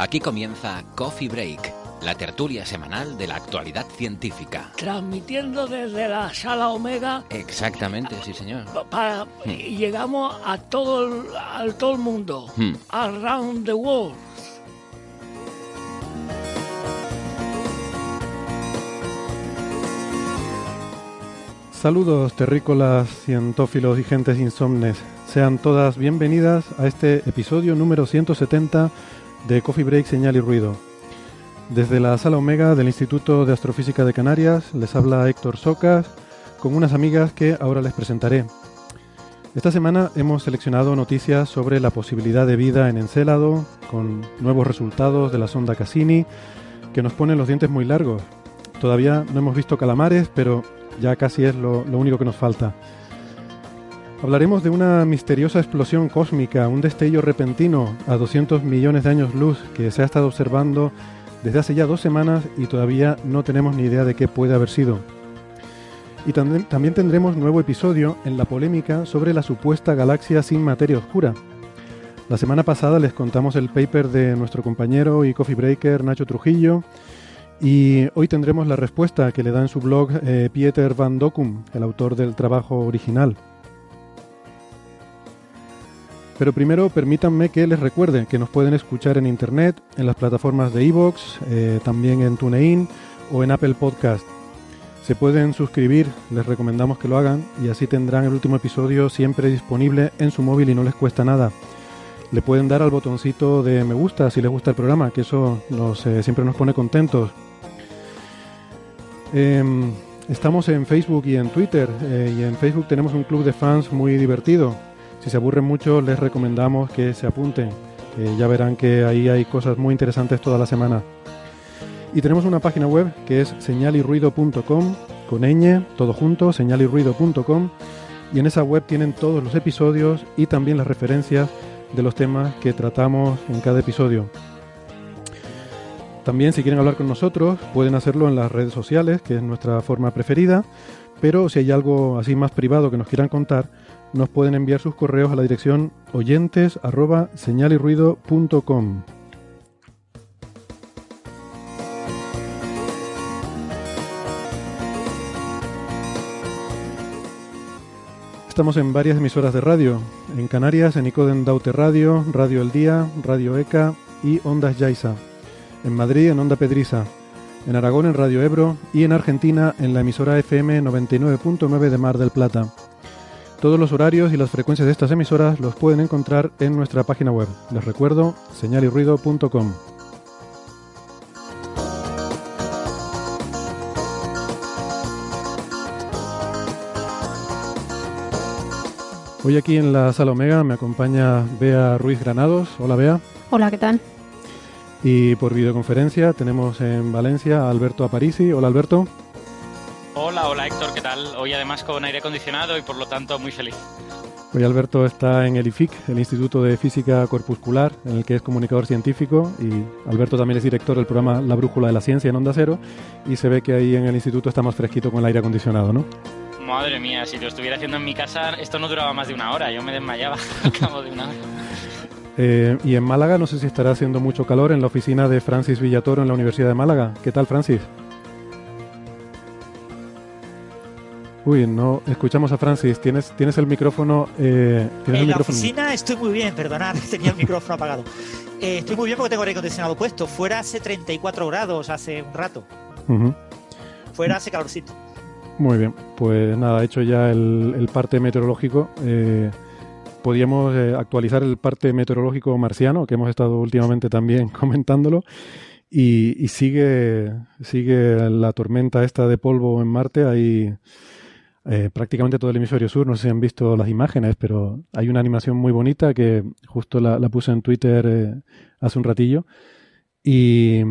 Aquí comienza Coffee Break, la tertulia semanal de la actualidad científica. Transmitiendo desde la Sala Omega. Exactamente, sí señor. Llegamos a todo el mundo. Around the world. Saludos terrícolas, cientófilos y gentes insomnes. Sean todas bienvenidas a este episodio número 170 de Coffee Break, Señal y Ruido. Desde la Sala Omega del Instituto de Astrofísica de Canarias les habla Héctor Socas con unas amigas que ahora les presentaré. Esta semana hemos seleccionado noticias sobre la posibilidad de vida en Encélado, con nuevos resultados de la sonda Cassini, que nos ponen los dientes muy largos. Todavía no hemos visto calamares, pero ya casi es lo único que nos falta. Hablaremos de una misteriosa explosión cósmica, un destello repentino a 200 millones de años luz que se ha estado observando desde hace ya 2 semanas y todavía no tenemos ni idea de qué puede haber sido. Y también tendremos nuevo episodio en la polémica sobre la supuesta galaxia sin materia oscura. La semana pasada les contamos el paper de nuestro compañero y coffee breaker Nacho Trujillo, y hoy tendremos la respuesta que le da en su blog Pieter van Dokkum, el autor del trabajo original. Pero primero permítanme que les recuerde que nos pueden escuchar en internet, en las plataformas de iVoox, también en TuneIn o en Apple Podcast. Se pueden suscribir, les recomendamos que lo hagan y así tendrán el último episodio siempre disponible en su móvil y no les cuesta nada. Le pueden dar al botoncito de me gusta si les gusta el programa, que eso siempre nos pone contentos. Estamos en Facebook y en Twitter, y en Facebook tenemos un club de fans muy divertido. Si se aburren mucho, les recomendamos que se apunten. Ya verán que ahí hay cosas muy interesantes toda la semana. Y tenemos una página web que es señalirruido.com, con ñ, todo junto, señalirruido.com. Y en esa web tienen todos los episodios y también las referencias de los temas que tratamos en cada episodio. También, si quieren hablar con nosotros, pueden hacerlo en las redes sociales, que es nuestra forma preferida. Pero si hay algo así más privado que nos quieran contar, nos pueden enviar sus correos a la dirección oyentes@señalirruido.com. Estamos en varias emisoras de radio. En Canarias, en Icoden Daute Radio, Radio El Día, Radio ECA y Ondas Yaiza. En Madrid, en Onda Pedriza. En Aragón, en Radio Ebro. Y en Argentina, en la emisora FM 99.9 de Mar del Plata. Todos los horarios y las frecuencias de estas emisoras los pueden encontrar en nuestra página web. Les recuerdo, señalirruido.com. Hoy aquí en la Sala Omega me acompaña Bea Ruiz Granados. Hola, Bea. Hola, ¿qué tal? Y por videoconferencia tenemos en Valencia a Alberto Aparisi. Hola, Alberto. Hola Héctor, ¿qué tal? Hoy además con aire acondicionado y por lo tanto muy feliz. Hoy Alberto está en el IFIC, el Instituto de Física Corpuscular, en el que es comunicador científico, y Alberto también es director del programa La Brújula de la Ciencia en Onda Cero, y se ve que ahí en el instituto está más fresquito con el aire acondicionado, ¿no? Madre mía, si lo estuviera haciendo en mi casa esto no duraba más de 1 hora, yo me desmayaba al cabo de 1 hora. Y en Málaga no sé si estará haciendo mucho calor en la oficina de Francis Villatoro en la Universidad de Málaga. ¿Qué tal, Francis? Uy, no escuchamos a Francis. Tienes el micrófono. ¿Tienes el micrófono? Oficina estoy muy bien, perdonad, tenía el micrófono apagado. Estoy muy bien porque tengo el aire acondicionado puesto. Fuera hace 34 grados hace un rato. Uh-huh. Fuera hace calorcito. Muy bien, pues nada, hecho ya el parte meteorológico. Podíamos actualizar el parte meteorológico marciano, que hemos estado últimamente también comentándolo. Y sigue la tormenta esta de polvo en Marte. Hay prácticamente todo el hemisferio sur. No sé si han visto las imágenes, pero hay una animación muy bonita que justo la puse en Twitter hace un ratillo, y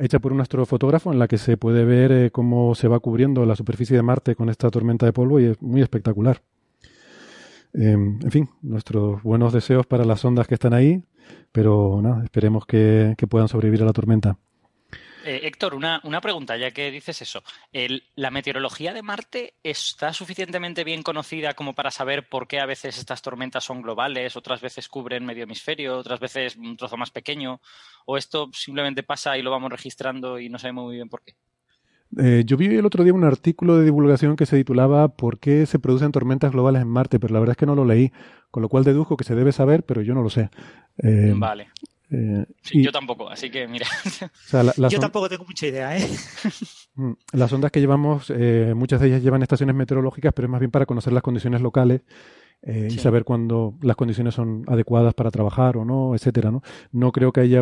hecha por un astrofotógrafo, en la que se puede ver cómo se va cubriendo la superficie de Marte con esta tormenta de polvo, y es muy espectacular. En fin, nuestros buenos deseos para las ondas que están ahí, pero nada, esperemos que puedan sobrevivir a la tormenta. Héctor, una pregunta, ya que dices eso. ¿La meteorología de Marte está suficientemente bien conocida como para saber por qué a veces estas tormentas son globales, otras veces cubren medio hemisferio, otras veces un trozo más pequeño? ¿O esto simplemente pasa y lo vamos registrando y no sabemos muy bien por qué? Yo vi el otro día un artículo de divulgación que se titulaba ¿Por qué se producen tormentas globales en Marte? Pero la verdad es que no lo leí, con lo cual deduzco que se debe saber, pero yo no lo sé. Vale. Sí, yo tampoco, así que mira. O sea, yo tampoco tengo mucha idea, ¿eh? Las ondas que llevamos, muchas de ellas llevan estaciones meteorológicas, pero es más bien para conocer las condiciones locales y saber cuándo las condiciones son adecuadas para trabajar o no, etcétera, ¿no? No creo que haya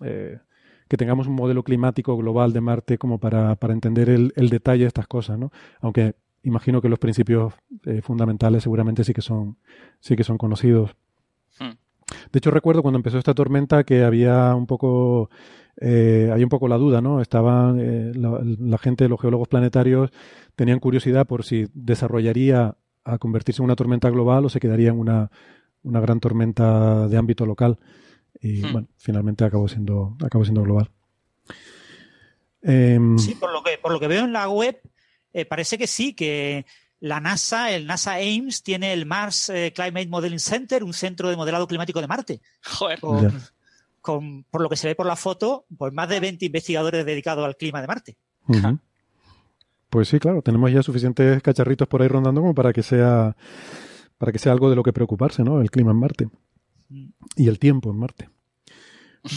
que tengamos un modelo climático global de Marte como para entender el detalle de estas cosas, ¿no? Aunque imagino que los principios fundamentales seguramente sí que son conocidos. De hecho, recuerdo cuando empezó esta tormenta que había un poco la duda, ¿no? Estaban la gente, los geólogos planetarios, tenían curiosidad por si desarrollaría a convertirse en una tormenta global o se quedaría en una gran tormenta de ámbito local. Y bueno, finalmente acabó siendo global. Sí, por lo que veo en la web, parece que sí, que la NASA, el NASA Ames, tiene el Mars Climate Modeling Center, un centro de modelado climático de Marte. Joder. Por lo que se ve por la foto, pues más de 20 investigadores dedicados al clima de Marte. Uh-huh. Pues sí, claro, tenemos ya suficientes cacharritos por ahí rondando como para que sea algo de lo que preocuparse, ¿no? El clima en Marte. Y el tiempo en Marte.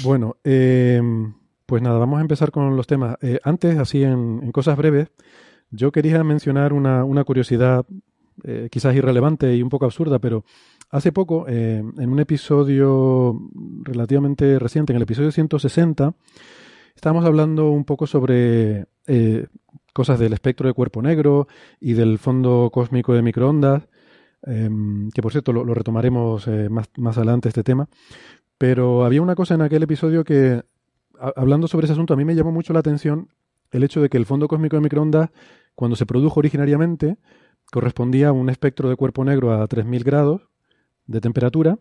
Bueno, pues nada, vamos a empezar con los temas. Antes, así en cosas breves, yo quería mencionar una curiosidad quizás irrelevante y un poco absurda, pero hace poco, en un episodio relativamente reciente, en el episodio 160, estábamos hablando un poco sobre cosas del espectro de cuerpo negro y del fondo cósmico de microondas. Que por cierto lo retomaremos más adelante este tema, pero había una cosa en aquel episodio que hablando sobre ese asunto a mí me llamó mucho la atención, el hecho de que el fondo cósmico de microondas, cuando se produjo originariamente, correspondía a un espectro de cuerpo negro a 3000 grados de temperatura,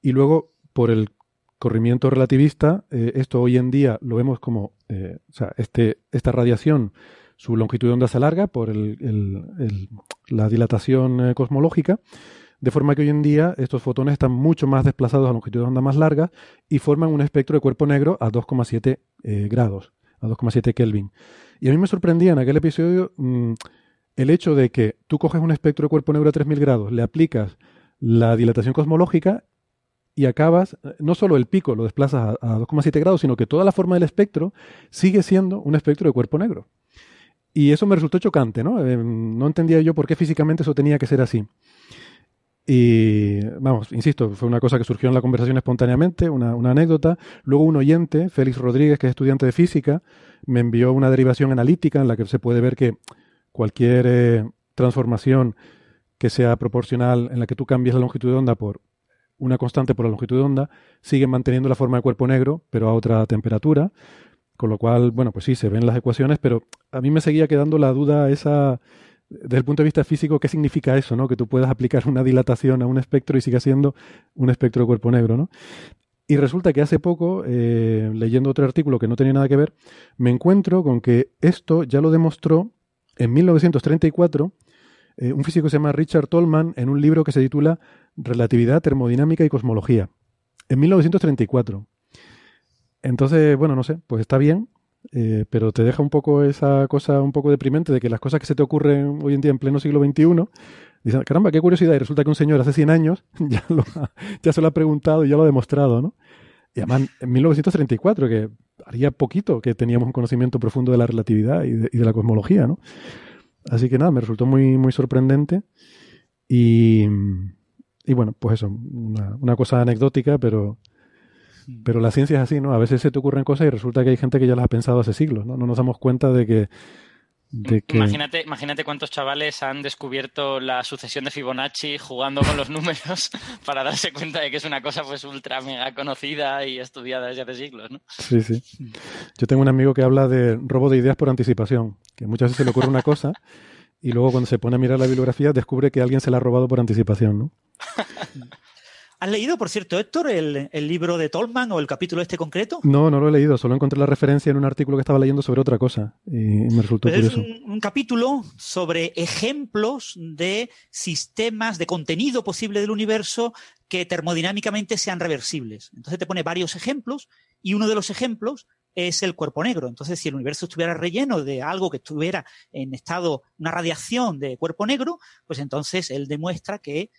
y luego por el corrimiento relativista esto hoy en día lo vemos como o sea, esta radiación, su longitud de onda se alarga por la dilatación cosmológica, de forma que hoy en día estos fotones están mucho más desplazados a longitudes de onda más largas y forman un espectro de cuerpo negro a 2,7 grados, a 2,7 Kelvin. Y a mí me sorprendía en aquel episodio el hecho de que tú coges un espectro de cuerpo negro a 3000 grados, le aplicas la dilatación cosmológica y acabas, no solo el pico lo desplazas a 2,7 grados, sino que toda la forma del espectro sigue siendo un espectro de cuerpo negro. Y eso me resultó chocante, ¿no? No entendía yo por qué físicamente eso tenía que ser así. Y, vamos, insisto, fue una cosa que surgió en la conversación espontáneamente, una anécdota. Luego un oyente, Félix Rodríguez, que es estudiante de física, me envió una derivación analítica en la que se puede ver que cualquier transformación que sea proporcional, en la que tú cambies la longitud de onda por una constante por la longitud de onda, sigue manteniendo la forma de cuerpo negro, pero a otra temperatura. Con lo cual, bueno, pues sí, se ven las ecuaciones, pero a mí me seguía quedando la duda esa, desde el punto de vista físico, ¿qué significa eso, no? Que tú puedas aplicar una dilatación a un espectro y siga siendo un espectro de cuerpo negro, ¿no? Y resulta que hace poco, leyendo otro artículo que no tenía nada que ver, me encuentro con que esto ya lo demostró en 1934 un físico que se llama Richard Tolman en un libro que se titula Relatividad, Termodinámica y Cosmología. En 1934. Entonces, bueno, no sé, pues está bien, pero te deja un poco esa cosa un poco deprimente de que las cosas que se te ocurren hoy en día en pleno siglo XXI, dicen, caramba, qué curiosidad, y resulta que un señor hace 100 años ya se lo ha preguntado y ya lo ha demostrado, ¿no? Y además, en 1934, que haría poquito que teníamos un conocimiento profundo de la relatividad y de la cosmología, ¿no? Así que nada, me resultó muy, muy sorprendente y bueno, pues eso, una cosa anecdótica, pero... Pero la ciencia es así, ¿no? A veces se te ocurren cosas y resulta que hay gente que ya las ha pensado hace siglos, ¿no? No nos damos cuenta de que... Imagínate cuántos chavales han descubierto la sucesión de Fibonacci jugando con los números para darse cuenta de que es una cosa pues ultra mega conocida y estudiada desde hace siglos, ¿no? Sí, sí. Yo tengo un amigo que habla de robo de ideas por anticipación, que muchas veces se le ocurre una cosa y luego cuando se pone a mirar la bibliografía descubre que alguien se la ha robado por anticipación, ¿no? ¿Has leído, por cierto, Héctor, el libro de Tolman o el capítulo este concreto? No, no lo he leído. Solo encontré la referencia en un artículo que estaba leyendo sobre otra cosa y me resultó curioso. Es un capítulo sobre ejemplos de sistemas de contenido posible del universo que termodinámicamente sean reversibles. Entonces te pone varios ejemplos y uno de los ejemplos es el cuerpo negro. Entonces, si el universo estuviera relleno de algo que estuviera en estado, una radiación de cuerpo negro, pues entonces él demuestra que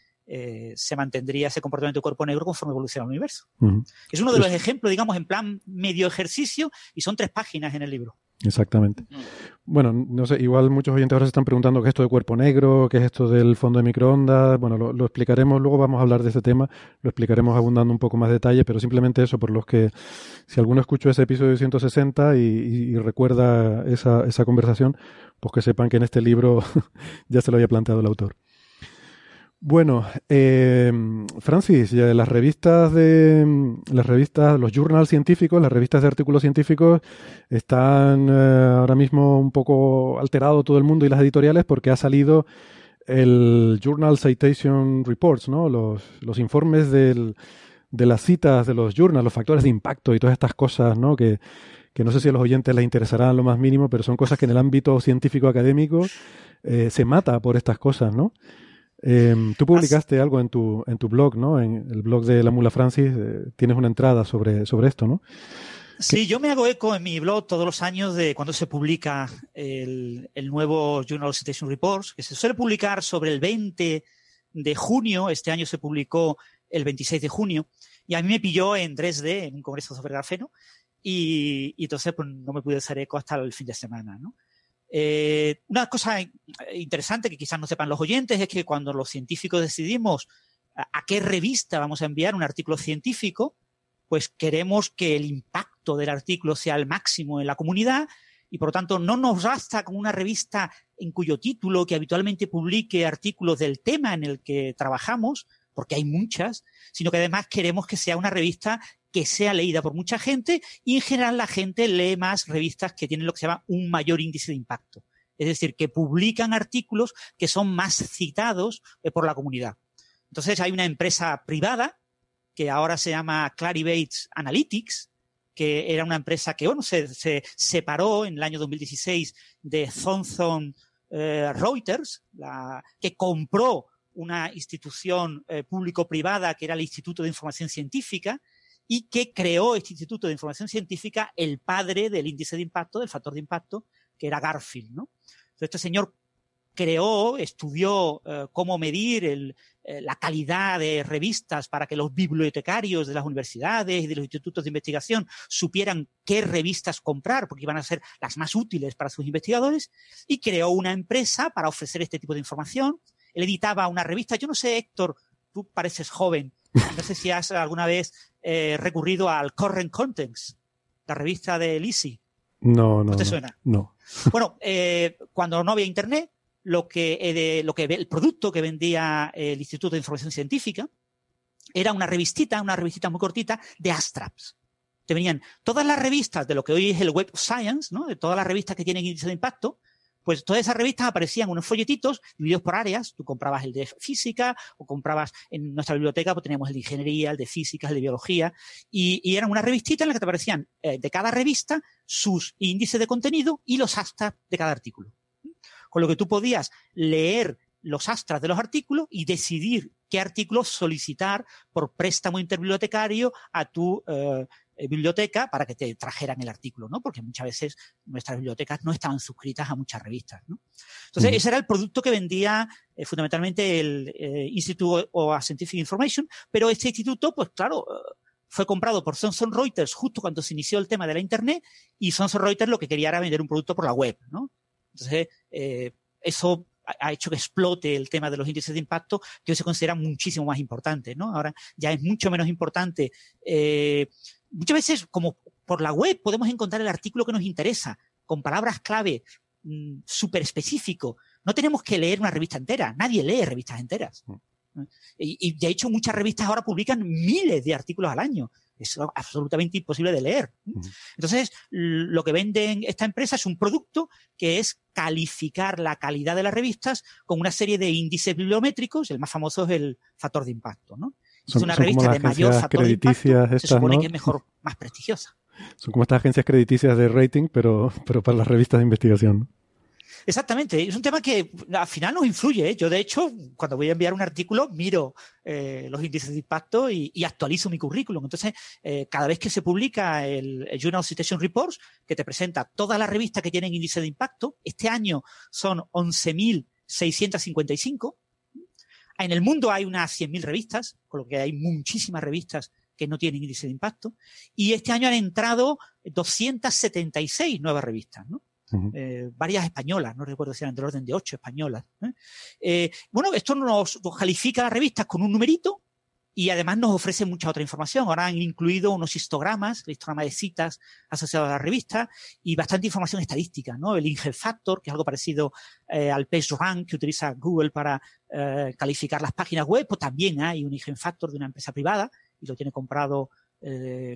se mantendría ese comportamiento de cuerpo negro conforme evoluciona el universo. Uh-huh. Es uno de los ejemplos, digamos, en plan medio ejercicio, y son 3 páginas en el libro. Exactamente. Uh-huh. Bueno, no sé, igual muchos oyentes ahora se están preguntando qué es esto de cuerpo negro, qué es esto del fondo de microondas. Bueno, lo explicaremos, luego vamos a hablar de ese tema, lo explicaremos abundando un poco más de detalle, pero simplemente eso, por los que, si alguno escuchó ese episodio 160 y recuerda esa conversación, pues que sepan que en este libro ya se lo había planteado el autor. Bueno, Francis, los journals científicos, las revistas de artículos científicos están ahora mismo un poco alterado todo el mundo y las editoriales porque ha salido el Journal Citation Reports, ¿no? Los informes de las citas de los journals, los factores de impacto y todas estas cosas, ¿no? Que no sé si a los oyentes les interesarán lo más mínimo, pero son cosas que en el ámbito científico académico se mata por estas cosas, ¿no? Tú publicaste algo en tu blog, ¿no? En el blog de la Mula Francis tienes una entrada sobre esto, ¿no? Sí, yo me hago eco en mi blog todos los años de cuando se publica el nuevo Journal Citation Reports, que se suele publicar sobre el 20 de junio. Este año se publicó el 26 de junio y a mí me pilló en 3D en un congreso sobre grafeno y entonces pues, no me pude hacer eco hasta el fin de semana, ¿no? Una cosa interesante que quizás no sepan los oyentes es que cuando los científicos decidimos a qué revista vamos a enviar un artículo científico, pues queremos que el impacto del artículo sea el máximo en la comunidad y, por lo tanto, no nos basta con una revista en cuyo título que habitualmente publique artículos del tema en el que trabajamos, porque hay muchas, sino que además queremos que sea una revista que sea leída por mucha gente y en general la gente lee más revistas que tienen lo que se llama un mayor índice de impacto. Es decir, que publican artículos que son más citados por la comunidad. Entonces hay una empresa privada que ahora se llama Clarivate Analytics, que era una empresa que bueno se separó en el año 2016 de Thomson Reuters, que compró una institución público-privada que era el Instituto de Información Científica, y que creó este Instituto de Información Científica, el padre del índice de impacto, del factor de impacto, que era Garfield, ¿no? Entonces, este señor estudió cómo medir la calidad de revistas para que los bibliotecarios de las universidades y de los institutos de investigación supieran qué revistas comprar, porque iban a ser las más útiles para sus investigadores, y creó una empresa para ofrecer este tipo de información. Él editaba una revista. Yo no sé, Héctor, tú pareces joven, no sé si has alguna vez recurrido al Current Contents, la revista de Lisi. No, no. ¿No te suena? No. Bueno, cuando no había internet, el producto que vendía el Instituto de Información Científica era una revistita muy cortita de abstracts. Te venían todas las revistas de lo que hoy es el Web of Science, ¿no? De todas las revistas que tienen índice de impacto. Pues todas esas revistas aparecían unos folletitos divididos por áreas. Tú comprabas el de física o comprabas en nuestra biblioteca, pues teníamos el de ingeniería, el de física, el de biología. Y eran una revistita en la que te aparecían de cada revista sus índices de contenido y los abstracts de cada artículo. Con lo que tú podías leer los abstracts de los artículos y decidir qué artículos solicitar por préstamo interbibliotecario a tu biblioteca para que te trajeran el artículo, ¿no? Porque muchas veces nuestras bibliotecas no estaban suscritas a muchas revistas, ¿no? Entonces, ese era el producto que vendía fundamentalmente el Institute of Scientific Information, pero este instituto, pues claro, fue comprado por Thomson Reuters justo cuando se inició el tema de la Internet y Thomson Reuters lo que quería era vender un producto por la web, ¿no? Entonces, eso ha hecho que explote el tema de los índices de impacto, que hoy se consideran muchísimo más importantes, ¿no? Ahora ya es mucho menos importante. Muchas veces, como por la web, podemos encontrar el artículo que nos interesa, con palabras clave, súper específico. No tenemos que leer una revista entera. Nadie lee revistas enteras. Y de hecho, muchas revistas ahora publican miles de artículos al año. Es absolutamente imposible de leer. Entonces, lo que venden esta empresa es un producto que es calificar la calidad de las revistas con una serie de índices bibliométricos. El más famoso es el factor de impacto, ¿no? Es una revista de mayor factor de impacto. Se supone que es mejor, más prestigiosa. Son como estas agencias crediticias de rating, pero para las revistas de investigación, ¿no? Exactamente. Es un tema que al final nos influye, ¿eh? Yo, de hecho, cuando voy a enviar un artículo, miro los índices de impacto y actualizo mi currículum. Entonces, cada vez que se publica el Journal Citation Reports, que te presenta todas las revistas que tienen índice de impacto, este año son 11.655. En el mundo hay unas 100.000 revistas, con lo que hay muchísimas revistas que no tienen índice de impacto. Y este año han entrado 276 nuevas revistas, ¿no? Varias españolas, no recuerdo si eran del orden de 8 españolas, ¿eh? Bueno, esto nos califica a las revistas con un numerito y además nos ofrece mucha otra información. Ahora han incluido unos histogramas, el histograma de citas asociado a la revista y bastante información estadística, ¿no? El Ingen Factor, que es algo parecido al PageRank que utiliza Google para calificar las páginas web, pues también hay un Ingen Factor de una empresa privada y lo tiene comprado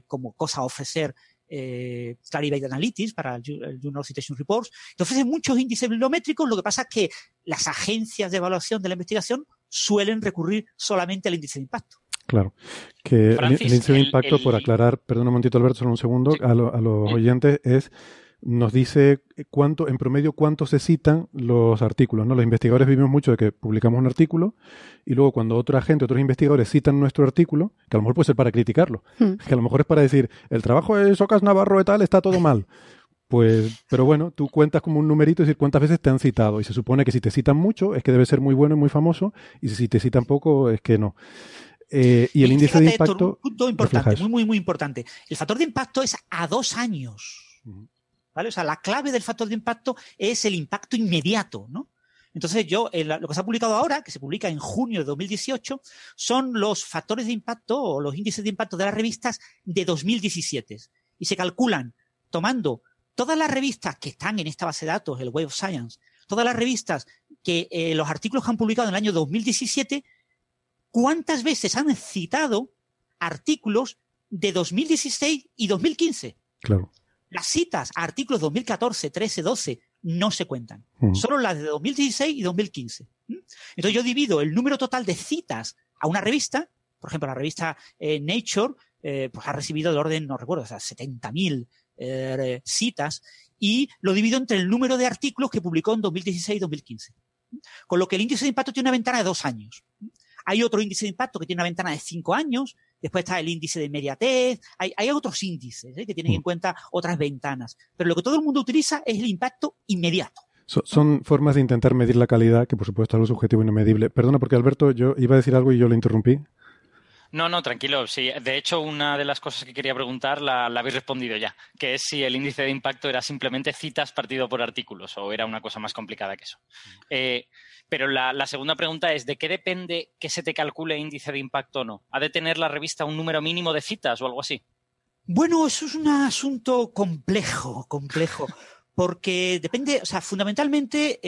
como cosa a ofrecer Clarivate Analytics para el Journal Citation Reports. Te ofrece muchos índices bibliométricos, lo que pasa es que las agencias de evaluación de la investigación suelen recurrir solamente al índice de impacto. Claro, que Francis, el índice de impacto, por aclarar, perdón un momentito Alberto, solo un segundo, sí, a los oyentes, nos dice cuánto, en promedio, cuánto se citan los artículos, ¿no? Los investigadores vivimos mucho de que publicamos un artículo y luego cuando otra gente, otros investigadores citan nuestro artículo, que a lo mejor puede ser para criticarlo, que a lo mejor es para decir, el trabajo de Socas Navarro de tal está todo mal. Pues, pero bueno, tú cuentas como un numerito, es decir, cuántas veces te han citado. Y se supone que si te citan mucho es que debe ser muy bueno y muy famoso, y si te citan poco es que no. Y el índice de impacto... Héctor, un punto importante, muy importante. El factor de impacto es a 2 años. ¿Vale? O sea, la clave del factor de impacto es el impacto inmediato, ¿no? Entonces, lo que se ha publicado ahora, que se publica en junio de 2018, son los factores de impacto o los índices de impacto de las revistas de 2017. Y se calculan tomando todas las revistas que están en esta base de datos, el Web of Science, todas las revistas que los artículos que han publicado en el año 2017, cuántas veces han citado artículos de 2016 y 2015. Claro. Las citas a artículos 2014, 13, 12 no se cuentan. Solo las de 2016 y 2015. Entonces yo divido el número total de citas a una revista, por ejemplo la revista Nature, pues ha recibido del orden, no recuerdo, o sea, 70.000 citas, y lo divido entre el número de artículos que publicó en 2016 y 2015. Con lo que el índice de impacto tiene una ventana de 2 años. Hay otro índice de impacto que tiene una ventana de 5 años, después está el índice de inmediatez, hay otros índices, ¿eh?, que tienen en cuenta otras ventanas, pero lo que todo el mundo utiliza es el impacto inmediato. Son formas de intentar medir la calidad, que por supuesto es algo subjetivo y no medible. Perdona, porque Alberto, yo iba a decir algo y yo le interrumpí. No, tranquilo. Sí, de hecho, una de las cosas que quería preguntar la habéis respondido ya, que es si el índice de impacto era simplemente citas partido por artículos o era una cosa más complicada que eso. Pero la segunda pregunta es, ¿de qué depende que se te calcule índice de impacto o no? ¿Ha de tener la revista un número mínimo de citas o algo así? Bueno, eso es un asunto complejo, porque depende, o sea, fundamentalmente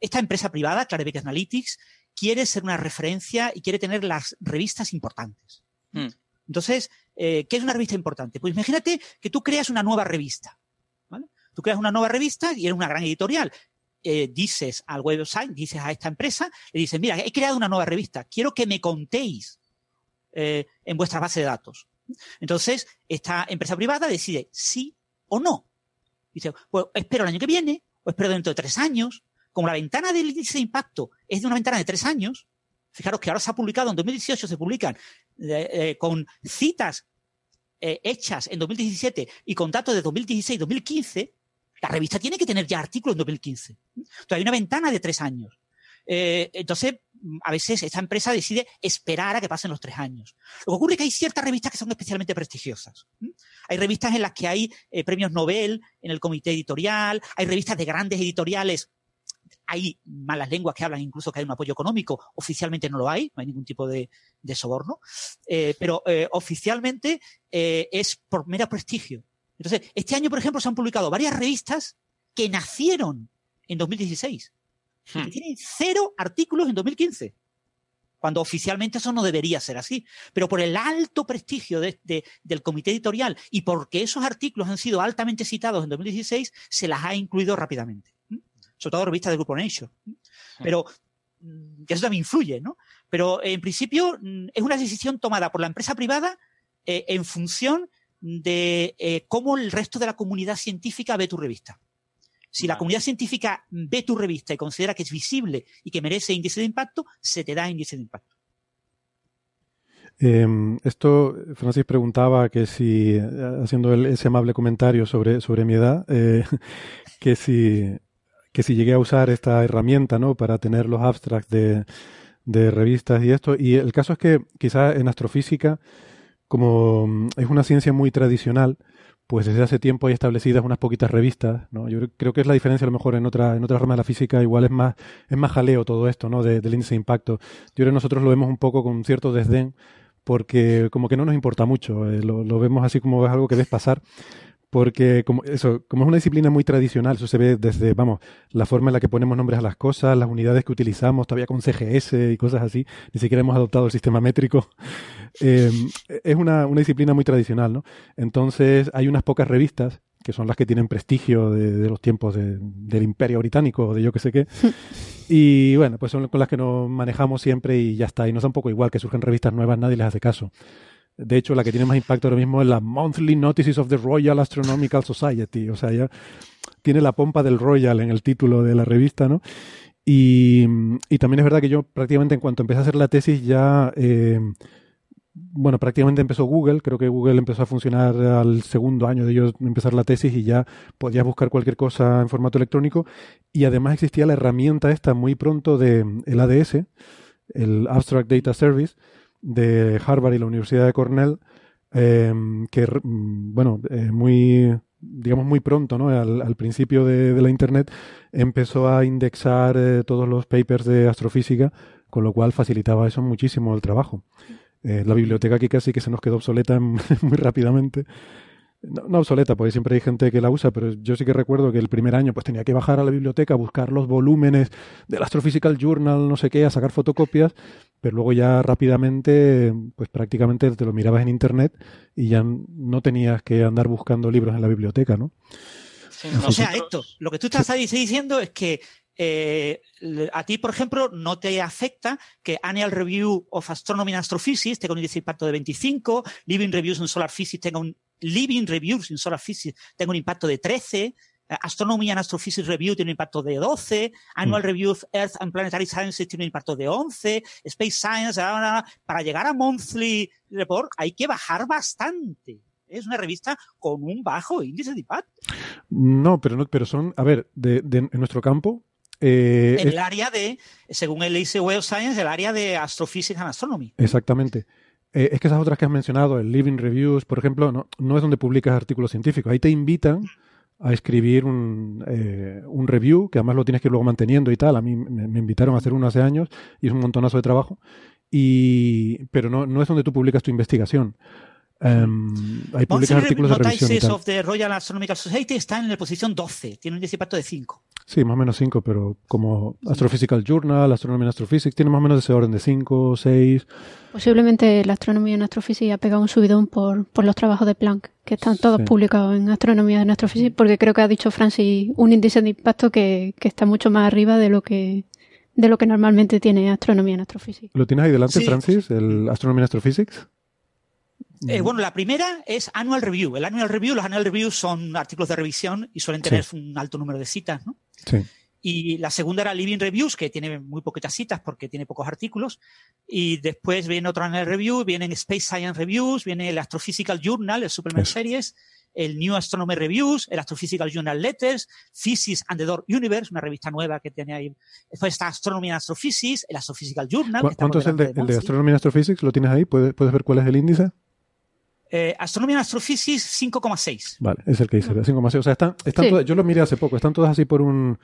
esta empresa privada, Clarivate Analytics, quiere ser una referencia y quiere tener las revistas importantes. Entonces, ¿qué es una revista importante? Pues imagínate que tú creas una nueva revista, ¿vale? Tú creas una nueva revista y eres una gran editorial. Dices al Web of Science, dices a esta empresa, le dices, mira, he creado una nueva revista, quiero que me contéis en vuestra base de datos. Entonces, esta empresa privada decide sí o no. Dice, pues espero el año que viene, o espero dentro de 3 años. Como la ventana del índice de impacto es de una ventana de 3 años, fijaros que ahora se ha publicado, en 2018 se publican con citas hechas en 2017 y con datos de 2016-2015, la revista tiene que tener ya artículos en 2015. Entonces hay una ventana de 3 años. Entonces, a veces esta empresa decide esperar a que pasen los 3 años. Lo que ocurre es que hay ciertas revistas que son especialmente prestigiosas. Hay revistas en las que hay premios Nobel en el comité editorial, hay revistas de grandes editoriales Hay malas lenguas que hablan incluso que hay un apoyo económico. Oficialmente no lo hay, no hay ningún tipo de soborno. Pero oficialmente es por mero prestigio. Entonces, este año, por ejemplo, se han publicado varias revistas que nacieron en 2016. Que tienen 0 artículos en 2015. Cuando oficialmente eso no debería ser así. Pero por el alto prestigio del comité editorial y porque esos artículos han sido altamente citados en 2016, se las ha incluido rápidamente. Sobre todo revistas del grupo Nature. Pero que eso también influye, ¿no? Pero en principio es una decisión tomada por la empresa privada en función de cómo el resto de la comunidad científica ve tu revista. Si la comunidad científica ve tu revista y considera que es visible y que merece índice de impacto, se te da índice de impacto. Esto, Francis preguntaba que si, haciendo ese amable comentario sobre mi edad, que si llegué a usar esta herramienta, ¿no?, para tener los abstracts de revistas y esto. Y el caso es que quizás en astrofísica, como es una ciencia muy tradicional, pues desde hace tiempo hay establecidas unas poquitas revistas, ¿no? Yo creo que es la diferencia a lo mejor en otra rama de la física, igual es más jaleo todo esto, ¿no?, del índice de impacto. Yo creo que nosotros lo vemos un poco con cierto desdén, porque como que no nos importa mucho, lo vemos así como es algo que ves pasar, porque como es una disciplina muy tradicional, eso se ve desde, vamos, la forma en la que ponemos nombres a las cosas, las unidades que utilizamos, todavía con CGS y cosas así, ni siquiera hemos adoptado el sistema métrico. Es una disciplina muy tradicional, ¿no? Entonces hay unas pocas revistas que son las que tienen prestigio de los tiempos del Imperio Británico o de yo que sé qué, y bueno, pues son con las que nos manejamos siempre y ya está, y nos da un poco igual que surgen revistas nuevas, nadie les hace caso. De hecho, la que tiene más impacto ahora mismo es la Monthly Notices of the Royal Astronomical Society, o sea, ya tiene la pompa del Royal en el título de la revista, ¿no? Y también es verdad que yo prácticamente en cuanto empecé a hacer la tesis ya... Bueno, prácticamente empezó Google, creo que Google empezó a funcionar al segundo año de yo empezar la tesis y ya podías buscar cualquier cosa en formato electrónico, y además existía la herramienta esta muy pronto de el ADS, el Abstract Data Service de Harvard y la Universidad de Cornell, que bueno, muy, digamos, muy pronto, ¿no?, al principio de la internet empezó a indexar todos los papers de astrofísica, con lo cual facilitaba eso muchísimo el trabajo. La biblioteca aquí casi que se nos quedó obsoleta muy rápidamente. No obsoleta, porque siempre hay gente que la usa, pero yo sí que recuerdo que el primer año pues tenía que bajar a la biblioteca, buscar los volúmenes del Astrophysical Journal, no sé qué, a sacar fotocopias, pero luego ya rápidamente, pues prácticamente te lo mirabas en internet y ya no tenías que andar buscando libros en la biblioteca, ¿no? Sí, no. O sea, Héctor, lo que tú estás diciendo es que a ti, por ejemplo, no te afecta que Annual Review of Astronomy and Astrophysics tenga un índice de impacto de 25, Living Reviews in Solar Physics tenga un impacto de 13, Astronomy and Astrophysics Review tiene un impacto de 12, Annual Review of Earth and Planetary Sciences tiene un impacto de 11, Space Science, para llegar a Monthly Report hay que bajar bastante. Es una revista con un bajo índice de impacto. No, pero son, a ver, en nuestro campo... el área de, según él dice Web of Science, el área de Astrophysics and Astronomy. Exactamente. Es que esas otras que has mencionado, el Living Reviews, por ejemplo, no es donde publicas artículos científicos. Ahí te invitan a escribir un review, que además lo tienes que ir luego manteniendo y tal. A mí me invitaron a hacer uno hace años y es un montonazo de trabajo. Pero no es donde tú publicas tu investigación. Hay publican artículos de revisión y tal. Of the Royal Astronomical Society está en la posición 12, tiene un índice de impacto de 5. Sí, más o menos 5, pero como Astrophysical Journal, Astronomy and Astrophysics, tiene más o menos ese orden de 5, 6... Posiblemente la Astronomía en Astrophysics ha pegado un subidón por los trabajos de Planck, que están todos publicados en Astronomía en Astrophysics, porque creo que ha dicho Francis un índice de impacto que está mucho más arriba de lo que normalmente tiene Astronomía en Astrophysics. ¿Lo tienes ahí delante, Francis, el Astronomy and Astrophysics? Bueno, la primera es Annual Review. Los Annual Reviews son artículos de revisión y suelen tener un alto número de citas, ¿no? Sí. Y la segunda era Living Reviews, que tiene muy poquitas citas porque tiene pocos artículos. Y después viene otro Annual Review, vienen Space Science Reviews, viene el Astrophysical Journal, el Superman Series, el New Astronomy Reviews, el Astrophysical Journal Letters, Physics and the Door Universe, una revista nueva que tiene ahí. Después está Astronomy and Astrophysics, el Astrophysical Journal. ¿Cuánto es el de Astronomy and Astrophysics? ¿Lo tienes ahí? ¿Puedes ver cuál es el índice? Astronomy and Astrophysics 5,6. Vale, es el que dice, 5,6. O sea, están sí. Todas, yo lo miré hace poco, están todas así por un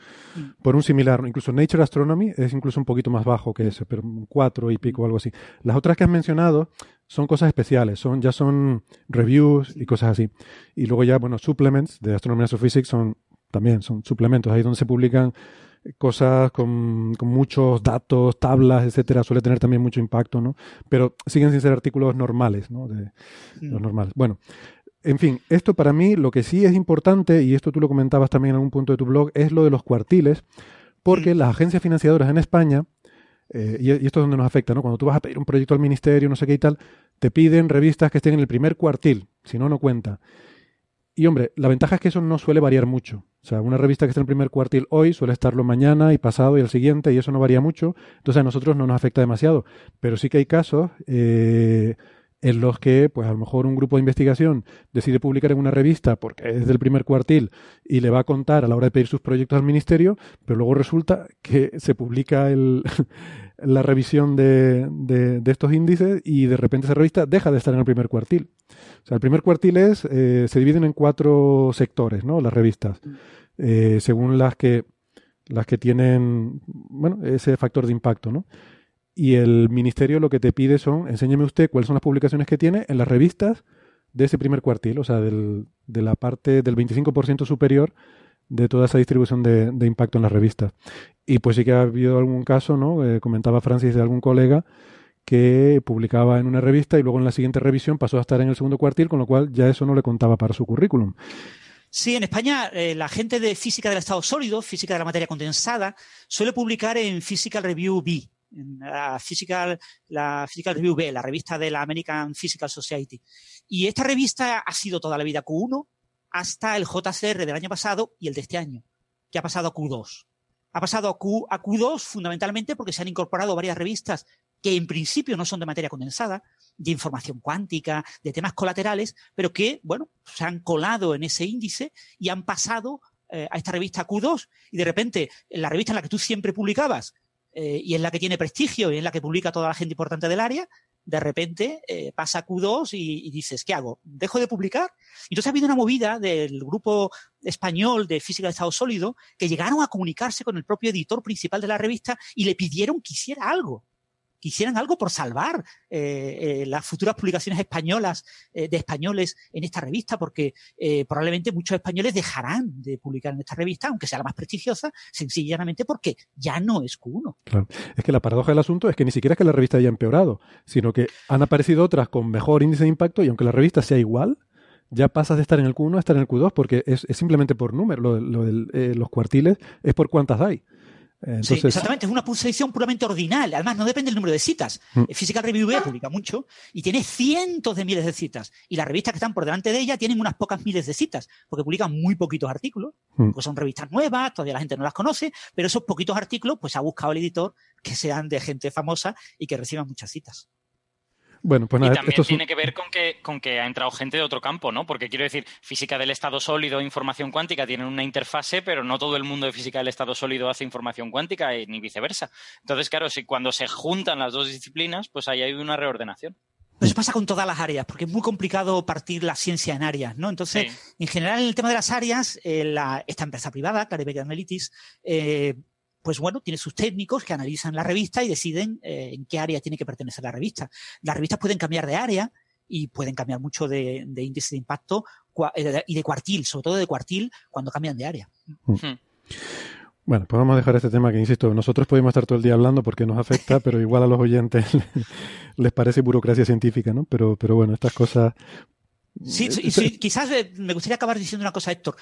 similar. Incluso Nature Astronomy es incluso un poquito más bajo que ese, pero 4 y pico o algo así. Las otras que has mencionado son cosas especiales, ya son reviews y cosas así. Y luego ya, bueno, supplements de Astronomy and Astrophysics también son suplementos, ahí donde se publican cosas con muchos datos, tablas, etcétera, suele tener también mucho impacto, ¿no? Pero siguen sin ser artículos normales, ¿no? Los normales. Bueno, en fin, esto para mí lo que sí es importante, y esto tú lo comentabas también en algún punto de tu blog, es lo de los cuartiles, porque las agencias financiadoras en España, y esto es donde nos afecta, ¿no? Cuando tú vas a pedir un proyecto al ministerio, no sé qué y tal, te piden revistas que estén en el primer cuartil, si no, no cuenta. Y hombre, la ventaja es que eso no suele variar mucho. O sea, una revista que está en el primer cuartil hoy suele estarlo mañana y pasado y el siguiente, y eso no varía mucho. Entonces a nosotros no nos afecta demasiado. Pero sí que hay casos en los que, pues a lo mejor un grupo de investigación decide publicar en una revista porque es del primer cuartil y le va a contar a la hora de pedir sus proyectos al ministerio, pero luego resulta que se publica la revisión de estos índices y de repente esa revista deja de estar en el primer cuartil. O sea, el primer cuartil se dividen en 4 sectores, ¿no? Las revistas, según las que tienen, bueno, ese factor de impacto, ¿no? Y el ministerio lo que te pide son, enséñeme usted cuáles son las publicaciones que tiene en las revistas de ese primer cuartil, o sea, de la parte del 25% superior de toda esa distribución de impacto en las revistas. Y pues sí que ha habido algún caso, ¿no? Comentaba Francis de algún colega que publicaba en una revista y luego en la siguiente revisión pasó a estar en el segundo cuartil, con lo cual ya eso no le contaba para su currículum. Sí, en España la gente de física del estado sólido, física de la materia condensada, suele publicar en Physical Review B. La Physical Review B, la revista de la American Physical Society. Y esta revista ha sido toda la vida Q1 hasta el JCR del año pasado y el de este año, que ha pasado a Q2. Ha pasado a Q2 fundamentalmente porque se han incorporado varias revistas que en principio no son de materia condensada, de información cuántica, de temas colaterales, pero que, bueno, se han colado en ese índice y han pasado a esta revista Q2. Y de repente, la revista en la que tú siempre publicabas, y es la que tiene prestigio y es la que publica toda la gente importante del área, de repente pasa Q2 y dices, ¿qué hago? ¿Dejo de publicar? Entonces ha habido una movida del grupo español de Física de Estado Sólido que llegaron a comunicarse con el propio editor principal de la revista y le pidieron que hiciera algo. Que hicieran algo por salvar las futuras publicaciones españolas de españoles en esta revista, porque probablemente muchos españoles dejarán de publicar en esta revista, aunque sea la más prestigiosa, sencillamente porque ya no es Q1. Claro. Es que la paradoja del asunto es que ni siquiera es que la revista haya empeorado, sino que han aparecido otras con mejor índice de impacto y aunque la revista sea igual, ya pasas de estar en el Q1 a estar en el Q2 porque es simplemente por número. Los cuartiles es por cuántas hay. Entonces, sí, exactamente, es una posición puramente ordinal, además no depende del número de citas. Physical Review B publica mucho y tiene cientos de miles de citas y las revistas que están por delante de ella tienen unas pocas miles de citas porque publican muy poquitos artículos, porque son revistas nuevas, todavía la gente no las conoce, pero esos poquitos artículos pues ha buscado el editor que sean de gente famosa y que reciban muchas citas. Bueno, pues nada, y también tiene que ver con que ha entrado gente de otro campo, ¿no? Porque quiero decir, física del estado sólido e información cuántica tienen una interfase, pero no todo el mundo de física del estado sólido hace información cuántica y ni viceversa. Entonces, claro, si cuando se juntan las dos disciplinas, pues ahí hay una reordenación. Pero eso pasa con todas las áreas, porque es muy complicado partir la ciencia en áreas, ¿no? Entonces, sí. En general, en el tema de las áreas, esta empresa privada, Clarivate Analytics, pues bueno, tiene sus técnicos que analizan la revista y deciden en qué área tiene que pertenecer la revista. Las revistas pueden cambiar de área y pueden cambiar mucho de índice de impacto y de cuartil, sobre todo de cuartil, cuando cambian de área. Bueno, pues vamos a dejar este tema que, insisto, nosotros podemos estar todo el día hablando porque nos afecta, pero igual a los oyentes les parece burocracia científica, ¿no? Pero bueno, estas cosas... Sí, quizás me gustaría acabar diciendo una cosa, Héctor.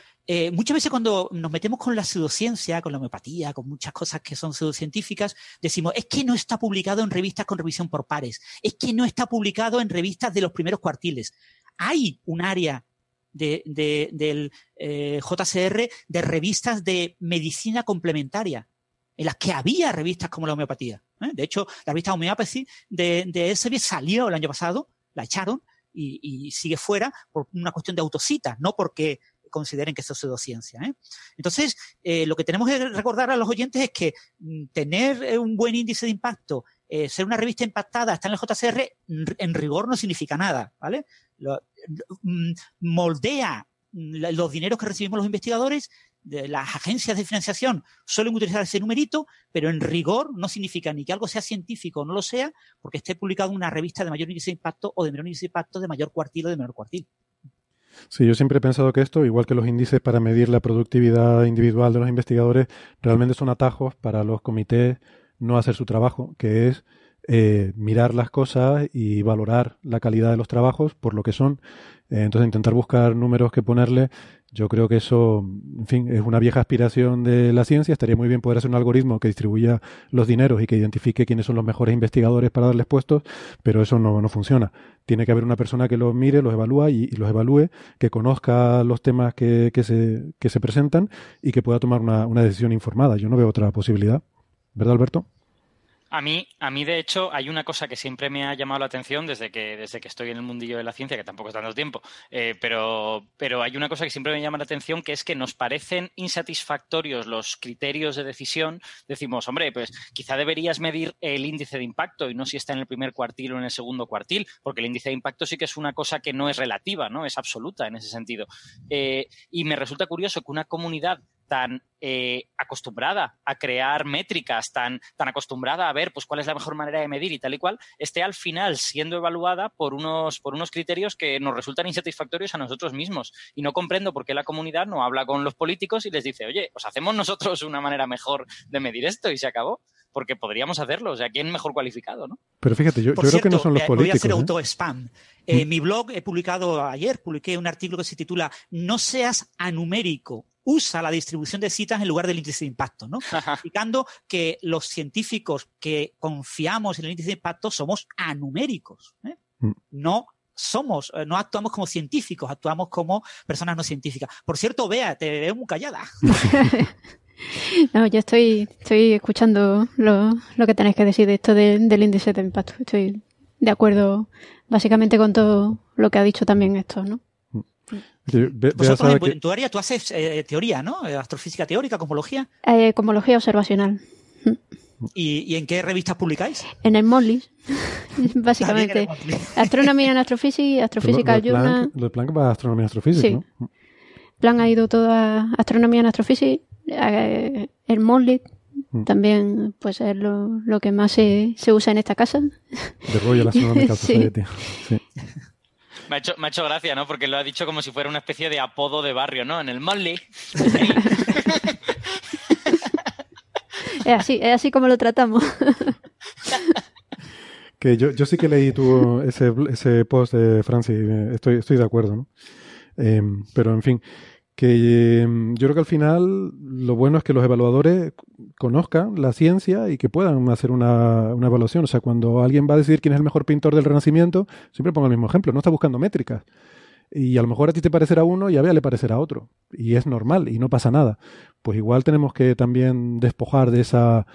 Muchas veces cuando nos metemos con la pseudociencia, con la homeopatía, con muchas cosas que son pseudocientíficas, decimos, es que no está publicado en revistas con revisión por pares, es que no está publicado en revistas de los primeros cuartiles. Hay un área del JCR de revistas de medicina complementaria, en las que había revistas como la homeopatía. De hecho, la revista Homeopathy de Elsevier salió el año pasado, la echaron, y sigue fuera por una cuestión de autocita, no porque consideren que eso es pseudociencia, ¿eh? Entonces, lo que tenemos que recordar a los oyentes es que tener un buen índice de impacto, ser una revista impactada, estar en el JCR, en rigor no significa nada, ¿vale? moldea los dineros que recibimos los investigadores. De las agencias de financiación suelen utilizar ese numerito, pero en rigor no significa ni que algo sea científico o no lo sea, porque esté publicado en una revista de mayor índice de impacto o de menor índice de impacto, de mayor cuartil o de menor cuartil. Sí, yo siempre he pensado que esto, igual que los índices para medir la productividad individual de los investigadores, realmente son atajos para los comités no hacer su trabajo, que es mirar las cosas y valorar la calidad de los trabajos por lo que son. Entonces, intentar buscar números que ponerle, yo creo que eso, en fin, es una vieja aspiración de la ciencia. Estaría muy bien poder hacer un algoritmo que distribuya los dineros y que identifique quiénes son los mejores investigadores para darles puestos, pero eso no funciona. Tiene que haber una persona que los mire, los evalúa y los evalúe, que conozca los temas que se presentan y que pueda tomar una decisión informada. Yo no veo otra posibilidad. ¿Verdad, Alberto? A mí, de hecho, hay una cosa que siempre me ha llamado la atención desde que estoy en el mundillo de la ciencia, que tampoco es tanto tiempo, pero hay una cosa que siempre me llama la atención, que es que nos parecen insatisfactorios los criterios de decisión. Decimos, hombre, pues quizá deberías medir el índice de impacto y no si está en el primer cuartil o en el segundo cuartil, porque el índice de impacto sí que es una cosa que no es relativa, ¿no? Es absoluta en ese sentido. Y me resulta curioso que una comunidad tan acostumbrada a crear métricas, tan acostumbrada a ver pues cuál es la mejor manera de medir y tal y cual, esté al final siendo evaluada por unos criterios que nos resultan insatisfactorios a nosotros mismos. Y no comprendo por qué la comunidad no habla con los políticos y les dice, oye, pues hacemos nosotros una manera mejor de medir esto y se acabó. Porque podríamos hacerlo, o sea, ¿quién mejor cualificado, no? Pero fíjate, yo creo que no son los políticos. Voy a hacer auto-spam. Mi blog he publicado ayer, publiqué un artículo que se titula "No seas anumérico, usa la distribución de citas en lugar del índice de impacto", ¿no? Explicando que los científicos que confiamos en el índice de impacto somos anuméricos, ¿eh? No actuamos como científicos, actuamos como personas no científicas. Por cierto, Bea, te veo muy callada. No, yo estoy escuchando lo que tenéis que decir de esto del índice de impacto. Estoy de acuerdo básicamente con todo lo que ha dicho también esto, ¿no? Vosotros en tu área tú haces teoría, ¿no? Astrofísica teórica, cosmología. Cosmología observacional. ¿Y en qué revistas publicáis? En el Monthly, básicamente. Astronomy and Astrophysics, Astrophysical Journal. Lo de Planck va a Astronomy and Astrophysics, sí. ¿No? Planck ha ido todo a Astronomy and Astrophysics. El Monthly también, pues es lo que más se usa en esta casa. The Royal Astronomical Society. Sí. Me ha hecho gracia, ¿no? Porque lo ha dicho como si fuera una especie de apodo de barrio, ¿no? En el Monthly. Es así como lo tratamos. Que yo sí que leí ese post de Francis, estoy de acuerdo, ¿no? Pero en fin, que yo creo que al final lo bueno es que los evaluadores conozcan la ciencia y que puedan hacer una evaluación. O sea, cuando alguien va a decidir quién es el mejor pintor del Renacimiento, siempre pongo el mismo ejemplo, no está buscando métricas. Y a lo mejor a ti te parecerá uno y a Bea le parecerá otro. Y es normal y no pasa nada. Pues igual tenemos que también despojar de esa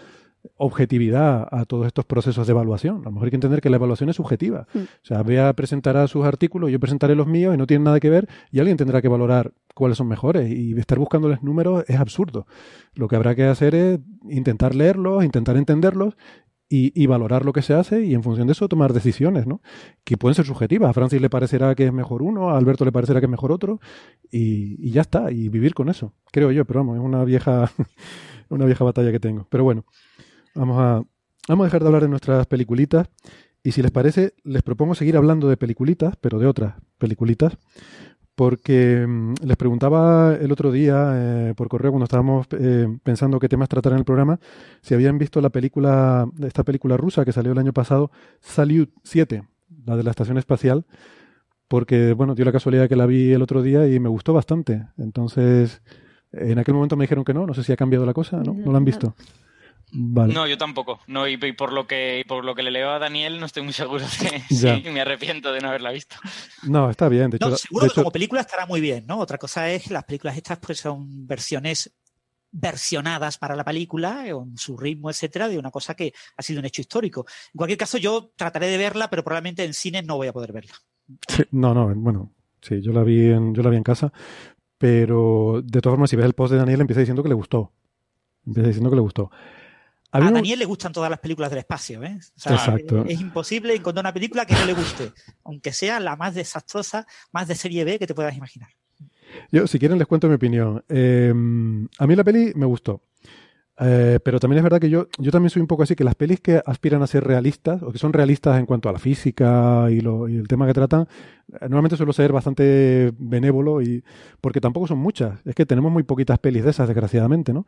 objetividad a todos estos procesos de evaluación. A lo mejor hay que entender que la evaluación es subjetiva. O sea, Bea presentará sus artículos, yo presentaré los míos y no tienen nada que ver, y alguien tendrá que valorar cuáles son mejores, y estar buscándoles números es absurdo. Lo que habrá que hacer es intentar leerlos, intentar entenderlos y valorar lo que se hace y en función de eso tomar decisiones, ¿no? Que pueden ser subjetivas. A Francis le parecerá que es mejor uno, a Alberto le parecerá que es mejor otro y ya está, y vivir con eso, creo yo, pero vamos, es una vieja batalla que tengo. Pero bueno, vamos a dejar de hablar de nuestras peliculitas y si les parece les propongo seguir hablando de peliculitas, pero de otras peliculitas, porque les preguntaba el otro día por correo cuando estábamos pensando qué temas tratar en el programa, si habían visto esta película rusa que salió el año pasado, Salyut 7, la de la estación espacial, porque bueno, dio la casualidad que la vi el otro día y me gustó bastante. Entonces, en aquel momento me dijeron que no sé si ha cambiado la cosa, no la han visto. Vale. No, yo tampoco. No, y por lo que le leo a Daniel, no estoy muy seguro de si me arrepiento de no haberla visto. No, está bien. De hecho, seguro que como película estará muy bien, ¿no? Otra cosa es que las películas estas pues son versionadas para la película, con su ritmo, etcétera, de una cosa que ha sido un hecho histórico. En cualquier caso, yo trataré de verla, pero probablemente en cines no voy a poder verla. Sí, bueno, sí, yo la vi en casa, pero de todas formas, si ves el post de Daniel, empieza diciendo que le gustó. A Daniel le gustan todas las películas del espacio, ¿eh? O sea, exacto. Es imposible encontrar una película que no le guste, aunque sea la más desastrosa, más de serie B que te puedas imaginar. Yo, si quieren, les cuento mi opinión. A mí la peli me gustó. Pero también es verdad que yo también soy un poco así, que las pelis que aspiran a ser realistas o que son realistas en cuanto a la física y el tema que tratan, normalmente suelo ser bastante benévolo, y porque tampoco son muchas. Es que tenemos muy poquitas pelis de esas, desgraciadamente, ¿no?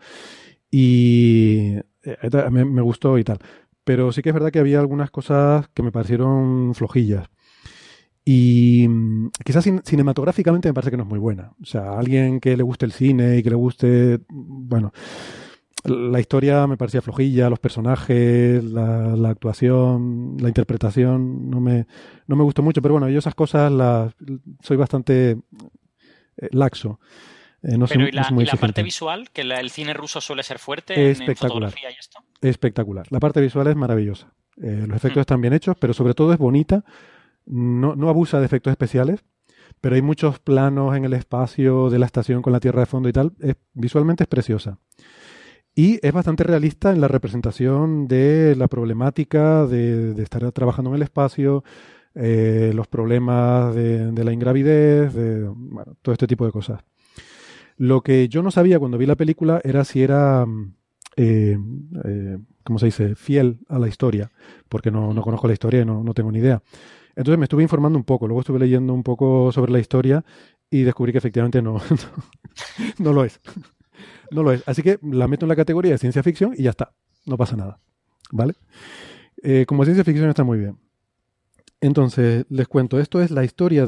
Y me gustó y tal. Pero sí que es verdad que había algunas cosas que me parecieron flojillas. Y quizás cinematográficamente me parece que no es muy buena. O sea, a alguien que le guste el cine y que le guste... Bueno... La historia me parecía flojilla, los personajes, la actuación, la interpretación, no me gustó mucho. Pero bueno, yo esas cosas soy bastante laxo. No pero soy, ¿y la parte visual? Que el cine ruso suele ser fuerte en fotografía y esto. Espectacular. La parte visual es maravillosa. Los efectos están bien hechos, pero sobre todo es bonita. No abusa de efectos especiales. Pero hay muchos planos en el espacio de la estación con la Tierra de fondo y tal. Visualmente es preciosa. Y es bastante realista en la representación de la problemática de estar trabajando en el espacio, los problemas de la ingravidez, bueno, todo este tipo de cosas. Lo que yo no sabía cuando vi la película era si era, ¿cómo se dice?, fiel a la historia, porque no conozco la historia y no tengo ni idea. Entonces me estuve informando un poco, luego estuve leyendo un poco sobre la historia y descubrí que efectivamente no lo es. No lo es. Así que la meto en la categoría de ciencia ficción y ya está. No pasa nada. ¿Vale? Como ciencia ficción está muy bien. Entonces, les cuento. Esto es la historia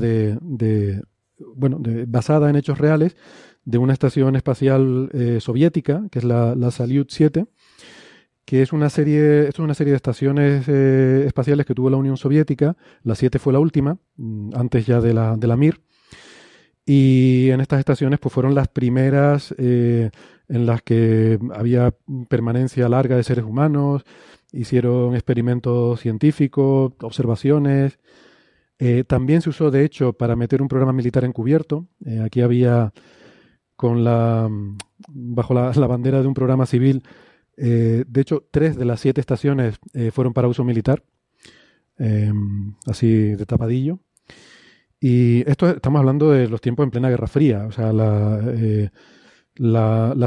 basada en hechos reales de una estación espacial soviética, que es la Salyut 7, que es una serie de estaciones espaciales que tuvo la Unión Soviética. La 7 fue la última, antes ya de la Mir. Y en estas estaciones pues fueron las primeras en las que había permanencia larga de seres humanos, hicieron experimentos científicos, observaciones. También se usó, de hecho, para meter un programa militar encubierto. Aquí había, bajo la bandera de un programa civil, de hecho, 3 de las 7 estaciones fueron para uso militar, así de tapadillo. Y esto estamos hablando de los tiempos en plena Guerra Fría. O sea, la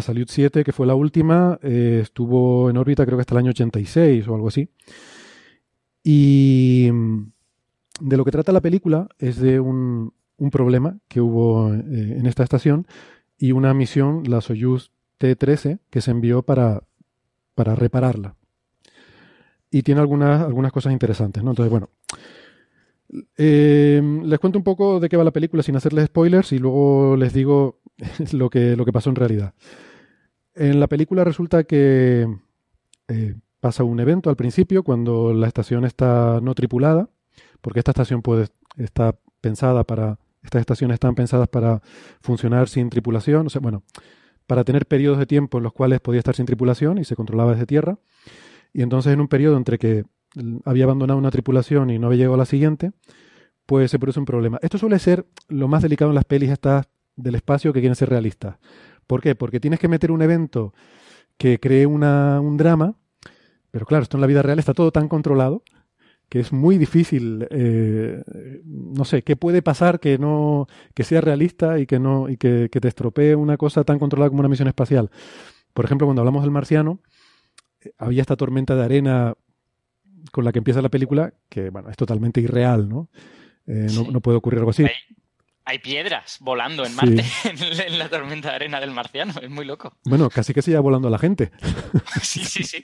Salyut 7, que fue la última, estuvo en órbita creo que hasta el año 86 o algo así. Y de lo que trata la película es de un problema que hubo en esta estación y una misión, la Soyuz T-13, que se envió para repararla. Y tiene algunas cosas interesantes, ¿no? Entonces, bueno... les cuento un poco de qué va la película sin hacerles spoilers y luego les digo lo que pasó en realidad. En la película resulta que pasa un evento al principio cuando la estación está no tripulada, porque estas estaciones están pensadas para funcionar sin tripulación, o sea, bueno, para tener periodos de tiempo en los cuales podía estar sin tripulación y se controlaba desde tierra. Y entonces en un periodo entre que había abandonado una tripulación y no había llegado a la siguiente, pues se produce un problema. Esto suele ser lo más delicado en las pelis estas del espacio que quieren ser realistas. ¿Por qué? Porque tienes que meter un evento que cree un drama, pero claro, esto en la vida real está todo tan controlado que es muy difícil, no sé, qué puede pasar que sea realista y que te estropee una cosa tan controlada como una misión espacial. Por ejemplo, cuando hablamos del Marciano, había esta tormenta de arena con la que empieza la película, que bueno, es totalmente irreal, ¿no? No puede ocurrir algo así. Hay piedras volando en Marte, sí. En la tormenta de arena del Marciano, es muy loco. Bueno, casi que se lleva volando a la gente. Sí.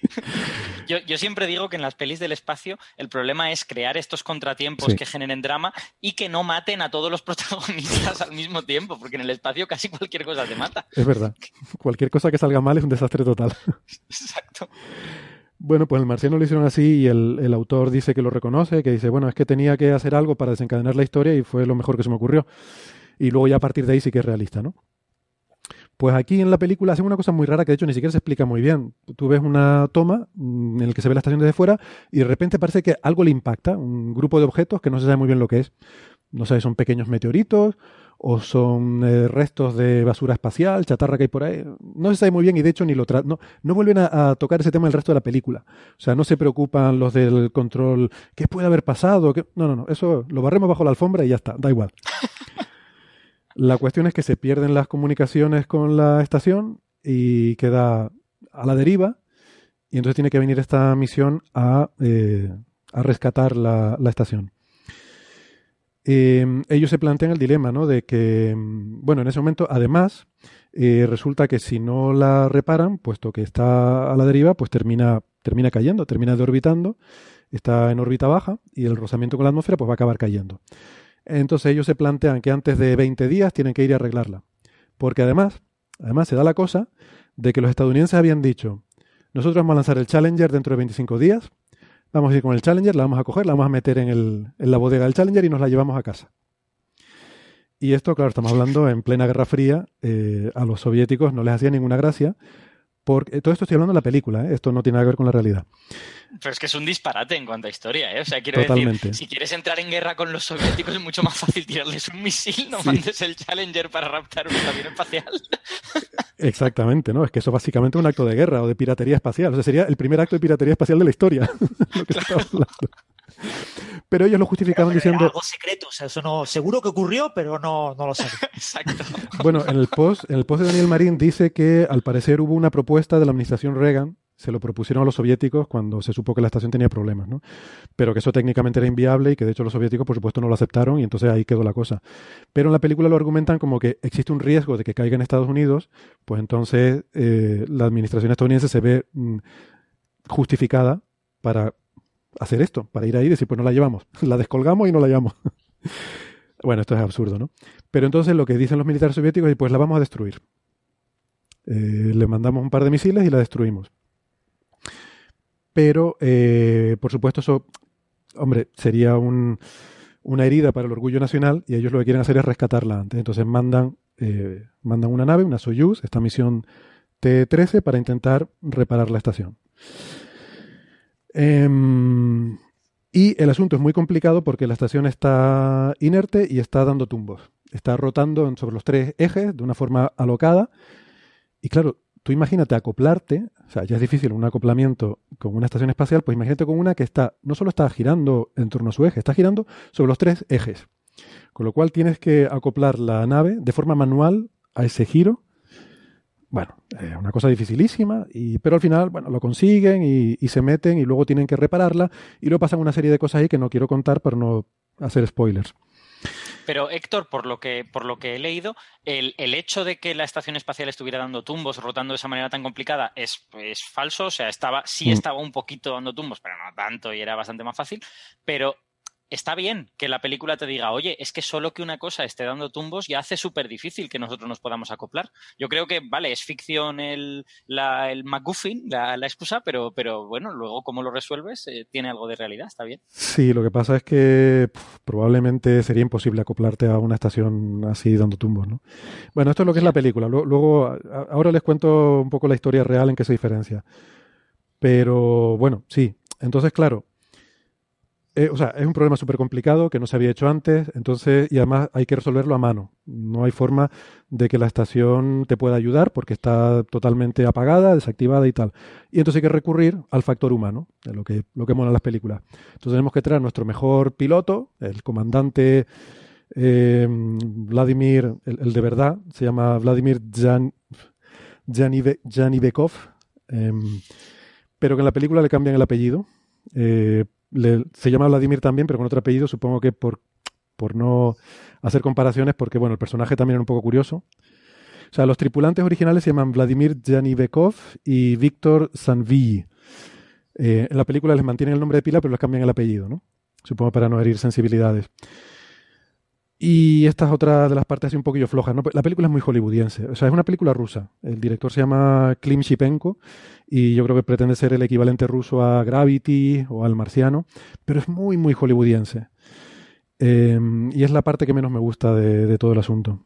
Yo siempre digo que en las pelis del espacio el problema es crear estos contratiempos que generen drama y que no maten a todos los protagonistas al mismo tiempo, porque en el espacio casi cualquier cosa te mata. Es verdad. Cualquier cosa que salga mal es un desastre total. Exacto. Bueno, pues el Marciano lo hicieron así y el autor dice que lo reconoce, que dice, bueno, es que tenía que hacer algo para desencadenar la historia y fue lo mejor que se me ocurrió. Y luego ya a partir de ahí sí que es realista, ¿no? Pues aquí en la película hacen una cosa muy rara que de hecho ni siquiera se explica muy bien. Tú ves una toma en la que se ve la estación desde fuera y de repente parece que algo le impacta, un grupo de objetos que no se sabe muy bien lo que es. no sé, son pequeños meteoritos o son restos de basura espacial, chatarra que hay por ahí. No se sabe muy bien y de hecho ni lo no vuelven a tocar ese tema el resto de la película. O sea, no se preocupan los del control, ¿qué puede haber pasado? ¿Qué? No, eso lo barremos bajo la alfombra y ya está, da igual. La cuestión es que se pierden las comunicaciones con la estación y queda a la deriva y entonces tiene que venir esta misión a rescatar la estación. Ellos se plantean el dilema, ¿no? De que, bueno, en ese momento, además, resulta que si no la reparan, puesto que está a la deriva, pues termina cayendo, termina deorbitando, está en órbita baja y el rozamiento con la atmósfera pues va a acabar cayendo. Entonces ellos se plantean que antes de 20 días tienen que ir a arreglarla. Porque además se da la cosa de que los estadounidenses habían dicho, nosotros vamos a lanzar el Challenger dentro de 25 días, vamos a ir con el Challenger, la vamos a coger, la vamos a meter en la bodega del Challenger y nos la llevamos a casa. Y esto, claro, estamos hablando en plena Guerra Fría, a los soviéticos no les hacía ninguna gracia, porque todo esto estoy hablando de la película, esto no tiene nada que ver con la realidad. Pero es que es un disparate en cuanto a historia, O sea, quiero decir, si quieres entrar en guerra con los soviéticos es mucho más fácil tirarles un misil, no mandes el Challenger para raptar un avión espacial. Exactamente, ¿no? Es que eso básicamente es un acto de guerra o de piratería espacial. O sea, sería el primer acto de piratería espacial de la historia. Lo que estaba hablando. Pero ellos lo justificaban diciendo... Algo secreto, o sea, eso no... Seguro que ocurrió, pero no lo sabe. Exacto. Bueno, en el post de Daniel Marín dice que al parecer hubo una propuesta de la administración Reagan, se lo propusieron a los soviéticos cuando se supo que la estación tenía problemas, ¿no? Pero que eso técnicamente era inviable y que de hecho los soviéticos, por supuesto, no lo aceptaron y entonces ahí quedó la cosa. Pero en la película lo argumentan como que existe un riesgo de que caiga en Estados Unidos, pues entonces la administración estadounidense se ve justificada para hacer esto, para ir ahí y decir, pues no la llevamos, la descolgamos y no la llevamos. Bueno, esto es absurdo, ¿no? Pero entonces lo que dicen los militares soviéticos es, pues la vamos a destruir. Le mandamos un par de misiles y la destruimos. Pero, por supuesto, eso, hombre, sería una herida para el orgullo nacional y ellos lo que quieren hacer es rescatarla antes. Entonces mandan una nave, una Soyuz, esta misión T-13, para intentar reparar la estación. Y el asunto es muy complicado porque la estación está inerte y está dando tumbos. Está rotando sobre los tres ejes de una forma alocada y, claro, tú imagínate acoplarte, o sea, ya es difícil un acoplamiento con una estación espacial, pues imagínate con una que está, no solo está girando en torno a su eje, está girando sobre los tres ejes. Con lo cual tienes que acoplar la nave de forma manual a ese giro. Bueno, una cosa dificilísima, pero al final, bueno, lo consiguen y se meten y luego tienen que repararla y luego pasan una serie de cosas ahí que no quiero contar para no hacer spoilers. Pero, Héctor, por lo que he leído, el hecho de que la estación espacial estuviera dando tumbos, rotando de esa manera tan complicada, es falso. O sea, estaba un poquito dando tumbos, pero no tanto y era bastante más fácil. Pero está bien que la película te diga, oye, es que solo que una cosa esté dando tumbos ya hace súper difícil que nosotros nos podamos acoplar. Yo creo que, vale, es ficción el MacGuffin, la excusa, pero bueno, luego cómo lo resuelves tiene algo de realidad, está bien. Sí, lo que pasa es que probablemente sería imposible acoplarte a una estación así dando tumbos, ¿no? Bueno, esto es lo que es la película. Luego, ahora les cuento un poco la historia real en qué se diferencia. Pero bueno, sí. Entonces, claro, o sea, es un problema súper complicado que no se había hecho antes, entonces, y además hay que resolverlo a mano. No hay forma de que la estación te pueda ayudar porque está totalmente apagada, desactivada y tal. Y entonces hay que recurrir al factor humano, de lo que mola las películas. Entonces tenemos que traer nuestro mejor piloto, el comandante Vladimir, el de verdad, se llama Vladimir Yanibekov, pero que en la película le cambian el apellido. Se llama Vladimir también, pero con otro apellido, supongo que por no hacer comparaciones, porque bueno, el personaje también era un poco curioso. O sea, los tripulantes originales se llaman Vladimir Yanibekov y Víctor Zanví. En la película les mantienen el nombre de pila, pero les cambian el apellido, ¿no? Supongo para no herir sensibilidades. Y esta es otra de las partes así un poquillo flojas, ¿no? La película es muy hollywoodiense, o sea, es una película rusa. El director se llama Klim Shipenko y yo creo que pretende ser el equivalente ruso a Gravity o al Marciano, pero es muy, muy hollywoodiense. Y es la parte que menos me gusta de todo el asunto.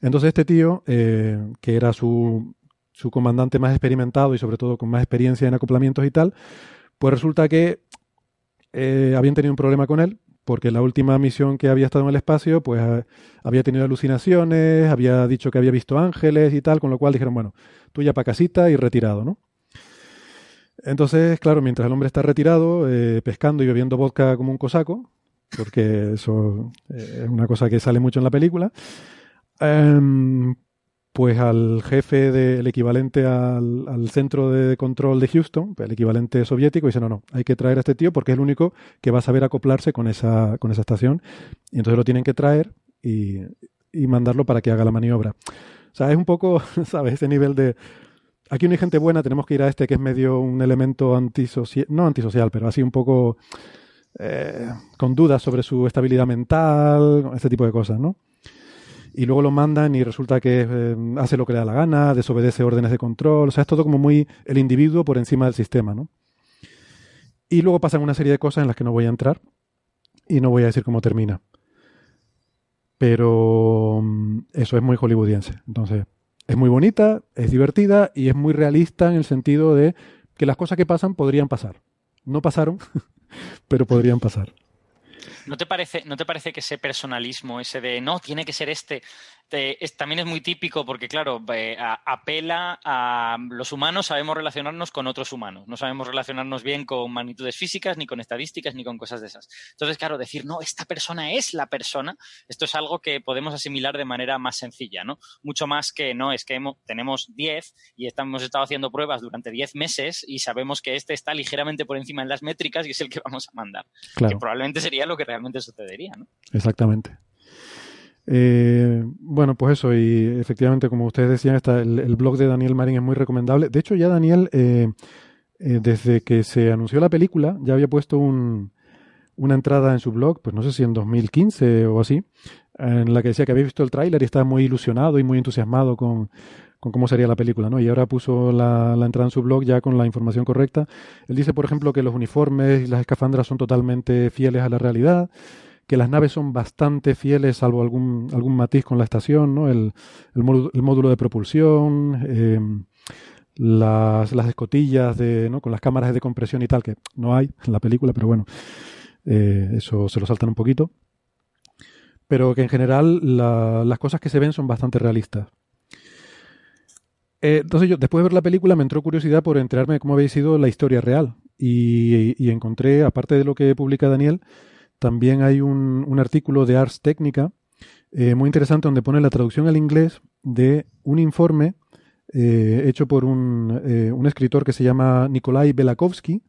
Entonces este tío, que era su comandante más experimentado y sobre todo con más experiencia en acoplamientos y tal, pues resulta que habían tenido un problema con él, porque la última misión que había estado en el espacio, pues había tenido alucinaciones, había dicho que había visto ángeles y tal, con lo cual dijeron, bueno, tú ya pa' casita y retirado, ¿no? Entonces, claro, mientras el hombre está retirado, pescando y bebiendo vodka como un cosaco, porque eso es una cosa que sale mucho en la película, pues al jefe del equivalente al centro de control de Houston, el equivalente soviético, dice, no, no, hay que traer a este tío porque es el único que va a saber acoplarse con esa estación. Y entonces lo tienen que traer y mandarlo para que haga la maniobra. O sea, es un poco, ¿sabes? Ese nivel de... Aquí no hay gente buena, tenemos que ir a este que es medio un elemento antisocial, no antisocial, pero así un poco con dudas sobre su estabilidad mental, este tipo de cosas, ¿no? Y luego lo mandan y resulta que hace lo que le da la gana, desobedece órdenes de control, o sea, es todo como muy el individuo por encima del sistema, ¿no? Y luego pasan una serie de cosas en las que no voy a entrar y no voy a decir cómo termina. Pero eso es muy hollywoodiense, entonces... Es muy bonita, es divertida y es muy realista en el sentido de que las cosas que pasan podrían pasar. No pasaron, pero podrían pasar. ¿No te parece que ese personalismo, ese de no, tiene que ser este, también es muy típico porque, claro, apela a los humanos, sabemos relacionarnos con otros humanos. No sabemos relacionarnos bien con magnitudes físicas, ni con estadísticas, ni con cosas de esas. Entonces, claro, decir, no, esta persona es la persona, esto es algo que podemos asimilar de manera más sencilla, ¿no? Mucho más que, no, es que tenemos 10 y hemos estado haciendo pruebas durante 10 meses y sabemos que este está ligeramente por encima en las métricas y es el que vamos a mandar. Claro. Que probablemente sería lo que realmente sucedería, ¿no? Exactamente. Bueno, pues eso, y efectivamente, como ustedes decían, el blog de Daniel Marín es muy recomendable. De hecho, ya Daniel, desde que se anunció la película, ya había puesto una entrada en su blog, pues no sé si en 2015 o así, en la que decía que había visto el tráiler y estaba muy ilusionado y muy entusiasmado con cómo sería la película, ¿no? Y ahora puso la entrada en su blog ya con la información correcta. Él dice, por ejemplo, que los uniformes y las escafandras son totalmente fieles a la realidad, que las naves son bastante fieles, salvo algún matiz con la estación, ¿no? El módulo de propulsión, las escotillas de, ¿no? con las cámaras de compresión y tal, que no hay en la película, pero bueno, eso se lo saltan un poquito. Pero que en general las cosas que se ven son bastante realistas. Entonces yo, después de ver la película, me entró curiosidad por enterarme de cómo había sido la historia real. Y encontré, aparte de lo que publica Daniel, también hay un artículo de Ars Technica muy interesante donde pone la traducción al inglés de un informe hecho por un escritor que se llama Nikolai Velakovsky,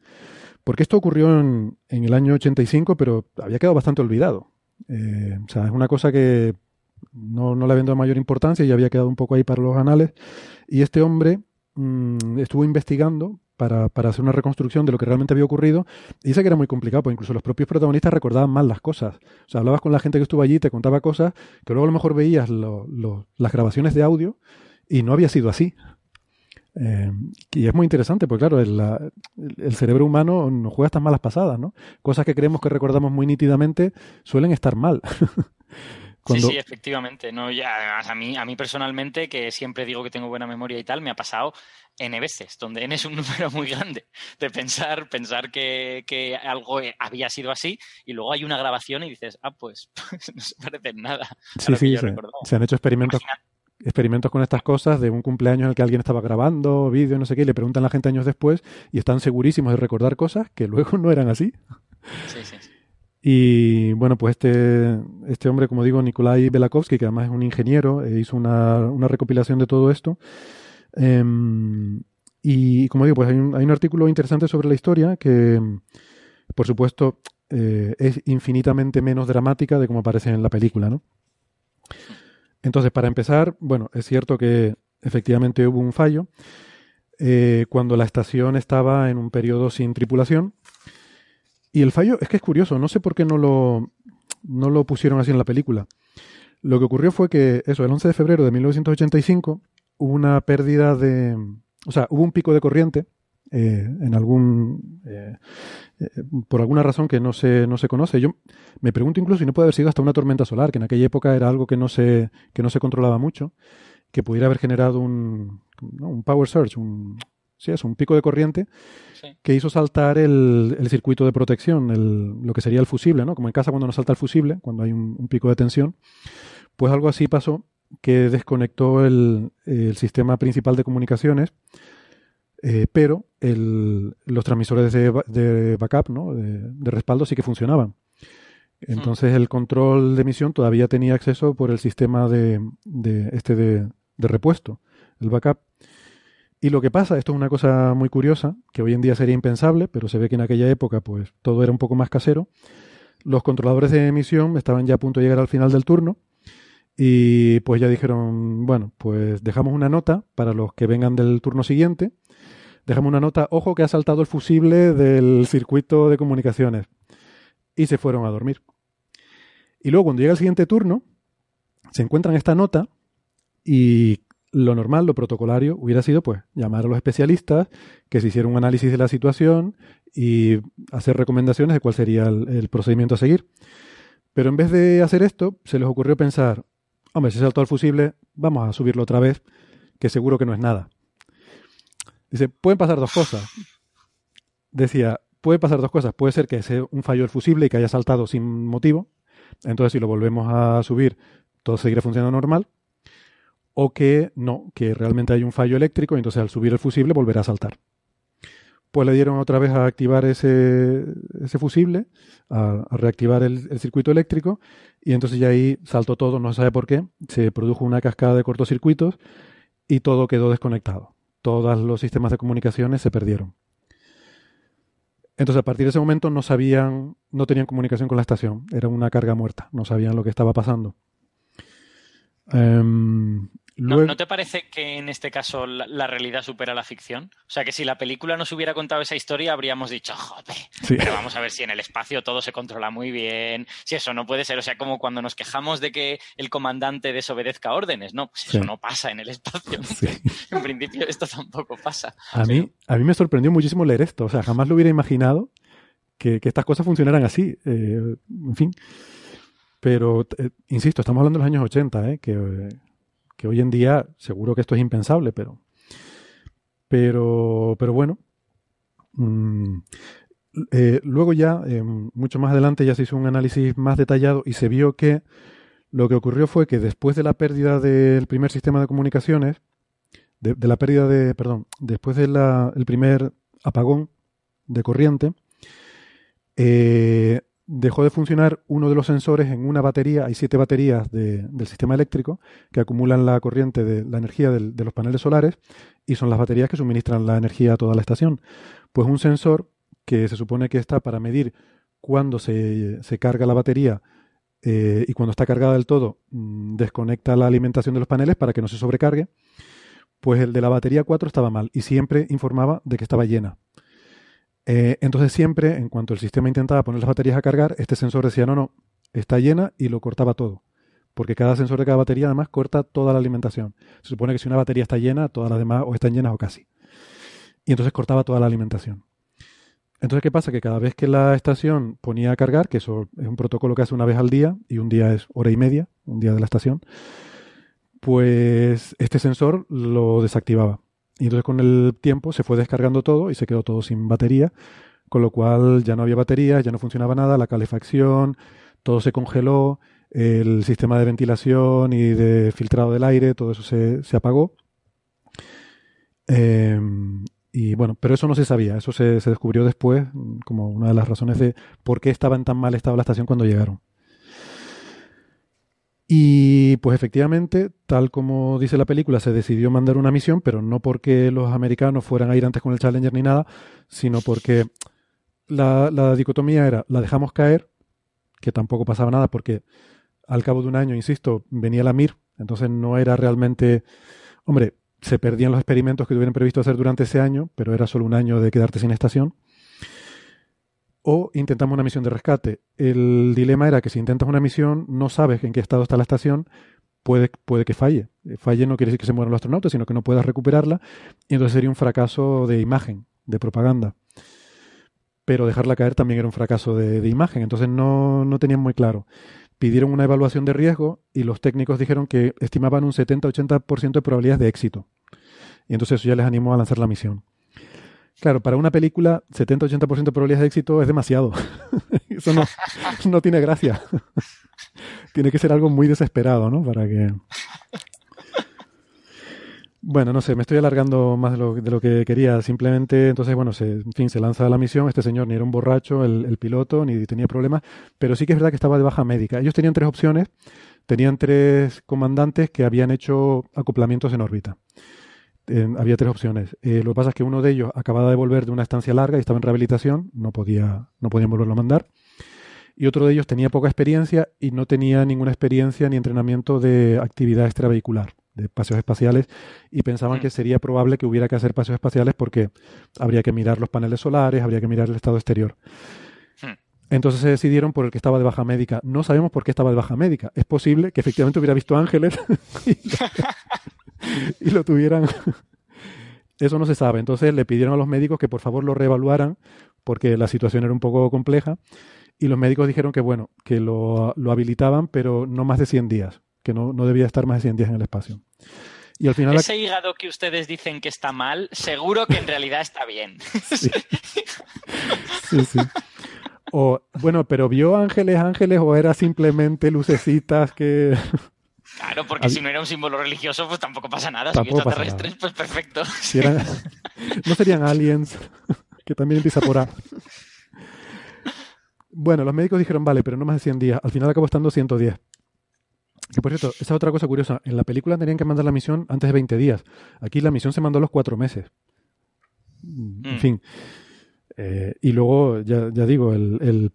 porque esto ocurrió en el año 85, pero había quedado bastante olvidado. O sea, es una cosa que no le habían dado mayor importancia y había quedado un poco ahí para los anales. Y este hombre estuvo investigando para hacer una reconstrucción de lo que realmente había ocurrido, y dice que era muy complicado, porque incluso los propios protagonistas recordaban mal las cosas. O sea, hablabas con la gente que estuvo allí y te contaba cosas que luego a lo mejor veías las grabaciones de audio y no había sido así. Y es muy interesante, porque claro, el cerebro humano nos juega estas malas pasadas, ¿no? Cosas que creemos que recordamos muy nítidamente suelen estar mal. Cuando... Sí, efectivamente. No, ya, además, a mí personalmente, que siempre digo que tengo buena memoria y tal, me ha pasado N veces, donde N es un número muy grande, de pensar que algo había sido así, y luego hay una grabación y dices, ah, pues no se parece en nada. Se han hecho experimentos con estas cosas, de un cumpleaños en el que alguien estaba grabando vídeo, no sé qué, y le preguntan a la gente años después y están segurísimos de recordar cosas que luego no eran así. Sí, sí, sí. Y bueno, pues este hombre, como digo, Nikolai Velakovsky, que además es un ingeniero, hizo una recopilación de todo esto. Y como digo, pues hay un artículo interesante sobre la historia que, por supuesto, es infinitamente menos dramática de como aparece en la película, ¿no? Entonces, para empezar, bueno, es cierto que efectivamente hubo un fallo cuando la estación estaba en un periodo sin tripulación. Y el fallo es que es curioso, no sé por qué no lo pusieron así en la película. Lo que ocurrió fue que, eso, el 11 de febrero de 1985, hubo una pérdida de... O sea, hubo un pico de corriente por alguna razón que no se conoce. Yo me pregunto incluso si no puede haber sido hasta una tormenta solar, que en aquella época era algo que no se controlaba mucho, que pudiera haber generado un power surge, Sí, es un pico de corriente que hizo saltar el circuito de protección, lo que sería el fusible, ¿no? Como en casa cuando nos salta el fusible, cuando hay un pico de tensión, pues algo así pasó, que desconectó el sistema principal de comunicaciones, pero los transmisores de backup, ¿no? de respaldo sí que funcionaban. Entonces el control de emisión todavía tenía acceso por el sistema de repuesto, el backup. Y lo que pasa, esto es una cosa muy curiosa, que hoy en día sería impensable, pero se ve que en aquella época pues todo era un poco más casero. Los controladores de emisión estaban ya a punto de llegar al final del turno y pues ya dijeron, bueno, pues dejamos una nota para los que vengan del turno siguiente. Dejamos una nota, ojo que ha saltado el fusible del circuito de comunicaciones. Y se fueron a dormir. Y luego cuando llega el siguiente turno, se encuentran esta nota y... Lo normal, lo protocolario, hubiera sido pues llamar a los especialistas que se hiciera un análisis de la situación y hacer recomendaciones de cuál sería el procedimiento a seguir. Pero en vez de hacer esto, se les ocurrió pensar, hombre, si saltó el fusible, vamos a subirlo otra vez, que seguro que no es nada. Dice, pueden pasar dos cosas. Decía, pueden pasar dos cosas. Puede ser que sea un fallo del fusible y que haya saltado sin motivo. Entonces, si lo volvemos a subir, todo seguirá funcionando normal. O que no, que realmente hay un fallo eléctrico y entonces al subir el fusible volverá a saltar. Pues le dieron otra vez a activar ese fusible, a reactivar el circuito eléctrico y entonces ya ahí saltó todo, no se sabe por qué, se produjo una cascada de cortocircuitos y todo quedó desconectado. Todos los sistemas de comunicaciones se perdieron. Entonces a partir de ese momento no tenían comunicación con la estación, era una carga muerta, no sabían lo que estaba pasando. ¿No te parece que en este caso la realidad supera la ficción? O sea, que si la película nos hubiera contado esa historia, habríamos dicho, joder, sí. Pero vamos a ver si en el espacio todo se controla muy bien, si eso no puede ser. O sea, como cuando nos quejamos de que el comandante desobedezca órdenes, ¿no? Pues eso no pasa en el espacio. Sí. En principio esto tampoco pasa. A mí me sorprendió muchísimo leer esto. O sea, jamás lo hubiera imaginado que estas cosas funcionaran así. En fin... Pero, insisto, estamos hablando de los años 80, que hoy en día seguro que esto es impensable, pero bueno. Luego ya, mucho más adelante, ya se hizo un análisis más detallado y se vio que lo que ocurrió fue que después de la pérdida del primer sistema de comunicaciones, después del primer apagón de corriente, dejó de funcionar uno de los sensores en una batería. Hay 7 baterías del sistema eléctrico que acumulan la corriente de la energía de los paneles solares y son las baterías que suministran la energía a toda la estación. Pues un sensor que se supone que está para medir cuándo se carga la batería y cuando está cargada del todo desconecta la alimentación de los paneles para que no se sobrecargue, pues el de la batería 4 estaba mal y siempre informaba de que estaba llena. Entonces siempre, en cuanto el sistema intentaba poner las baterías a cargar, este sensor decía no, está llena y lo cortaba todo. Porque cada sensor de cada batería además corta toda la alimentación. Se supone que si una batería está llena, todas las demás o están llenas o casi. Y entonces cortaba toda la alimentación. Entonces, ¿qué pasa? Que cada vez que la estación ponía a cargar, que eso es un protocolo que hace una vez al día, y un día es hora y media, un día de la estación, pues este sensor lo desactivaba. Y entonces con el tiempo se fue descargando todo y se quedó todo sin batería, con lo cual ya no había batería, ya no funcionaba nada, la calefacción, todo se congeló, el sistema de ventilación y de filtrado del aire, todo eso se apagó. Y bueno, pero eso no se sabía, eso se descubrió después como una de las razones de por qué estaba en tan mal estado la estación cuando llegaron. Y pues efectivamente, tal como dice la película, se decidió mandar una misión, pero no porque los americanos fueran a ir antes con el Challenger ni nada, sino porque la dicotomía era, la dejamos caer, que tampoco pasaba nada, porque al cabo de un año, insisto, venía la Mir, entonces no era realmente... Hombre, se perdían los experimentos que tuvieron previsto hacer durante ese año, pero era solo un año de quedarte sin estación. O intentamos una misión de rescate. El dilema era que si intentas una misión, no sabes en qué estado está la estación, puede que falle. Falle no quiere decir que se mueran los astronautas, sino que no puedas recuperarla. Y entonces sería un fracaso de imagen, de propaganda. Pero dejarla caer también era un fracaso de imagen. Entonces no tenían muy claro. Pidieron una evaluación de riesgo y los técnicos dijeron que estimaban un 70-80% de probabilidades de éxito. Y entonces eso ya les animó a lanzar la misión. Claro, para una película 70-80% de probabilidades de éxito es demasiado. Eso no tiene gracia. Tiene que ser algo muy desesperado, ¿no? Para que... Bueno, no sé, me estoy alargando más de lo que quería. Simplemente, entonces, bueno, se lanza la misión. Este señor ni era un borracho, el piloto, ni tenía problemas. Pero sí que es verdad que estaba de baja médica. Ellos tenían tres opciones. Tenían tres comandantes que habían hecho acoplamientos en órbita. Había tres opciones. Lo que pasa es que uno de ellos acababa de volver de una estancia larga y estaba en rehabilitación. No podían volverlo a mandar. Y otro de ellos tenía poca experiencia y no tenía ninguna experiencia ni entrenamiento de actividad extravehicular, de paseos espaciales, y pensaban que sería probable que hubiera que hacer paseos espaciales porque habría que mirar los paneles solares, habría que mirar el estado exterior. Entonces se decidieron por el que estaba de baja médica. No sabemos por qué estaba de baja médica. Es posible que efectivamente hubiera visto ángeles y lo tuvieran. Eso no se sabe. Entonces le pidieron a los médicos que por favor lo reevaluaran porque la situación era un poco compleja, y los médicos dijeron que bueno, que lo habilitaban, pero no más de 100 días, que no debía estar más de 100 días en el espacio. Y al final, ese hígado que ustedes dicen que está mal, seguro que en realidad está bien. Sí, sí, sí. O, bueno, pero ¿vio ángeles o era simplemente lucecitas que...? Claro, porque si no era un símbolo religioso, pues tampoco pasa nada. Tampoco si extraterrestres, pues perfecto. Si eran... No serían aliens, que también empieza por A. Bueno, los médicos dijeron, vale, pero no más de 100 días. Al final acabó estando 110. Que por cierto, esa es otra cosa curiosa. En la película tenían que mandar la misión antes de 20 días. Aquí la misión se mandó a los 4 meses. En fin... y luego, ya digo, el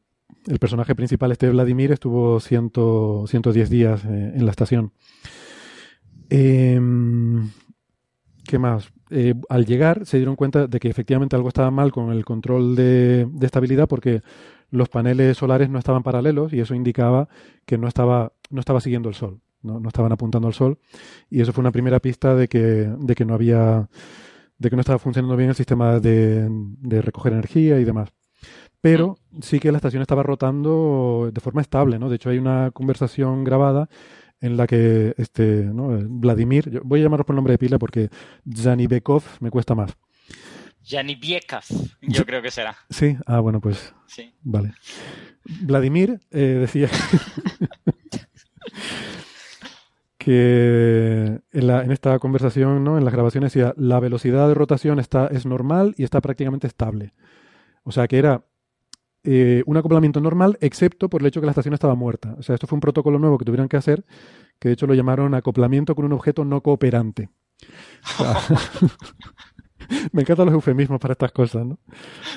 personaje principal, este Vladimir, estuvo 110 días en la estación. ¿Qué más? Al llegar se dieron cuenta de que efectivamente algo estaba mal con el control de estabilidad, porque los paneles solares no estaban paralelos y eso indicaba que no estaba siguiendo el sol, no estaban apuntando al sol, y eso fue una primera pista de que no había... de que no estaba funcionando bien el sistema de recoger energía y demás. Pero sí que la estación estaba rotando de forma estable, ¿no? De hecho, hay una conversación grabada en la que Vladimir... Yo voy a llamarlo por nombre de pila porque Yanibekov me cuesta más. Yanibekov, yo creo que será. Sí, ah, bueno, pues... Sí. Vale. Vladimir decía... que en esta conversación, ¿no?, en las grabaciones decía, la velocidad de rotación es normal y está prácticamente estable. O sea, que era un acoplamiento normal, excepto por el hecho que la estación estaba muerta. O sea, esto fue un protocolo nuevo que tuvieron que hacer, que de hecho lo llamaron acoplamiento con un objeto no cooperante. O sea, me encantan los eufemismos para estas cosas, ¿no?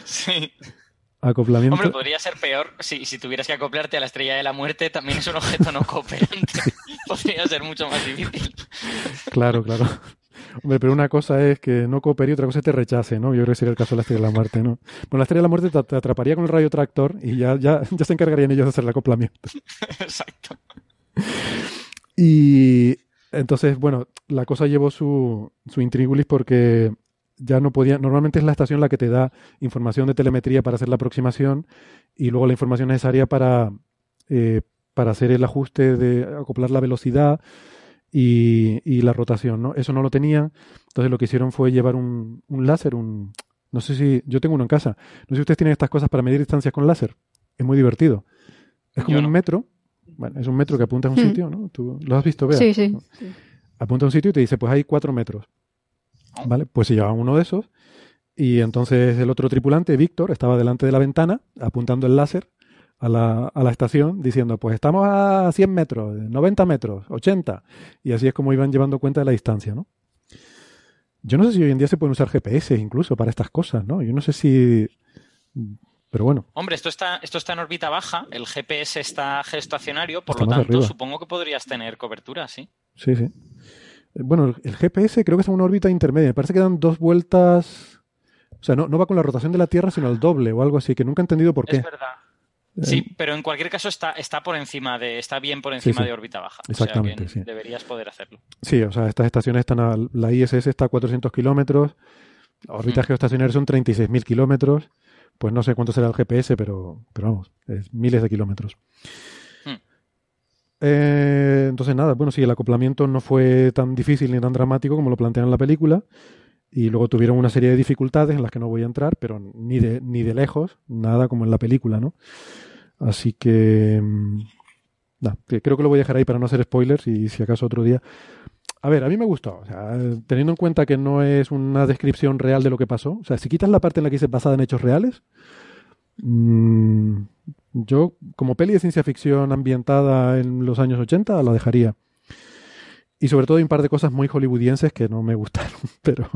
Sí. Acoplamiento... Hombre, podría ser peor si tuvieras que acoplarte a la estrella de la muerte, también es un objeto no cooperante. Podría ser mucho más difícil. Claro, claro. Hombre, pero una cosa es que no coopere y otra cosa es te rechace, ¿no? Yo creo que sería el caso de la estrella de la muerte, ¿no? Bueno, la estrella de la muerte te atraparía con el rayo tractor y ya se encargarían ellos de hacer el acoplamiento. Exacto. Y entonces, bueno, la cosa llevó su intríngulis porque... ya no podía. Normalmente es la estación la que te da información de telemetría para hacer la aproximación y luego la información necesaria para hacer el ajuste de acoplar la velocidad y la rotación, ¿no? Eso no lo tenían. Entonces lo que hicieron fue llevar un láser, no sé si yo tengo uno en casa. No sé si ustedes tienen estas cosas para medir distancias con láser. Es muy divertido. Es como un metro. Bueno, es un metro que apunta a un sitio, ¿no? ¿Tú lo has visto, Bea? Sí, sí. Apunta a un sitio y te dice, pues hay 4 metros. Vale, pues se llevaba uno de esos y entonces el otro tripulante, Víctor, estaba delante de la ventana apuntando el láser a la estación diciendo, pues estamos a 100 metros, 90 metros, 80, y así es como iban llevando cuenta de la distancia, ¿no? Yo no sé si hoy en día se pueden usar GPS incluso para estas cosas, ¿no? Yo no sé si... Pero bueno. Hombre, esto está en órbita baja, el GPS está geoestacionario, por lo tanto arriba. Supongo que podrías tener cobertura, ¿sí? Sí, sí. Bueno, el GPS creo que está en una órbita intermedia. Me parece que dan 2 vueltas... O sea, no va con la rotación de la Tierra, sino el doble o algo así, que nunca he entendido por qué. Es verdad. Sí, pero en cualquier caso está bien por encima de órbita baja. Exactamente, o sea que deberías poder hacerlo. Sí, o sea, estas estaciones están... La ISS está a 400 kilómetros, las órbitas geoestacionarias son 36.000 kilómetros, pues no sé cuánto será el GPS, pero vamos, es miles de kilómetros. Entonces nada, bueno, sí, el acoplamiento no fue tan difícil ni tan dramático como lo plantean en la película y luego tuvieron una serie de dificultades en las que no voy a entrar, pero ni de lejos, nada como en la película, ¿no? Así que creo que lo voy a dejar ahí para no hacer spoilers y si acaso otro día. A ver, a mí me gustó, o sea, teniendo en cuenta que no es una descripción real de lo que pasó, o sea, si quitas la parte en la que dice basada en hechos reales, yo como peli de ciencia ficción ambientada en los años 80 la dejaría. Y sobre todo hay un par de cosas muy hollywoodienses que no me gustaron, pero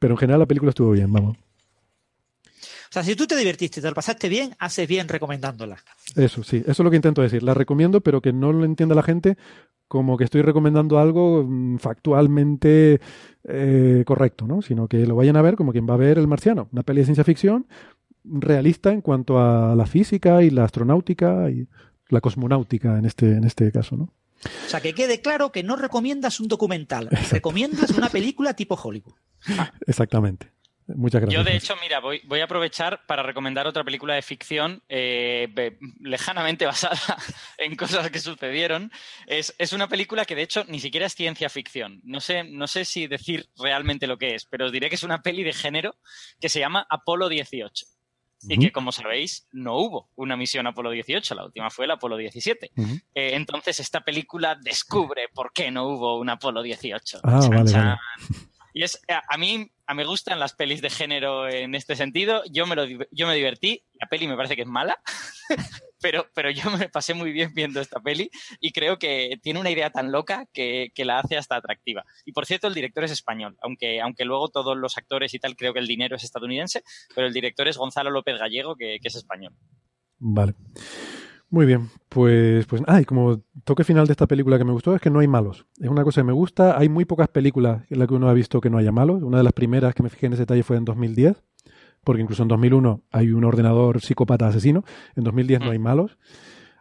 en general la película estuvo bien, vamos. O sea, si tú te divertiste, te lo pasaste bien, haces bien recomendándola. Eso, sí, eso es lo que intento decir. La recomiendo, pero que no lo entienda la gente como que estoy recomendando algo factualmente correcto, ¿no? Sino que lo vayan a ver como quien va a ver El Marciano, una peli de ciencia ficción realista en cuanto a la física y la astronáutica y la cosmonáutica en este caso, ¿no? O sea, que quede claro que no recomiendas un documental. Exacto. Recomiendas una película tipo Hollywood. Exactamente. Muchas gracias. Yo, de hecho, mira, voy a aprovechar para recomendar otra película de ficción lejanamente basada en cosas que sucedieron. Es una película que, de hecho, ni siquiera es ciencia ficción. No sé si decir realmente lo que es, pero os diré que es una peli de género que se llama Apolo 18. Y que, como sabéis, no hubo una misión Apolo 18, la última fue el Apolo 17. Entonces, esta película descubre por qué no hubo un Apolo 18. Vale. Y es, a mí me gustan las pelis de género en este sentido. Yo me divertí, la peli me parece que es mala, pero yo me pasé muy bien viendo esta peli y creo que tiene una idea tan loca que la hace hasta atractiva. Y por cierto, el director es español, aunque luego todos los actores y tal creo que el dinero es estadounidense, pero el director es Gonzalo López Gallego, que es español. Vale. Muy bien, pues y como toque final de esta película que me gustó es que no hay malos. Es una cosa que me gusta. Hay muy pocas películas en las que uno ha visto que no haya malos. Una de las primeras que me fijé en ese detalle fue en 2010, porque incluso en 2001 hay un ordenador psicópata asesino. En 2010 no hay malos.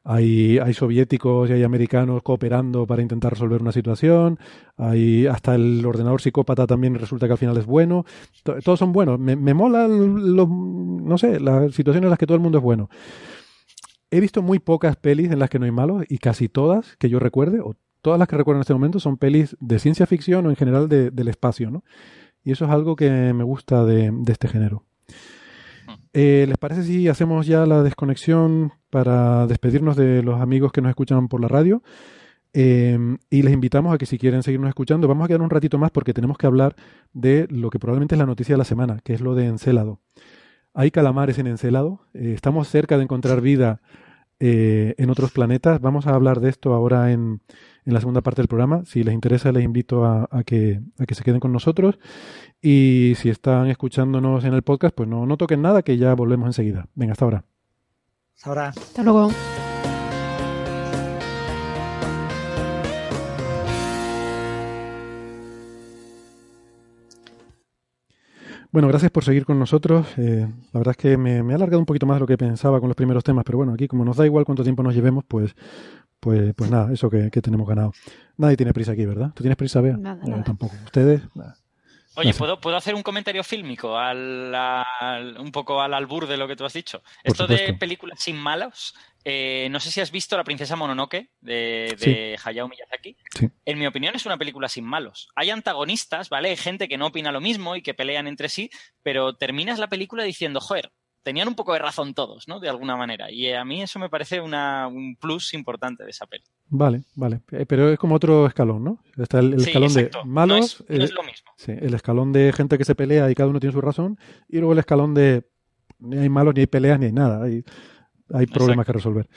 Hay soviéticos y hay americanos cooperando para intentar resolver una situación. Hay hasta el ordenador psicópata también resulta que al final es bueno. Todos son buenos. Me mola las situaciones en las que todo el mundo es bueno. He visto muy pocas pelis en las que no hay malos y casi todas que yo recuerde, o todas las que recuerdo en este momento, son pelis de ciencia ficción o en general del espacio, ¿no? Y eso es algo que me gusta de este género. ¿Les parece si hacemos ya la desconexión para despedirnos de los amigos que nos escuchan por la radio? Y les invitamos a que si quieren seguirnos escuchando, vamos a quedar un ratito más porque tenemos que hablar de lo que probablemente es la noticia de la semana, que es lo de Encélado. Hay calamares en Encélado, estamos cerca de encontrar vida en otros planetas. Vamos a hablar de esto ahora en la segunda parte del programa. Si les interesa, les invito a que se queden con nosotros. Y si están escuchándonos en el podcast, pues no toquen nada, que ya volvemos enseguida. Venga, hasta ahora. Hasta ahora. Hasta luego. Bueno, gracias por seguir con nosotros. La verdad es que me he alargado un poquito más de lo que pensaba con los primeros temas, pero bueno, aquí como nos da igual cuánto tiempo nos llevemos, pues nada, eso que tenemos ganado. Nadie tiene prisa aquí, ¿verdad? ¿Tú tienes prisa, Bea? Nada. Tampoco. ¿Ustedes? Nada. Oye, ¿puedo hacer un comentario fílmico un poco al albur de lo que tú has dicho? Esto supuesto. De películas sin malos, no sé si has visto La princesa Mononoke de sí. Hayao Miyazaki. Sí. En mi opinión es una película sin malos. Hay antagonistas, ¿vale? Hay gente que no opina lo mismo y que pelean entre sí, pero terminas la película diciendo, joder, tenían un poco de razón todos, ¿no? De alguna manera. Y a mí eso me parece un plus importante de esa peli. Vale. Pero es como otro escalón, ¿no? Está el escalón exacto. De malos. No es lo mismo. Sí, el escalón de gente que se pelea y cada uno tiene su razón. Y luego el escalón de ni hay malos, ni hay peleas, ni hay nada. Hay problemas exacto. Que resolver.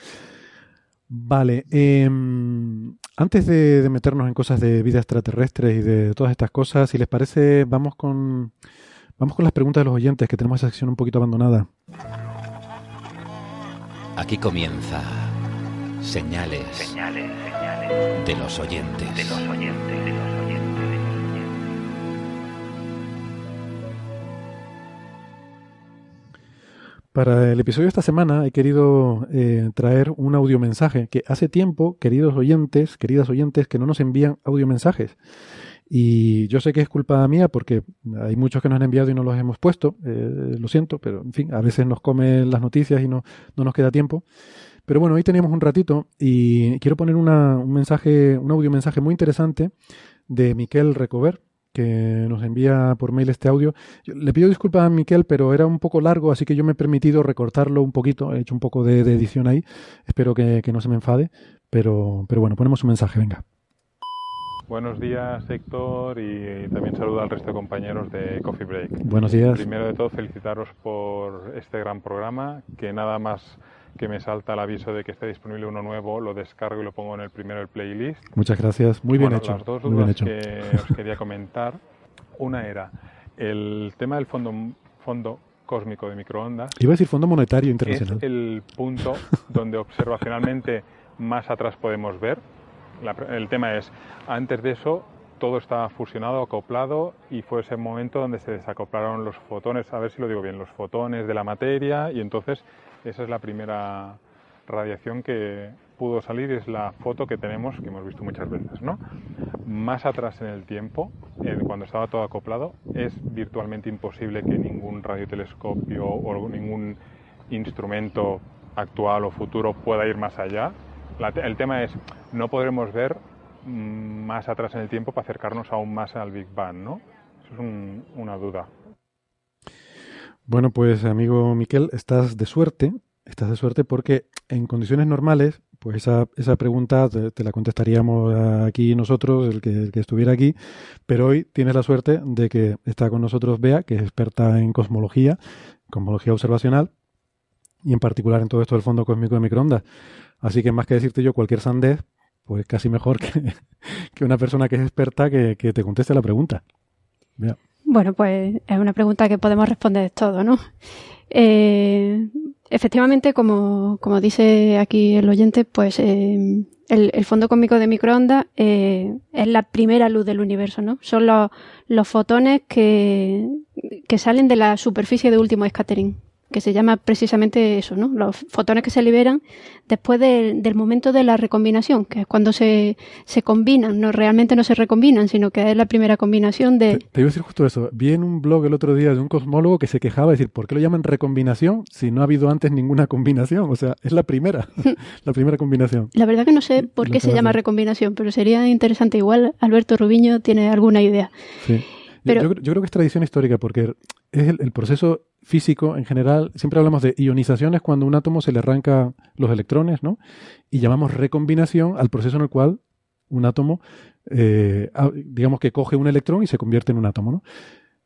Vale. Antes de meternos en cosas de vida extraterrestre y de todas estas cosas, si les parece, vamos con las preguntas de los oyentes, que tenemos esa sección un poquito abandonada. Aquí comienza señales de los oyentes. Para el episodio de esta semana he querido traer un audiomensaje, que hace tiempo, queridos oyentes, queridas oyentes, que no nos envían audiomensajes. Y yo sé que es culpa mía porque hay muchos que nos han enviado y no los hemos puesto, lo siento, pero en fin, a veces nos comen las noticias y no nos queda tiempo. Pero bueno, hoy teníamos un ratito y quiero poner un audio mensaje muy interesante de Miquel Recover, que nos envía por mail este audio. Yo le pido disculpas a Miquel, pero era un poco largo, así que yo me he permitido recortarlo un poquito. He hecho un poco de edición ahí. Espero que no se me enfade, pero bueno, ponemos un mensaje, venga. Buenos días, Héctor, y también saludo al resto de compañeros de Coffee Break. Buenos días. Primero de todo, felicitaros por este gran programa, que nada más que me salta el aviso de que está disponible uno nuevo, lo descargo y lo pongo en el primero del playlist. Muchas gracias, muy bien hecho. Las dos dudas que os quería comentar, una era el tema del fondo cósmico de microondas. Iba a decir Fondo Monetario Internacional. Es el punto donde observacionalmente más atrás podemos ver. El tema es, antes de eso todo estaba fusionado, acoplado, y fue ese momento donde se desacoplaron los fotones, a ver si lo digo bien, los fotones de la materia, y entonces esa es la primera radiación que pudo salir, es la foto que tenemos, que hemos visto muchas veces, ¿no? Más atrás en el tiempo, cuando estaba todo acoplado, es virtualmente imposible que ningún radiotelescopio o ningún instrumento actual o futuro pueda ir más allá. El tema es, no podremos ver más atrás en el tiempo para acercarnos aún más al Big Bang, ¿no? Eso es una duda. Bueno, pues amigo Miquel, estás de suerte porque en condiciones normales, pues esa pregunta te la contestaríamos aquí nosotros, el que estuviera aquí, pero hoy tienes la suerte de que está con nosotros Bea, que es experta en cosmología observacional, y en particular en todo esto del fondo cósmico de microondas. Así que más que decirte yo cualquier sandez, pues casi mejor que una persona que es experta que te conteste la pregunta. Mira. Bueno, pues es una pregunta que podemos responder todos, ¿no? Efectivamente, como dice aquí el oyente, pues el fondo cósmico de microondas es la primera luz del universo, ¿no? Son los fotones que salen de la superficie de último scattering, que se llama precisamente eso, ¿no? Los fotones que se liberan después del momento de la recombinación, que es cuando se combinan, no realmente no se recombinan, sino que es la primera combinación de... Te iba a decir justo eso. Vi en un blog el otro día de un cosmólogo que se quejaba de decir, ¿por qué lo llaman recombinación si no ha habido antes ninguna combinación? O sea, es la primera, la primera combinación. La verdad que no sé por qué se llama recombinación, pero sería interesante. Igual Alberto Rubiño tiene alguna idea. Sí. Pero... Yo creo que es tradición histórica porque es el proceso físico en general. Siempre hablamos de ionización, es cuando un átomo se le arranca los electrones, ¿no? Y llamamos recombinación al proceso en el cual un átomo, digamos que coge un electrón y se convierte en un átomo, ¿no?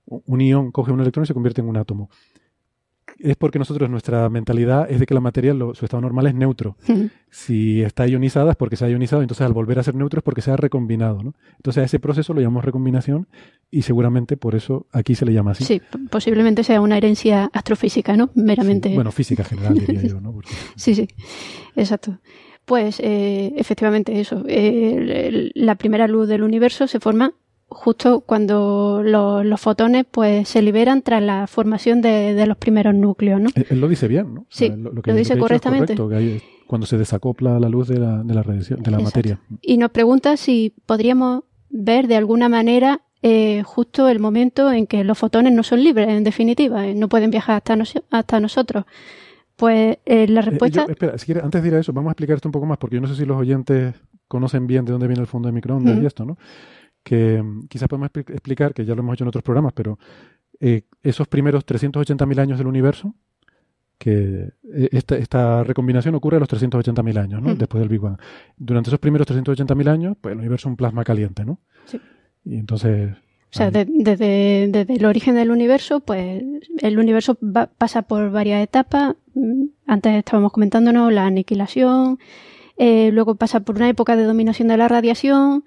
Un ion coge un electrón y se convierte en un átomo. Es porque nuestra mentalidad es de que la materia, su estado normal es neutro. Uh-huh. Si está ionizada es porque se ha ionizado, entonces al volver a ser neutro es porque se ha recombinado, ¿no? Entonces a ese proceso lo llamamos recombinación y seguramente por eso aquí se le llama así. Sí, posiblemente sea una herencia astrofísica, ¿no? Meramente... Sí. Bueno, física general diría yo, ¿no? Porque... Sí, sí, exacto. Pues efectivamente eso. La primera luz del universo se forma justo cuando los fotones pues se liberan tras la formación de los primeros núcleos, ¿no? Él lo dice bien, ¿no? Sí, lo dice correctamente. Correcto, cuando se desacopla la luz de la radiación, de la materia. Y nos pregunta si podríamos ver de alguna manera justo el momento en que los fotones no son libres, en definitiva, no pueden viajar hasta nosotros. Pues la respuesta... Espera, si quieres, antes de ir a eso, vamos a explicar esto un poco más, porque yo no sé si los oyentes conocen bien de dónde viene el fondo de microondas y esto, ¿no? Que quizás podemos explicar, que ya lo hemos hecho en otros programas, pero esos primeros 380.000 años del universo, que esta recombinación ocurre a los 380.000 años, ¿no? Después del Big Bang. Durante esos primeros 380.000 años, pues el universo es un plasma caliente, ¿no? Sí. Y entonces... O sea, desde el origen del universo, pues el universo pasa por varias etapas. Antes estábamos comentándonos la aniquilación, luego pasa por una época de dominación de la radiación...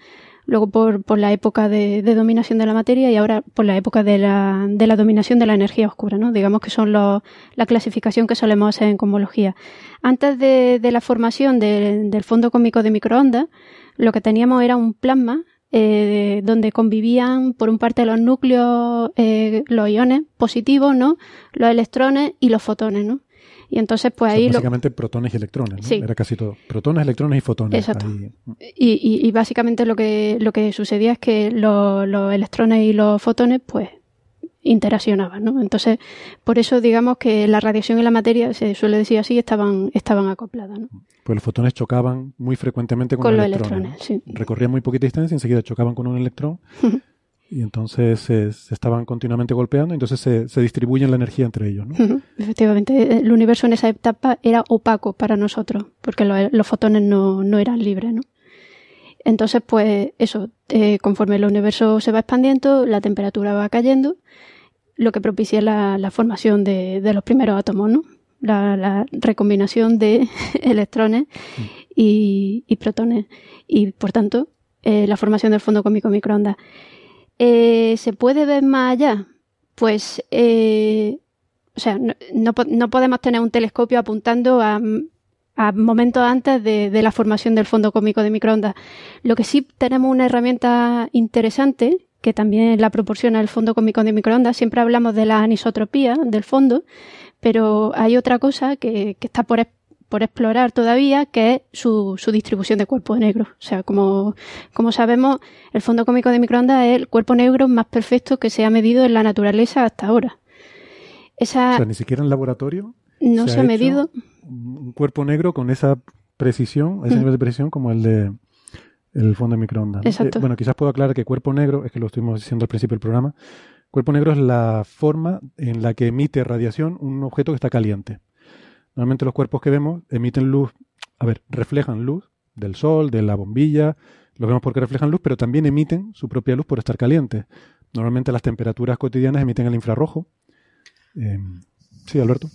Luego por la época de dominación de la materia y ahora por la época de la dominación de la energía oscura, ¿no? Digamos que son la clasificación que solemos hacer en cosmología. Antes de la formación del fondo cósmico de microondas, lo que teníamos era un plasma donde convivían por un parte los núcleos, los iones positivos, ¿no? Los electrones y los fotones, ¿no? Y entonces, pues ahí. Básicamente protones y electrones, ¿no? Sí. Era casi todo. Protones, electrones y fotones. Exacto. Ahí. Y básicamente lo que sucedía es que los electrones y los fotones, pues, interaccionaban, ¿no? Entonces, por eso, digamos que la radiación y la materia, se suele decir así, estaban acopladas, ¿no? Pues los fotones chocaban muy frecuentemente con los electrones. Sí. Recorrían muy poquita distancia, enseguida chocaban con un electrón. y entonces se estaban continuamente golpeando, entonces se distribuyen la energía entre ellos, ¿no? Uh-huh. Efectivamente, el universo en esa etapa era opaco para nosotros, porque los fotones no eran libres, ¿no? Entonces, pues eso, conforme el universo se va expandiendo, la temperatura va cayendo, lo que propicia la formación de los primeros átomos, ¿no? La recombinación de electrones y protones, y por tanto la formación del fondo cósmico microondas. ¿Se puede ver más allá? Pues o sea, no podemos tener un telescopio apuntando a momentos antes de la formación del fondo cósmico de microondas. Lo que sí tenemos una herramienta interesante que también la proporciona el fondo cósmico de microondas. Siempre hablamos de la anisotropía del fondo, pero hay otra cosa que está por explorar todavía, que es su distribución de cuerpos negros. O sea, como sabemos, el fondo cósmico de microondas es el cuerpo negro más perfecto que se ha medido en la naturaleza hasta ahora. O sea, ni siquiera en laboratorio no se ha medido un cuerpo negro con esa precisión, ese nivel de precisión como el de el fondo de microondas, ¿no? Exacto. Bueno, quizás puedo aclarar que cuerpo negro, es que lo estuvimos diciendo al principio del programa, cuerpo negro es la forma en la que emite radiación un objeto que está caliente. Normalmente los cuerpos que vemos emiten luz, reflejan luz del sol, de la bombilla, los vemos porque reflejan luz, pero también emiten su propia luz por estar calientes. Normalmente las temperaturas cotidianas emiten el infrarrojo. Sí, Alberto.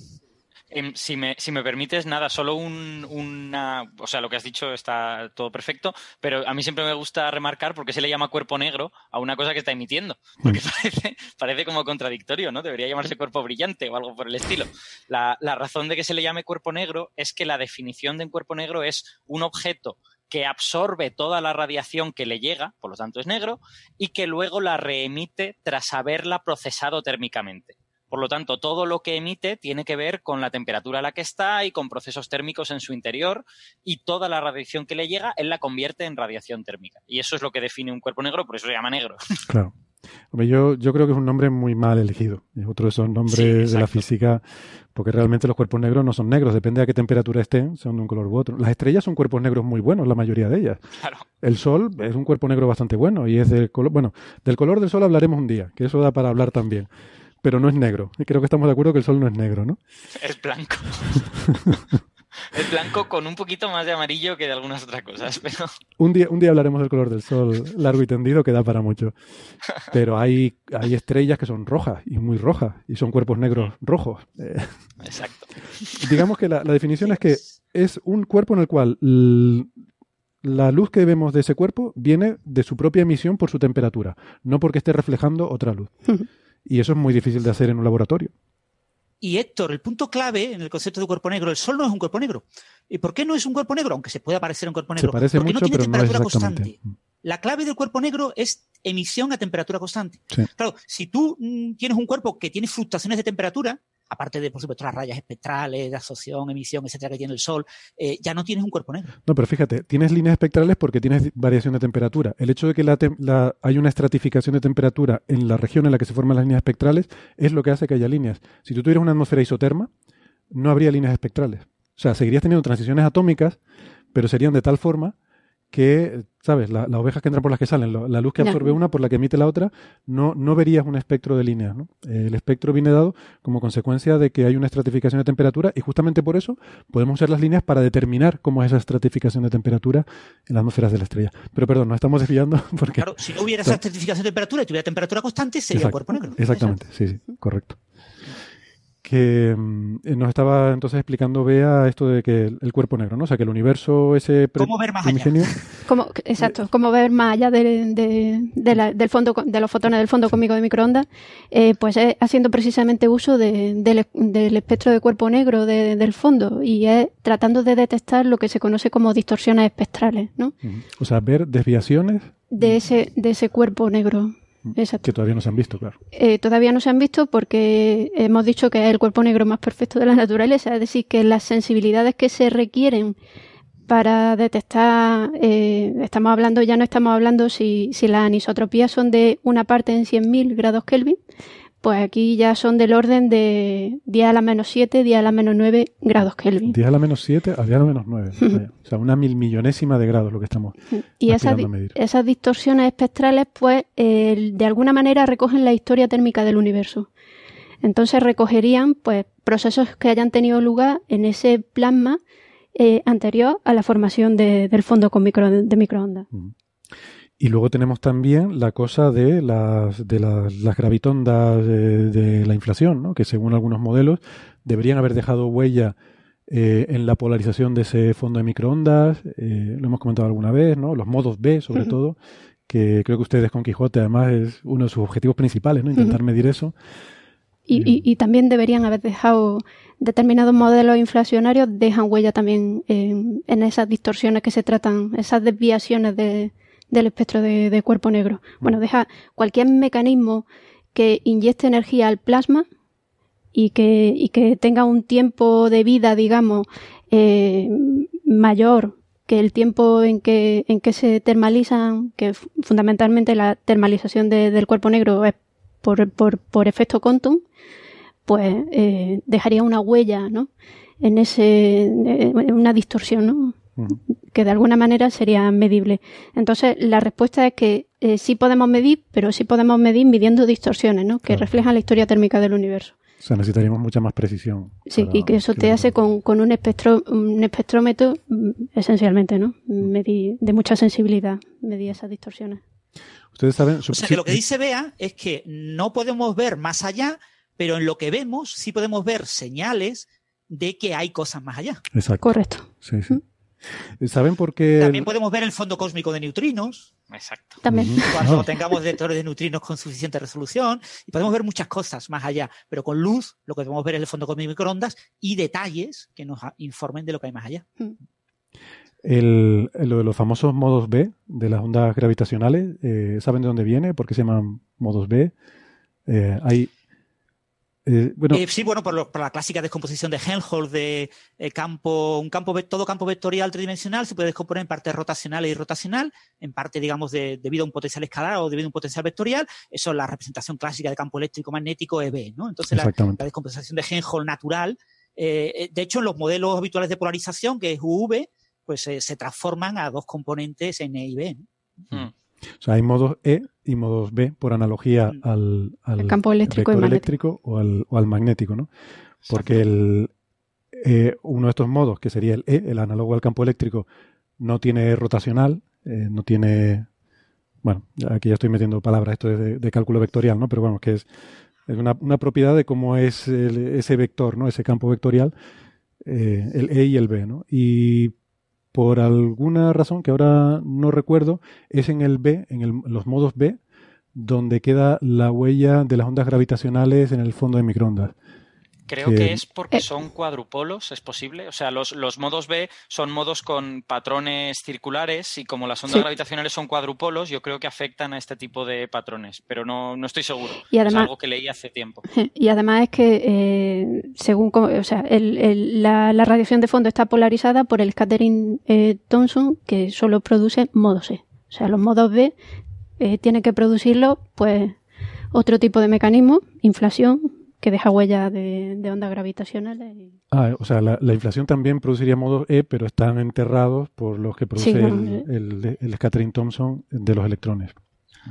Si me permites, nada, solo o sea, lo que has dicho está todo perfecto, pero a mí siempre me gusta remarcar por qué se le llama cuerpo negro a una cosa que está emitiendo, porque parece como contradictorio, ¿no? Debería llamarse cuerpo brillante o algo por el estilo. La razón de que se le llame cuerpo negro es que la definición de un cuerpo negro es un objeto que absorbe toda la radiación que le llega, por lo tanto es negro, y que luego la reemite tras haberla procesado térmicamente. Por lo tanto, todo lo que emite tiene que ver con la temperatura a la que está y con procesos térmicos en su interior, y toda la radiación que le llega, él la convierte en radiación térmica. Y eso es lo que define un cuerpo negro, por eso se llama negro. Claro. Yo creo que es un nombre muy mal elegido. Es otro de esos nombres de la física, porque realmente los cuerpos negros no son negros, depende de a qué temperatura estén, son de un color u otro. Las estrellas son cuerpos negros muy buenos, la mayoría de ellas. Claro. El Sol es un cuerpo negro bastante bueno y es del color... Bueno, del color del Sol hablaremos un día, que eso da para hablar también. Pero no es negro. Creo que estamos de acuerdo que el sol no es negro, ¿no? Es blanco. Es blanco con un poquito más de amarillo que de algunas otras cosas. Pero... Un día hablaremos del color del sol largo y tendido, que da para mucho. Pero hay estrellas que son rojas y muy rojas y son cuerpos negros rojos. Exacto. Digamos que la definición es que es un cuerpo en el cual la luz que vemos de ese cuerpo viene de su propia emisión por su temperatura, no porque esté reflejando otra luz. Y eso es muy difícil de hacer en un laboratorio. Y Héctor, el punto clave en el concepto de cuerpo negro, el Sol no es un cuerpo negro. ¿Y por qué no es un cuerpo negro? Aunque se pueda parecer a un cuerpo negro. Se parece mucho, no tiene temperatura constante. La clave del cuerpo negro es emisión a temperatura constante. Sí. Claro, si tú tienes un cuerpo que tiene fluctuaciones de temperatura, aparte de, por supuesto, las rayas espectrales, de absorción, emisión, etcétera, que tiene el Sol, ya no tienes un cuerpo negro. No, pero fíjate, tienes líneas espectrales porque tienes variación de temperatura. El hecho de que hay una estratificación de temperatura en la región en la que se forman las líneas espectrales es lo que hace que haya líneas. Si tú tuvieras una atmósfera isoterma, no habría líneas espectrales. O sea, seguirías teniendo transiciones atómicas, pero serían de tal forma que, ¿sabes? Las ovejas que entran por las que salen, la luz que absorbe una por la que emite la otra, no verías un espectro de líneas, ¿no? El espectro viene dado como consecuencia de que hay una estratificación de temperatura, y justamente por eso podemos usar las líneas para determinar cómo es esa estratificación de temperatura en las atmósferas de la estrella. Pero perdón, nos estamos desviando porque... Claro, si no hubiera esa estratificación de temperatura y tuviera temperatura constante, sería un cuerpo negro. Exactamente, sí, correcto. Que nos estaba entonces explicando Bea esto de que el cuerpo negro, ¿no? O sea, que el universo ese... ¿Cómo ver más allá? Exacto, cómo ver más allá del fondo, de los fotones del fondo cósmico de microondas, pues es haciendo precisamente uso del espectro de cuerpo negro del fondo, y es tratando de detectar lo que se conoce como distorsiones espectrales, ¿no? O sea, ver desviaciones... De ese cuerpo negro. Exacto. Que todavía no se han visto, claro. Todavía no se han visto porque hemos dicho que es el cuerpo negro más perfecto de la naturaleza, es decir, que las sensibilidades que se requieren para detectar, ya no estamos hablando si las anisotropías son de una parte en 100.000 grados Kelvin, pues aquí ya son del orden de 10 a la menos 7, 10 a la menos 9 grados Kelvin. 10 a la menos 7 a 10 a la menos 9. O sea, una milmillonésima de grados lo que estamos aspirando a medir. Y esas distorsiones espectrales, pues, de alguna manera recogen la historia térmica del universo. Entonces recogerían, pues, procesos que hayan tenido lugar en ese plasma anterior a la formación del fondo con microondas. Y luego tenemos también la cosa de las gravitondas de la inflación, ¿no? Que según algunos modelos deberían haber dejado huella en la polarización de ese fondo de microondas. Lo hemos comentado alguna vez, ¿no? Los modos B, sobre todo, que creo que ustedes con Quijote, además, es uno de sus objetivos principales, ¿no? Intentar medir eso. Y también deberían haber dejado determinados modelos inflacionarios, dejan huella también en esas distorsiones que se tratan, esas desviaciones del espectro de cuerpo negro. Bueno, deja cualquier mecanismo que inyecte energía al plasma y que tenga un tiempo de vida, digamos, mayor que el tiempo en que se termalizan, que fundamentalmente la termalización del cuerpo negro es por efecto Compton, pues dejaría una huella, ¿no? En una distorsión, ¿no? Que de alguna manera sería medible. Entonces, la respuesta es que sí podemos medir, pero sí podemos medir midiendo distorsiones, ¿no? Que reflejan la historia térmica del universo. O sea, necesitaríamos mucha más precisión. Sí, y que eso te hace con un espectrómetro, esencialmente, ¿no? Medir de mucha sensibilidad, medir esas distorsiones. Ustedes saben... O sea, que lo que dice Bea es que no podemos ver más allá, pero en lo que vemos sí podemos ver señales de que hay cosas más allá. Exacto. Correcto. Sí, sí. ¿Saben por qué? También podemos ver el fondo cósmico de neutrinos. Exacto. También. Cuando tengamos detectores de neutrinos con suficiente resolución. Y podemos ver muchas cosas más allá. Pero con luz, lo que podemos ver es el fondo cósmico de microondas y detalles que nos informen de lo que hay más allá. Lo de los famosos modos B de las ondas gravitacionales, ¿saben de dónde viene? ¿Por qué se llaman modos B? Por la clásica descomposición de Helmholtz de todo campo vectorial tridimensional se puede descomponer en partes rotacional e irrotacional, en parte, digamos, debido a un potencial escalar o debido a un potencial vectorial. Eso es la representación clásica de campo eléctrico magnético EB, ¿no? Entonces la descomposición de Helmholtz natural, de hecho en los modelos habituales de polarización, que es UV, pues se transforman a dos componentes N y B, ¿no? O sea, hay modos E y modos B por analogía al campo eléctrico, o al magnético, ¿no? Porque uno de estos modos, que sería el E, el análogo al campo eléctrico, no tiene rotacional, no tiene... Bueno, aquí ya estoy metiendo palabras, esto es de cálculo vectorial, ¿no? Pero bueno, que es una propiedad de cómo es ese vector, ¿no? Ese campo vectorial, el E y el B, ¿no? Y... por alguna razón que ahora no recuerdo, es en el B, los modos B, donde queda la huella de las ondas gravitacionales en el fondo de microondas. Creo que es porque son cuadrupolos, es posible. O sea, los modos B son modos con patrones circulares y como las ondas gravitacionales son cuadrupolos, yo creo que afectan a este tipo de patrones, pero no estoy seguro. Y además, es algo que leí hace tiempo. Y además es que la radiación de fondo está polarizada por el scattering Thomson, que solo produce modo C. O sea, los modos B tienen que producirlo, pues, otro tipo de mecanismo, inflación, que deja huella de ondas gravitacionales. O sea, la inflación también produciría modos E, pero están enterrados por los que produce el scattering Thomson de los electrones.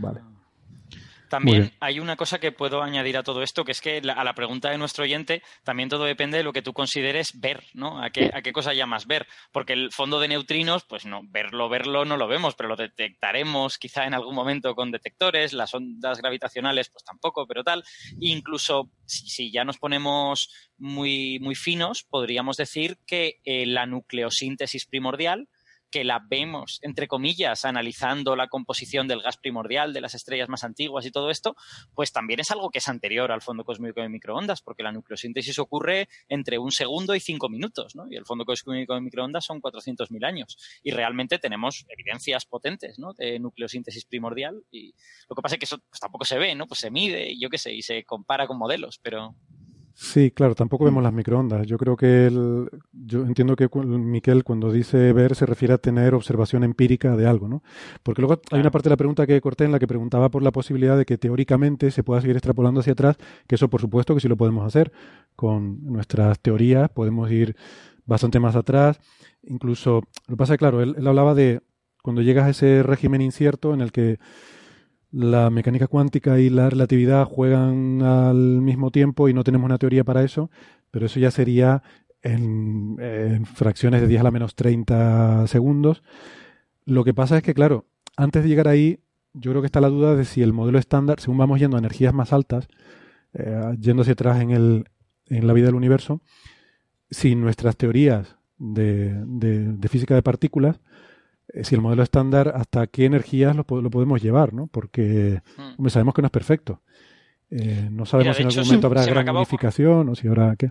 Vale. También hay una cosa que puedo añadir a todo esto, que es que a la pregunta de nuestro oyente también todo depende de lo que tú consideres ver, ¿no? ¿A qué cosa llamas ver? Porque el fondo de neutrinos, pues no, verlo no lo vemos, pero lo detectaremos quizá en algún momento con detectores, las ondas gravitacionales pues tampoco, pero tal. Incluso si ya nos ponemos muy, muy finos, podríamos decir que la nucleosíntesis primordial, que la vemos, entre comillas, analizando la composición del gas primordial, de las estrellas más antiguas y todo esto, pues también es algo que es anterior al fondo cósmico de microondas, porque la nucleosíntesis ocurre entre 1 segundo y 5 minutos, ¿no? Y el fondo cósmico de microondas son 400.000 años. Y realmente tenemos evidencias potentes, ¿no?, de nucleosíntesis primordial. Y lo que pasa es que eso, pues, tampoco se ve, ¿no? Pues se mide, yo qué sé, y se compara con modelos, pero... Sí, claro, tampoco vemos las microondas. Yo creo que yo entiendo que Miquel cuando dice ver se refiere a tener observación empírica de algo, ¿no? Porque luego hay una parte de la pregunta que corté en la que preguntaba por la posibilidad de que teóricamente se pueda seguir extrapolando hacia atrás, que eso por supuesto que sí lo podemos hacer. Con nuestras teorías podemos ir bastante más atrás. Incluso, lo que pasa es que, claro, él hablaba de cuando llegas a ese régimen incierto en el que la mecánica cuántica y la relatividad juegan al mismo tiempo y no tenemos una teoría para eso, pero eso ya sería en fracciones de 10 a la menos 30 segundos. Lo que pasa es que, claro, antes de llegar ahí, yo creo que está la duda de si el modelo estándar, según vamos yendo a energías más altas, yendo hacia atrás en la vida del universo, si nuestras teorías de física de partículas, si el modelo estándar, hasta qué energías lo podemos llevar, ¿no? Porque hombre, sabemos que no es perfecto. No sabemos si en algún momento habrá gran unificación o si habrá qué.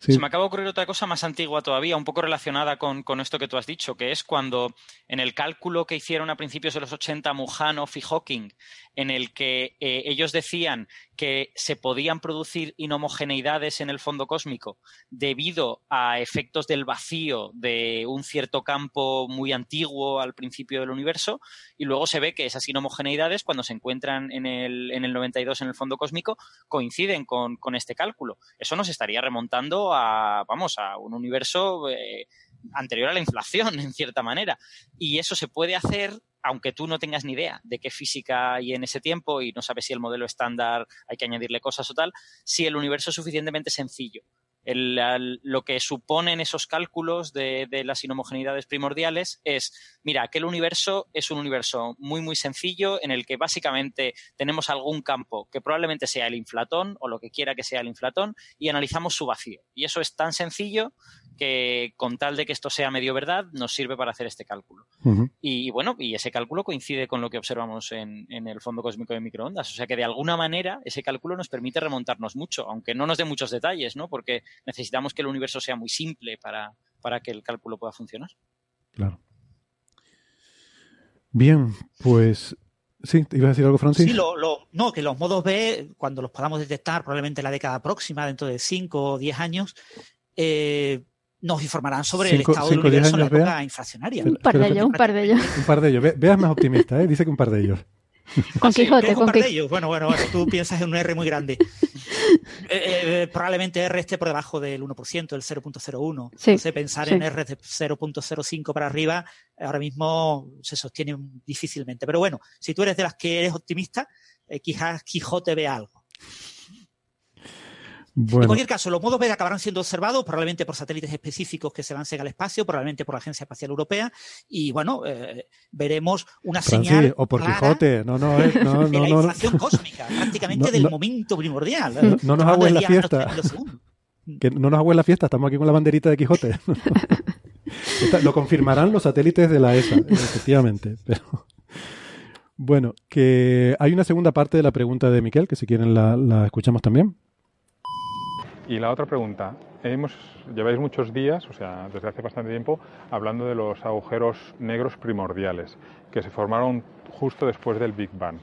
Sí. Se me acaba de ocurrir otra cosa más antigua todavía, un poco relacionada con esto que tú has dicho, que es cuando en el cálculo que hicieron a principios de los 80 Mujanoff y Hawking, en el que ellos decían que se podían producir inhomogeneidades en el fondo cósmico debido a efectos del vacío de un cierto campo muy antiguo al principio del universo, y luego se ve que esas inhomogeneidades, cuando se encuentran en el 92 en el fondo cósmico, coinciden con este cálculo. Eso nos estaría remontando a un universo anterior a la inflación, en cierta manera. Y eso se puede hacer aunque tú no tengas ni idea de qué física hay en ese tiempo y no sabes si el modelo estándar hay que añadirle cosas o tal, si el universo es suficientemente sencillo. Lo que suponen esos cálculos de las inhomogeneidades primordiales es, mira, aquel universo es un universo muy, muy sencillo en el que básicamente tenemos algún campo que probablemente sea el inflatón o lo que quiera que sea el inflatón y analizamos su vacío. Y eso es tan sencillo que con tal de que esto sea medio verdad nos sirve para hacer este cálculo. Uh-huh. Y bueno, y ese cálculo coincide con lo que observamos en el fondo cósmico de microondas. O sea que de alguna manera ese cálculo nos permite remontarnos mucho, aunque no nos dé muchos detalles, ¿no? Porque necesitamos que el universo sea muy simple para que el cálculo pueda funcionar. Claro. Bien, pues... Sí, ¿te ibas a decir algo, Francis? Sí, no, que los modos B, cuando los podamos detectar probablemente en la década próxima, dentro de 5 o 10 años... nos informarán sobre el estado del universo en la época inflacionaria. Un par de ellos. Un par de ellos. Veas más optimista, ¿eh? Dice que un par de ellos. Con Quijote. Con Quijote. Bueno, tú piensas en un R muy grande. Probablemente R esté por debajo del 1%, del 0.01. Sí, entonces pensar en R de 0.05 para arriba ahora mismo se sostiene difícilmente. Pero bueno, si tú eres de las que eres optimista, quizás Quijote vea algo. Bueno. En cualquier caso, los modos B acabarán siendo observados probablemente por satélites específicos que se lancen al espacio, probablemente por la Agencia Espacial Europea, y bueno, veremos una señal o por clara Quijote. No, de la inflación cósmica, prácticamente del momento primordial. No nos hago en la fiesta. Que no nos hago en la fiesta, estamos aquí con la banderita de Quijote. Lo confirmarán los satélites de la ESA, efectivamente, pero... Bueno, que hay una segunda parte de la pregunta de Miquel, que si quieren la escuchamos también. Y la otra pregunta, lleváis muchos días, o sea, desde hace bastante tiempo, hablando de los agujeros negros primordiales, que se formaron justo después del Big Bang.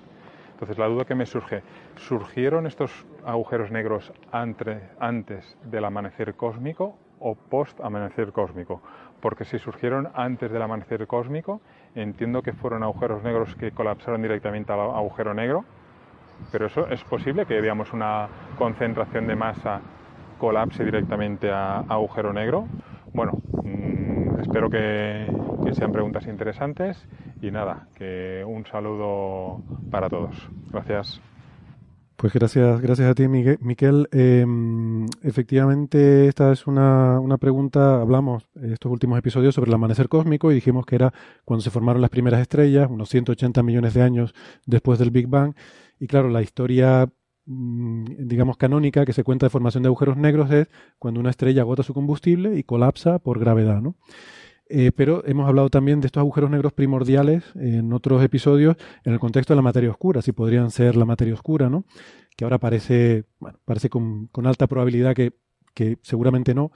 Entonces, la duda que me surge, ¿surgieron estos agujeros negros antes del amanecer cósmico o post-amanecer cósmico? Porque si surgieron antes del amanecer cósmico, entiendo que fueron agujeros negros que colapsaron directamente al agujero negro, pero eso es posible que, digamos, una concentración de masa colapse directamente a agujero negro. Bueno, espero que sean preguntas interesantes y nada, que un saludo para todos. Gracias. Pues gracias a ti, Miquel. Efectivamente, esta es una pregunta. Hablamos en estos últimos episodios sobre el amanecer cósmico y dijimos que era cuando se formaron las primeras estrellas, unos 180 millones de años después del Big Bang. Y claro, la historia, digamos, canónica que se cuenta de formación de agujeros negros es cuando una estrella agota su combustible y colapsa por gravedad, ¿no? Pero hemos hablado también de estos agujeros negros primordiales en otros episodios en el contexto de la materia oscura, si podrían ser la materia oscura, ¿no? Que ahora parece con alta probabilidad que seguramente no,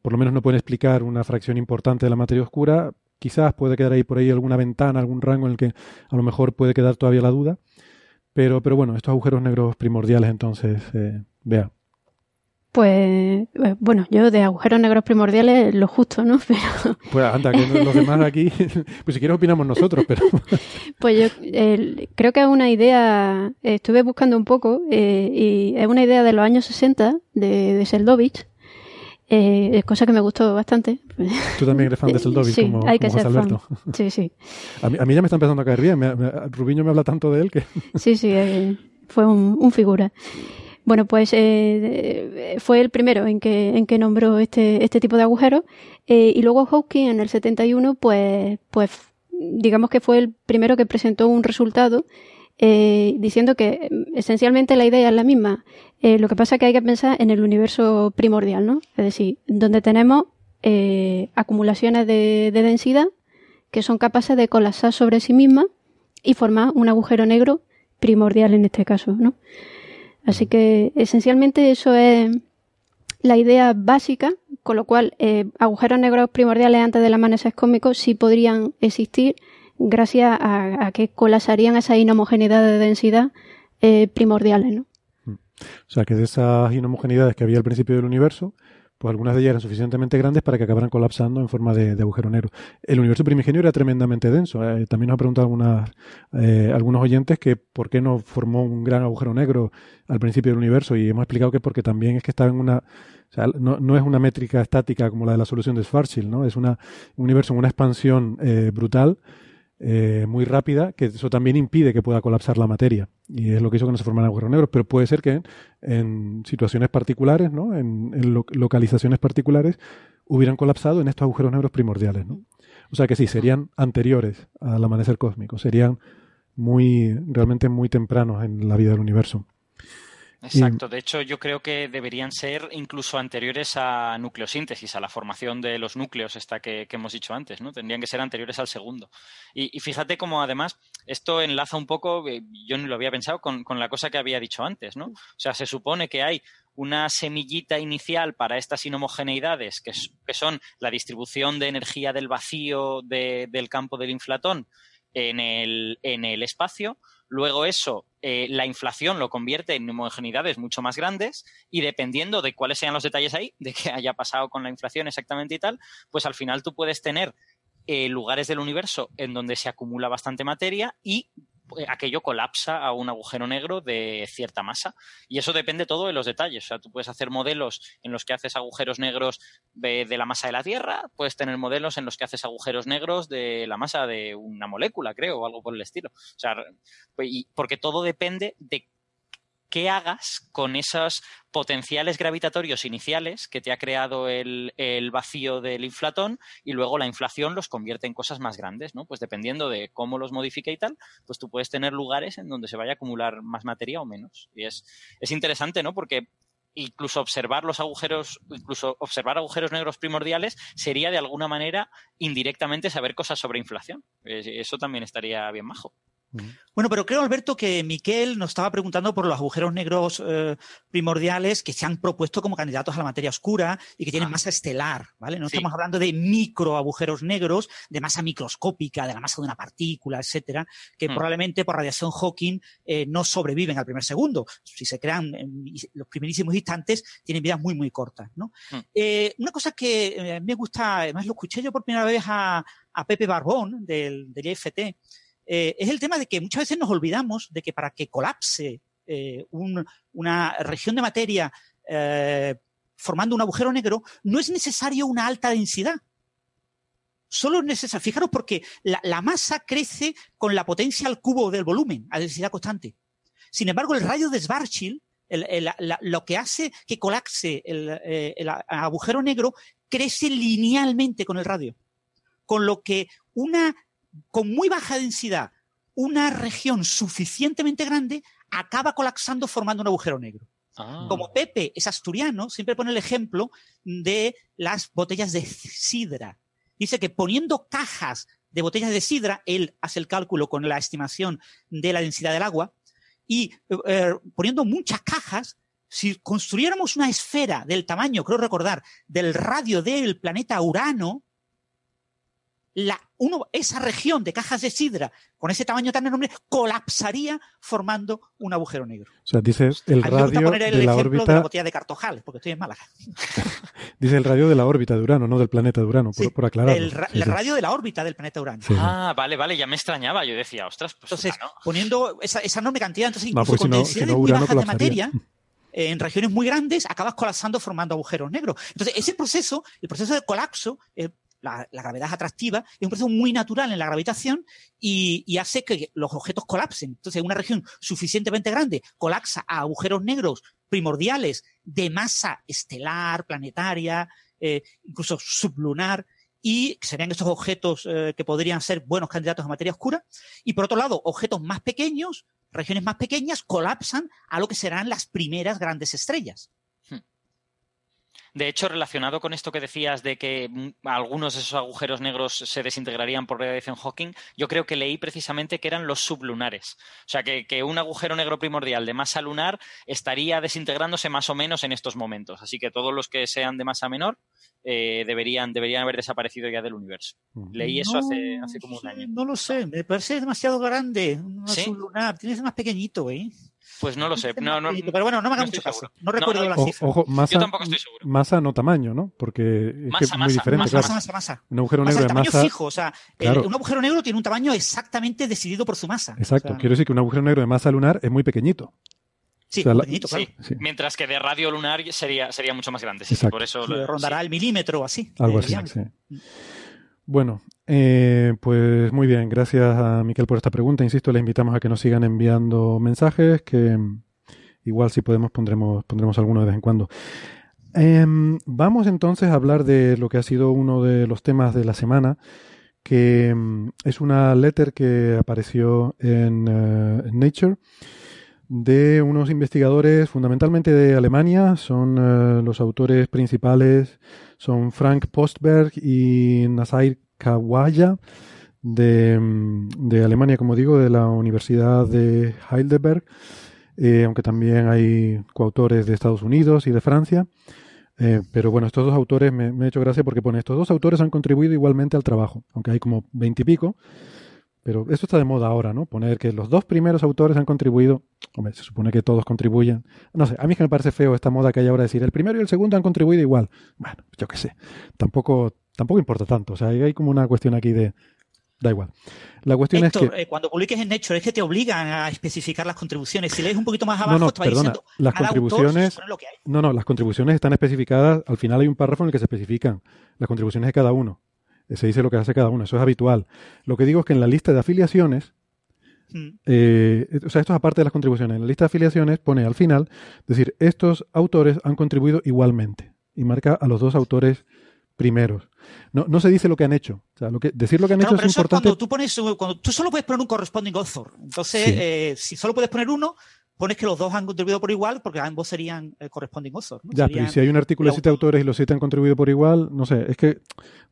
por lo menos no pueden explicar una fracción importante de la materia oscura. Quizás puede quedar ahí por ahí alguna ventana, algún rango en el que a lo mejor puede quedar todavía la duda. Pero bueno, estos agujeros negros primordiales, entonces, Bea. Pues, bueno, yo de agujeros negros primordiales lo justo, ¿no? Pero... Pues anda, que los demás aquí, pues si quieres opinamos nosotros, pero... Pues yo creo que es una idea, estuve buscando un poco, y es una idea de los años 60 de Seldovich, cosa que me gustó bastante. ¿Tú también eres fan de Seldovich? Sí, como, hay que como ser fan. Sí, sí. A mí ya me está empezando a caer bien, Rubiño me habla tanto de él que... Sí, sí, fue un figura. Bueno, pues fue el primero en que nombró este tipo de agujeros, y luego Hawking en el 71 pues digamos que fue el primero que presentó un resultado diciendo que esencialmente la idea es la misma, lo que pasa es que hay que pensar en el universo primordial, ¿no? Es decir, donde tenemos acumulaciones de densidad que son capaces de colapsar sobre sí mismas y formar un agujero negro primordial en este caso, ¿no? Así que esencialmente eso es la idea básica, con lo cual agujeros negros primordiales antes del amanecer cósmico sí podrían existir gracias a que colapsarían esas inhomogeneidades de densidad primordiales, ¿no? O sea, que de esas inhomogeneidades que había al principio del universo, pues algunas de ellas eran suficientemente grandes para que acabaran colapsando en forma de agujero negro. El universo primigenio era tremendamente denso. También nos ha preguntado algunos oyentes que por qué no formó un gran agujero negro al principio del universo, y hemos explicado que porque también es que estaba en una... O sea, no es una métrica estática como la de la solución de Schwarzschild, ¿no? Es un universo en una expansión brutal, muy rápida, que eso también impide que pueda colapsar la materia, y es lo que hizo que no se formaran agujeros negros. Pero puede ser que en situaciones particulares, ¿no? en localizaciones particulares, hubieran colapsado en estos agujeros negros primordiales, ¿no? O sea que sí, serían anteriores al amanecer cósmico, serían realmente muy tempranos en la vida del universo. Exacto, de hecho yo creo que deberían ser incluso anteriores a nucleosíntesis, a la formación de los núcleos esta que hemos dicho antes, ¿no? Tendrían que ser anteriores al segundo. Y fíjate cómo además esto enlaza un poco, yo no lo había pensado, con la cosa que había dicho antes, ¿no? O sea, se supone que hay una semillita inicial para estas inhomogeneidades que son la distribución de energía del vacío del campo del inflatón en el espacio. Luego eso, la inflación lo convierte en homogeneidades mucho más grandes, y dependiendo de cuáles sean los detalles ahí, de qué haya pasado con la inflación exactamente y tal, pues al final tú puedes tener lugares del universo en donde se acumula bastante materia y aquello colapsa a un agujero negro de cierta masa. Y eso depende todo de los detalles. O sea, tú puedes hacer modelos en los que haces agujeros negros de la masa de la Tierra, puedes tener modelos en los que haces agujeros negros de la masa de una molécula, creo, o algo por el estilo. O sea, porque todo depende de qué hagas con esos potenciales gravitatorios iniciales que te ha creado el vacío del inflatón, y luego la inflación los convierte en cosas más grandes, ¿no? Pues dependiendo de cómo los modifica y tal, pues tú puedes tener lugares en donde se vaya a acumular más materia o menos. Y es interesante, ¿no? Porque incluso observar agujeros negros primordiales sería de alguna manera indirectamente saber cosas sobre inflación. Eso también estaría bien majo. Bueno, pero creo, Alberto, que Miquel nos estaba preguntando por los agujeros negros primordiales que se han propuesto como candidatos a la materia oscura y que tienen masa estelar, ¿vale? No estamos hablando de micro agujeros negros, de masa microscópica, de la masa de una partícula, etcétera, que probablemente por radiación Hawking no sobreviven al primer segundo. Si se crean en los primerísimos instantes, tienen vidas muy, muy cortas, ¿no? Una cosa que a mí me gusta, además lo escuché yo por primera vez a Pepe Barbón del IFT, es el tema de que muchas veces nos olvidamos de que para que colapse una región de materia formando un agujero negro no es necesario una alta densidad. Solo es necesario, fijaros, porque la masa crece con la potencia al cubo del volumen, a densidad constante. Sin embargo, el rayo de Schwarzschild, lo que hace que colapse el agujero negro, crece linealmente con el radio. Con lo que con muy baja densidad, una región suficientemente grande acaba colapsando formando un agujero negro. Como Pepe es asturiano, siempre pone el ejemplo de las botellas de sidra. Dice que poniendo cajas de botellas de sidra, él hace el cálculo con la estimación de la densidad del agua, y poniendo muchas cajas, si construyéramos una esfera del tamaño, creo recordar, del radio del planeta Urano, esa región de cajas de sidra con ese tamaño tan enorme colapsaría formando un agujero negro. O sea, dices el radio de la órbita de la botella de Cartojales, porque estoy en Málaga. Dice el radio de la órbita de Urano, no del planeta de Urano, sí, por aclarar. El radio de la órbita del planeta Urano. Sí. Ah, vale, ya me extrañaba. Yo decía, ostras, pues entonces, Urano, poniendo esa enorme cantidad, entonces incluso con densidades muy bajas de materia, en regiones muy grandes, acabas colapsando formando agujeros negros. Entonces, ese proceso, el proceso de colapso, la gravedad es atractiva, es un proceso muy natural en la gravitación y hace que los objetos colapsen. Entonces, una región suficientemente grande colapsa a agujeros negros primordiales de masa estelar, planetaria, incluso sublunar, y serían estos objetos que podrían ser buenos candidatos a materia oscura. Y por otro lado, objetos más pequeños, regiones más pequeñas, colapsan a lo que serán las primeras grandes estrellas. De hecho, relacionado con esto que decías de que algunos de esos agujeros negros se desintegrarían por radiación Hawking, yo creo que leí precisamente que eran los sublunares. O sea, que un agujero negro primordial de masa lunar estaría desintegrándose más o menos en estos momentos. Así que todos los que sean de masa menor deberían haber desaparecido ya del universo. Leí eso hace como un año. No lo sé, me parece demasiado grande. ¿Sí? Sublunar, tienes más pequeñito, ¿eh? Pues no lo sé. Pero bueno, no me haga mucho caso. No recuerdo la cifra. Ojo, masa, yo tampoco estoy seguro. Masa no tamaño, ¿no? Porque es muy diferente. Masa. Un agujero negro de masa fijo. O sea, claro. Un agujero negro tiene un tamaño exactamente decidido por su masa. Exacto. O sea, quiero decir que un agujero negro de masa lunar es muy pequeñito. Sí, o sea, pequeñito, claro. Sí. Mientras que de radio lunar sería mucho más grande. Sí, sí, por eso rondará el milímetro o así. Algo así, sí. Bueno, pues muy bien, gracias a Miquel por esta pregunta. Insisto, les invitamos a que nos sigan enviando mensajes, que igual si podemos pondremos alguno de vez en cuando. Vamos entonces a hablar de lo que ha sido uno de los temas de la semana, que es una letter que apareció en Nature de unos investigadores fundamentalmente de Alemania. Son los autores principales, son Frank Postberg y Nazair Kawaya de Alemania, como digo, de la Universidad de Heidelberg, aunque también hay coautores de Estados Unidos y de Francia. Pero bueno, estos dos autores, me ha hecho gracia porque pone, estos dos autores han contribuido igualmente al trabajo, aunque hay como 20 y pico. Pero esto está de moda ahora, ¿no? Poner que los dos primeros autores han contribuido. Hombre, se supone que todos contribuyen. No sé, a mí es que me parece feo esta moda que hay ahora de decir el primero y el segundo han contribuido igual. Bueno, yo qué sé. Tampoco importa tanto. O sea, hay como una cuestión aquí de... Da igual. La cuestión, Héctor, es que... cuando publiques en Nature es que te obligan a especificar las contribuciones. Si lees un poquito más abajo, te va diciendo... Las contribuciones... Autor, no, las contribuciones están especificadas. Al final hay un párrafo en el que se especifican las contribuciones de cada uno. Se dice lo que hace cada uno, eso es habitual. Lo que digo es que en la lista de afiliaciones, o sea, esto es aparte de las contribuciones, en la lista de afiliaciones pone al final, decir, estos autores han contribuido igualmente, y marca a los dos autores primeros. No se dice lo que han hecho. O sea, decir lo que han hecho pero es eso importante. Es cuando tú solo puedes poner un corresponding author. Entonces, sí. Si solo puedes poner uno, pones que los dos han contribuido por igual, porque ambos serían corresponding author, ¿no? Ya, pero si hay un artículo de 7 autores y los 7 han contribuido por igual, no sé, es que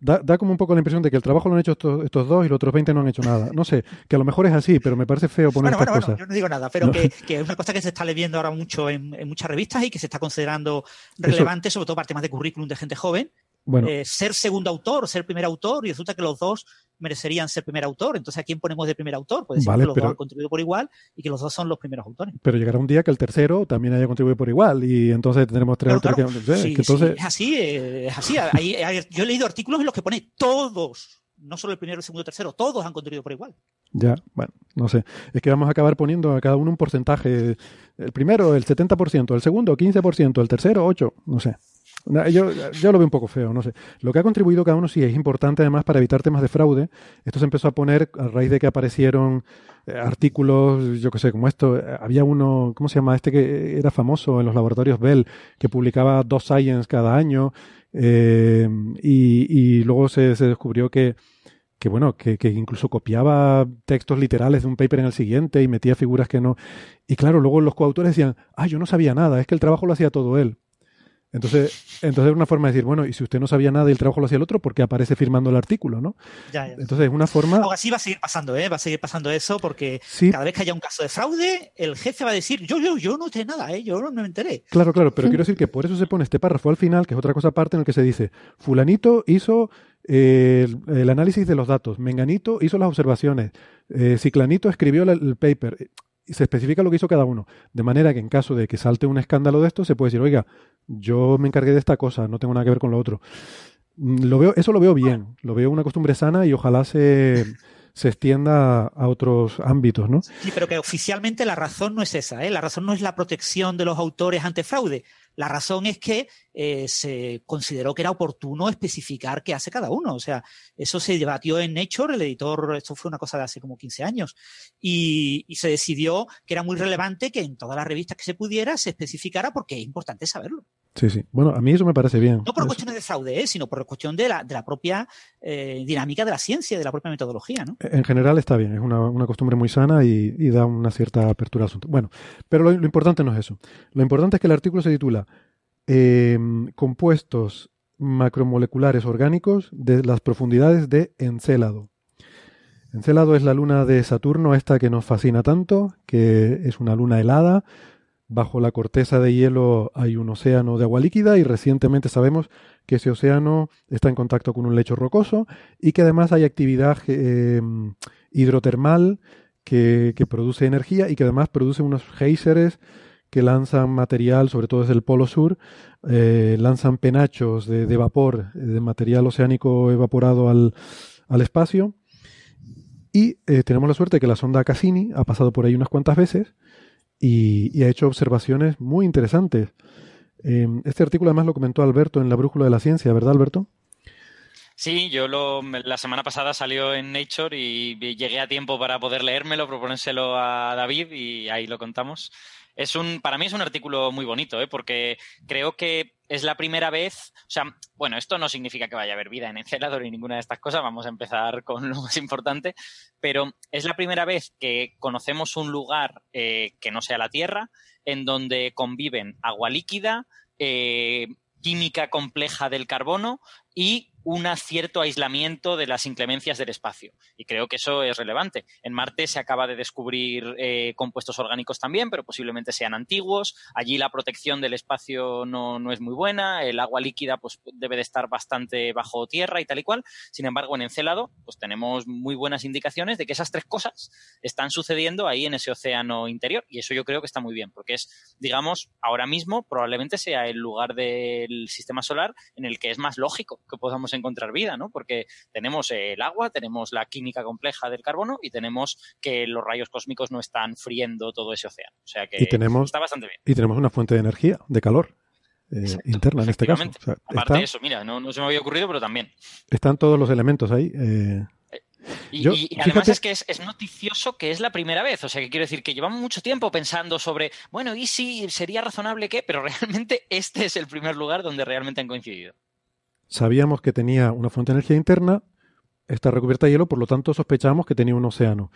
da como un poco la impresión de que el trabajo lo han hecho estos dos y los otros 20 no han hecho nada. No sé, que a lo mejor es así, pero me parece feo poner estas cosas. Yo no digo nada, pero no. Que es una cosa que se está leyendo ahora mucho en muchas revistas y que se está considerando relevante, sobre todo para temas de currículum de gente joven. Bueno. Ser segundo autor, ser primer autor, y resulta que los dos merecerían ser primer autor. Entonces, ¿a quién ponemos de primer autor? Pues decir, vale, que los dos han contribuido por igual y que los dos son los primeros autores. Pero llegará un día que el tercero también haya contribuido por igual y entonces tendremos 3 autores. Claro. Entonces... Sí, es así. Yo he leído artículos en los que pone todos, no solo el primero, el segundo, el tercero, todos han contribuido por igual. Ya, bueno, no sé. Es que vamos a acabar poniendo a cada uno un porcentaje. El primero, el 70%, el segundo, 15%, el tercero, 8%, no sé. Yo lo veo un poco feo, no sé. Lo que ha contribuido cada uno sí es importante, además, para evitar temas de fraude. Esto se empezó a poner a raíz de que aparecieron artículos, yo qué sé, como esto. Había uno, ¿cómo se llama? Este que era famoso en los laboratorios Bell, que publicaba 2 Science cada año, y luego se descubrió que incluso copiaba textos literales de un paper en el siguiente y metía figuras que no. Y claro, luego los coautores decían, yo no sabía nada, es que el trabajo lo hacía todo él. Entonces es una forma de decir, bueno, y si usted no sabía nada y el trabajo lo hacía el otro, ¿por qué aparece firmando el artículo, no? Ya. Entonces es una forma... Ahora sí va a seguir pasando, ¿eh? Va a seguir pasando eso porque sí. Cada vez que haya un caso de fraude, el jefe va a decir, yo no sé nada, ¿eh? Yo no me enteré. Claro, claro, pero quiero decir que por eso se pone este párrafo al final, que es otra cosa aparte en el que se dice, fulanito hizo el análisis de los datos, menganito hizo las observaciones, ciclanito escribió el paper... Se especifica lo que hizo cada uno. De manera que en caso de que salte un escándalo de esto, se puede decir, oiga, yo me encargué de esta cosa, no tengo nada que ver con lo otro. Eso lo veo bien. Lo veo una costumbre sana y ojalá se extienda a otros ámbitos, ¿no? Sí, pero que oficialmente la razón no es esa, ¿eh? La razón no es la protección de los autores ante fraude. La razón es que se consideró que era oportuno especificar qué hace cada uno. O sea, eso se debatió en Nature, el editor, esto fue una cosa de hace como 15 años, y se decidió que era muy relevante que en todas las revistas que se pudiera se especificara porque es importante saberlo. Sí, sí. Bueno, a mí eso me parece bien. No por cuestiones de fraude, sino por cuestión de la propia dinámica de la ciencia, de la propia metodología, ¿no? En general está bien, es una costumbre muy sana y da una cierta apertura al asunto. Bueno, pero lo importante no es eso. Lo importante es que el artículo se titula Compuestos macromoleculares orgánicos de las profundidades de Encélado. Encélado es la luna de Saturno, esta que nos fascina tanto, que es una luna helada. Bajo la corteza de hielo hay un océano de agua líquida y recientemente sabemos que ese océano está en contacto con un lecho rocoso y que además hay actividad hidrotermal que produce energía y que además produce unos géiseres que lanzan material, sobre todo desde el Polo Sur, lanzan penachos de vapor, de material oceánico evaporado al espacio. Y tenemos la suerte que la sonda Cassini ha pasado por ahí unas cuantas veces y ha hecho observaciones muy interesantes. Este artículo además lo comentó Alberto en La Brújula de la Ciencia, ¿verdad, Alberto? Sí, la semana pasada salió en Nature y llegué a tiempo para poder leérmelo, proponérselo a David y ahí lo contamos. Para mí es un artículo muy bonito, porque creo que es la primera vez... O sea, bueno, esto no significa que vaya a haber vida en Encélado ni ninguna de estas cosas. Vamos a empezar con lo más importante. Pero es la primera vez que conocemos un lugar que no sea la Tierra en donde conviven agua líquida, química compleja del carbono y un cierto aislamiento de las inclemencias del espacio. Y creo que eso es relevante. En Marte se acaba de descubrir compuestos orgánicos también, pero posiblemente sean antiguos. Allí la protección del espacio no es muy buena. El agua líquida pues debe de estar bastante bajo tierra y tal y cual. Sin embargo, en Encélado pues tenemos muy buenas indicaciones de que esas tres cosas están sucediendo ahí en ese océano interior. Y eso yo creo que está muy bien, porque es, digamos, ahora mismo probablemente sea el lugar del sistema solar en el que es más lógico que podamos encontrar vida, ¿no? Porque tenemos el agua, tenemos la química compleja del carbono y tenemos que los rayos cósmicos no están friendo todo ese océano. O sea que está bastante bien. Y tenemos una fuente de energía, de calor, interna en este caso. O sea, aparte de eso, mira, no se me había ocurrido, pero también. Están todos los elementos ahí. Y además fíjate, es que es noticioso que es la primera vez, o sea que quiero decir que llevamos mucho tiempo pensando sobre, bueno, y si sería razonable que, pero realmente este es el primer lugar donde realmente han coincidido. Sabíamos que tenía una fuente de energía interna, está recubierta de hielo, por lo tanto sospechamos que tenía un océano.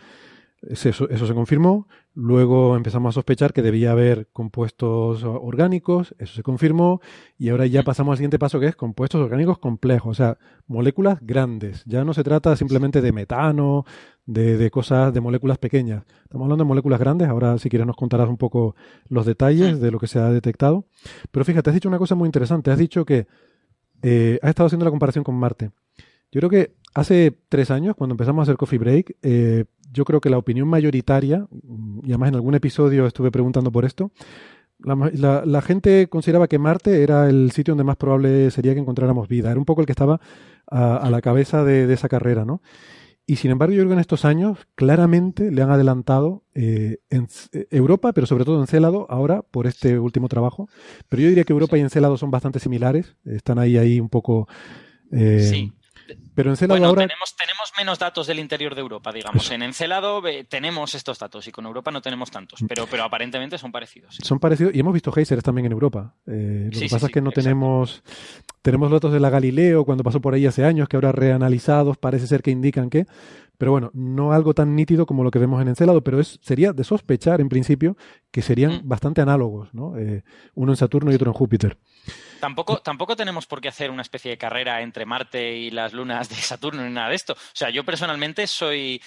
Eso se confirmó. Luego empezamos a sospechar que debía haber compuestos orgánicos, eso se confirmó. Y ahora ya pasamos al siguiente paso, que es compuestos orgánicos complejos, o sea, moléculas grandes. Ya no se trata simplemente de metano, de cosas, de moléculas pequeñas. Estamos hablando de moléculas grandes. Ahora, si quieres, nos contarás un poco los detalles de lo que se ha detectado. Pero fíjate, has dicho una cosa muy interesante. Has dicho que has estado haciendo la comparación con Marte. Yo creo que hace 3 años, cuando empezamos a hacer Coffee Break, yo creo que la opinión mayoritaria, y además en algún episodio estuve preguntando por esto, la gente consideraba que Marte era el sitio donde más probable sería que encontráramos vida. Era un poco el que estaba a la cabeza de esa carrera, ¿no? Y sin embargo, yo creo que en estos años claramente le han adelantado en Europa, pero sobre todo Encélado ahora por este último trabajo. Pero yo diría que Europa y Encélado son bastante similares. Están ahí un poco... sí. Pero Encélado bueno, ahora... tenemos menos datos del interior de Europa, digamos. En Encélado tenemos estos datos y con Europa no tenemos tantos, pero aparentemente son parecidos. Sí. Son parecidos y hemos visto géiseres también en Europa. Lo que pasa es que no tenemos... Tenemos los datos de la Galileo, cuando pasó por ahí hace años, que ahora reanalizados, parece ser que indican que... Pero bueno, no algo tan nítido como lo que vemos en Encélado, pero sería de sospechar, en principio, que serían bastante análogos, ¿no? Uno en Saturno y otro en Júpiter. Tampoco tenemos por qué hacer una especie de carrera entre Marte y las lunas de Saturno ni nada de esto. O sea, yo personalmente soy,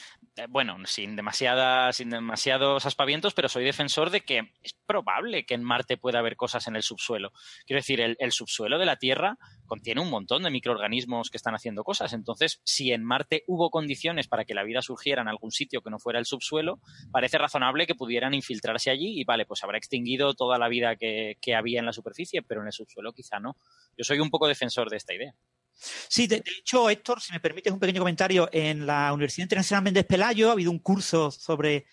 bueno, sin demasiados aspavientos, pero soy defensor de que es probable que en Marte pueda haber cosas en el subsuelo. Quiero decir, el subsuelo de la Tierra contiene un montón de microorganismos que están haciendo cosas. Entonces, si en Marte hubo condiciones para que la vida surgiera en algún sitio que no fuera el subsuelo, parece razonable que pudieran infiltrarse allí y vale, pues habrá extinguido toda la vida que había en la superficie, pero en el subsuelo quizá no. Yo soy un poco defensor de esta idea. Sí, de hecho, Héctor, si me permites un pequeño comentario, en la Universidad Internacional Méndez Pelayo ha habido un curso sobre